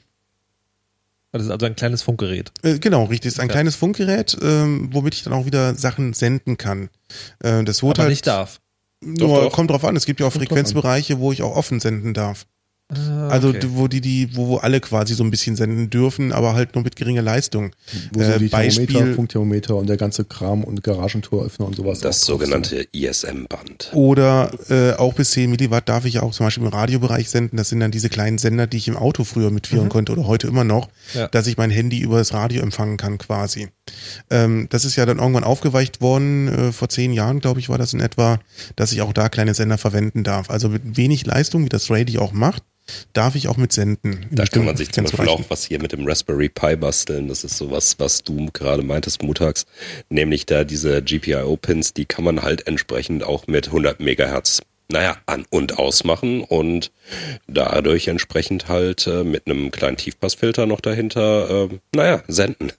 Das ist also ein kleines Funkgerät. Genau, richtig. Es ist ein kleines Funkgerät, womit ich dann auch wieder Sachen senden kann. Das wurde aber halt nicht darf. Doch. Kommt drauf an. Es gibt ja auch Frequenzbereiche, wo ich auch offen senden darf. Also okay. wo alle quasi so ein bisschen senden dürfen, aber halt nur mit geringer Leistung. Wo sind die Thermometer, Funkthermometer und der ganze Kram und Garagentoröffner und sowas. Das sogenannte ISM-Band. Oder auch bis 10 Milliwatt darf ich ja auch zum Beispiel im Radiobereich senden. Das sind dann diese kleinen Sender, die ich im Auto früher mitführen konnte oder heute immer noch, dass ich mein Handy über das Radio empfangen kann quasi. Das ist ja dann irgendwann aufgeweicht worden, vor 10 Jahren, glaube ich, war das in etwa, dass ich auch da kleine Sender verwenden darf. Also mit wenig Leistung, wie das Radio auch macht, darf ich auch mit senden. Da kann man sich zum Beispiel auch was hier mit dem Raspberry Pi basteln. Das ist sowas, was du gerade meintest, Mutags. Nämlich da diese GPIO-Pins, die kann man halt entsprechend auch mit 100 Megahertz, an- und ausmachen und dadurch entsprechend halt mit einem kleinen Tiefpassfilter noch dahinter, senden.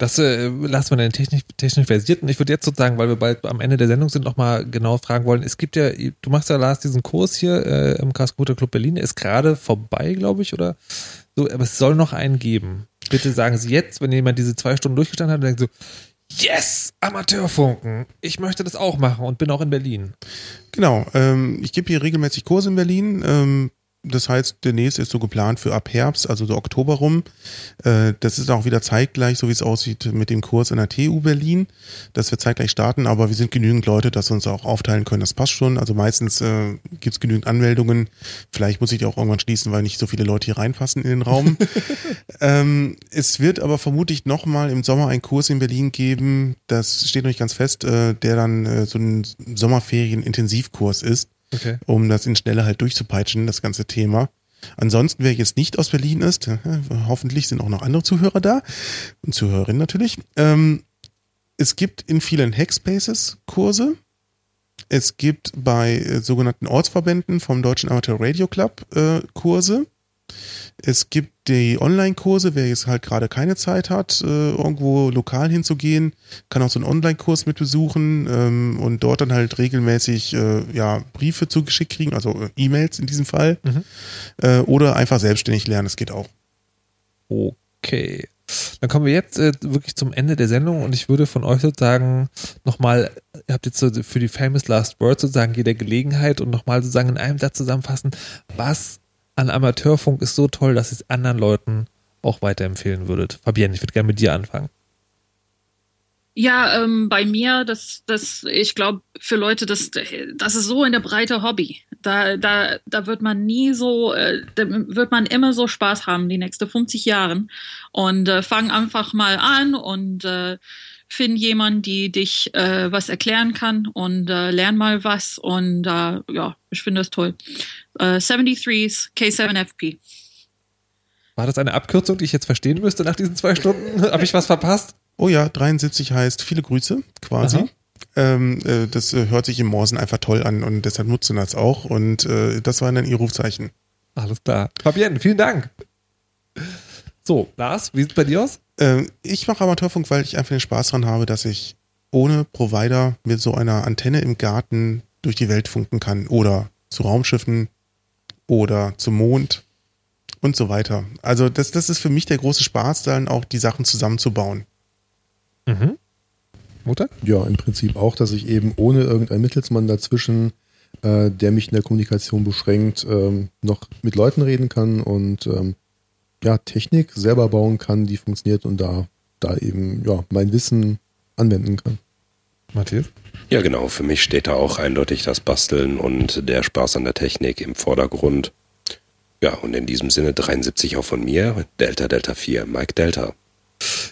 Das lassen wir den technisch versierten. Ich würde jetzt sozusagen, weil wir bald am Ende der Sendung sind, nochmal genau fragen wollen. Es gibt ja, du machst ja, Lars, diesen Kurs hier im Chaos Computer Club Berlin. Ist gerade vorbei, glaube ich, oder so. Aber es soll noch einen geben. Bitte sagen Sie jetzt, wenn jemand diese 2 Stunden durchgestanden hat, und denkt so, Yes, Amateurfunken. Ich möchte das auch machen und bin auch in Berlin. Genau, ich gebe hier regelmäßig Kurse in Berlin. Das heißt, der nächste ist so geplant für ab Herbst, also so Oktober rum. Das ist auch wieder zeitgleich, so wie es aussieht mit dem Kurs in der TU Berlin, dass wir zeitgleich starten, aber wir sind genügend Leute, dass wir uns auch aufteilen können. Das passt schon. Also meistens gibt es genügend Anmeldungen. Vielleicht muss ich die auch irgendwann schließen, weil nicht so viele Leute hier reinpassen in den Raum. Es wird aber vermutlich nochmal im Sommer einen Kurs in Berlin geben. Das steht noch nicht ganz fest, der dann so ein Sommerferien-Intensivkurs ist. Okay. Um das in Schnelle halt durchzupeitschen, das ganze Thema. Ansonsten, wer jetzt nicht aus Berlin ist, hoffentlich sind auch noch andere Zuhörer da und Zuhörerinnen natürlich. Es gibt in vielen Hackspaces Kurse. Es gibt bei sogenannten Ortsverbänden vom Deutschen Amateur Radio Club Kurse. Es gibt die Online-Kurse, wer jetzt halt gerade keine Zeit hat, irgendwo lokal hinzugehen, kann auch so einen Online-Kurs mit besuchen und dort dann halt regelmäßig Briefe zugeschickt kriegen, also E-Mails in diesem Fall, oder einfach selbstständig lernen, das geht auch. Okay, dann kommen wir jetzt wirklich zum Ende der Sendung und ich würde von euch sozusagen nochmal, ihr habt jetzt so für die Famous Last Words sozusagen jeder Gelegenheit und nochmal sozusagen in einem Satz zusammenfassen, was an Amateurfunk ist so toll, dass ihr es anderen Leuten auch weiterempfehlen würdet. Fabienne, ich würde gerne mit dir anfangen. Ja, bei mir, ich glaube, für Leute, das ist so in der Breite Hobby. Da wird man nie so, da wird man immer so Spaß haben, die nächsten 50 Jahre. Und fang einfach mal an und find jemanden, die dich was erklären kann und lern mal was und ich finde das toll. 73s, K7FP. War das eine Abkürzung, die ich jetzt verstehen müsste nach diesen 2 Stunden? Habe ich was verpasst? Oh ja, 73 heißt viele Grüße, quasi. Das hört sich im Morsen einfach toll an und deshalb nutzen das auch und das waren dann ihr Rufzeichen. Alles klar. Fabienne, vielen Dank. So, Lars, wie sieht es bei dir aus? Ich mache Amateurfunk, weil ich einfach den Spaß dran habe, dass ich ohne Provider mit so einer Antenne im Garten durch die Welt funken kann oder zu Raumschiffen oder zum Mond und so weiter. Also das ist für mich der große Spaß, dann auch die Sachen zusammenzubauen. Mhm. Mutter? Ja, im Prinzip auch, dass ich eben ohne irgendeinen Mittelsmann dazwischen, der mich in der Kommunikation beschränkt, noch mit Leuten reden kann und Technik selber bauen kann, die funktioniert und da eben mein Wissen anwenden kann. Matthias? Ja, genau. Für mich steht da auch eindeutig das Basteln und der Spaß an der Technik im Vordergrund. Ja, und in diesem Sinne 73 auch von mir, Delta 4, Mike Delta.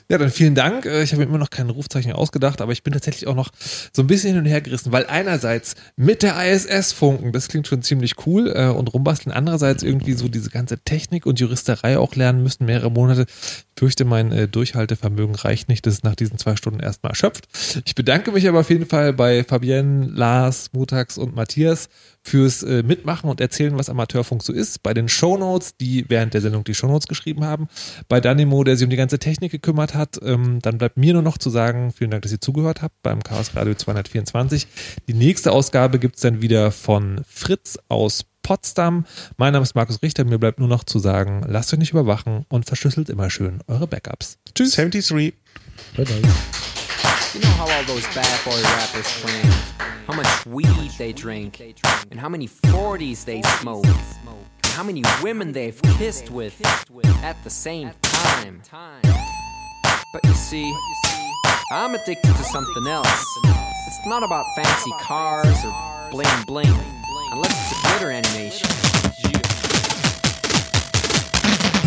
Ja, dann vielen Dank. Ich habe mir immer noch kein Rufzeichen ausgedacht, aber ich bin tatsächlich auch noch so ein bisschen hin und her gerissen, weil einerseits mit der ISS funken, das klingt schon ziemlich cool und rumbasteln, andererseits irgendwie so diese ganze Technik und Juristerei auch lernen müssen, mehrere Monate. Ich fürchte, mein Durchhaltevermögen reicht nicht, das ist nach diesen 2 Stunden erstmal erschöpft. Ich bedanke mich aber auf jeden Fall bei Fabienne, Lars, Mutax und Matthias fürs Mitmachen und Erzählen, was Amateurfunk so ist. Bei den Shownotes, die während der Sendung die Shownotes geschrieben haben. Bei Danimo, der sich um die ganze Technik gekümmert hat. Dann bleibt mir nur noch zu sagen, vielen Dank, dass ihr zugehört habt beim Chaos Radio 224. Die nächste Ausgabe gibt es dann wieder von Fritz aus Potsdam. Mein Name ist Markus Richter. Mir bleibt nur noch zu sagen, lasst euch nicht überwachen und verschlüsselt immer schön eure Backups. Tschüss. 73. Bye bye. You know how all those bad boy rappers claim how much weed they drink and how many 40s they smoke and how many women they've kissed with at the same time. But you see, I'm addicted to something else. It's not about fancy cars or bling bling, unless it's a glitter animation.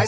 I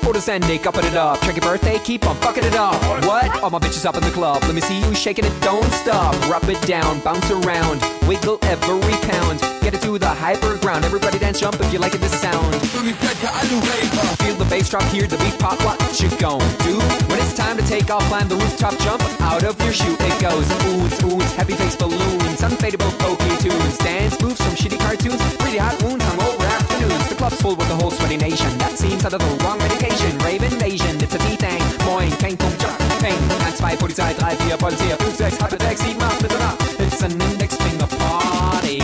Photosending, upping it up. Check your birthday, keep on fucking it up. What? All my bitches up in the club. Let me see you shaking it, don't stop. Rub it down, bounce around, wiggle every pound. Get it to the hyper ground. Everybody dance, jump if you like it, this sound. Feel the bass drop, hear the beat pop. What you gon' do? When it's time to take off, climb the rooftop, jump out of your shoe. It goes oohs, oohs, heavy face balloons, unfadable pokey tunes, dance moves from shitty cartoons, really hot wounds, hungover afternoons. The club's full with the whole sweaty nation. That seems out of the wrong medication. Rave invasion, it's a D-Thang. Moin, Peng, Pum, Chuck, Peng. 1, 2, Polizei, 3, 4, Polizei, 5, 6, Hyper, 6, 7, 8, bitte nach. It's an index finger party.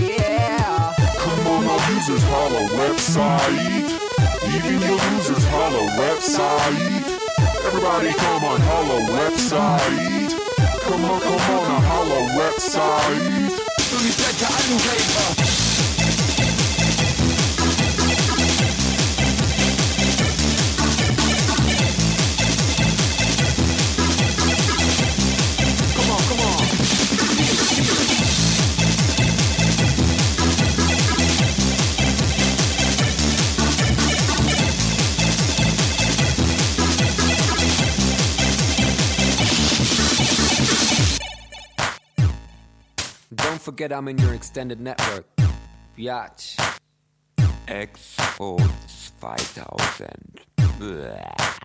Yeah. Come on, my users, holla website. Even your users, holla website. Everybody come on, holla website. Come on, come on, a holla website. Come on, come on. Forget I'm in your extended network. Biatch. XO 2000. Bleh.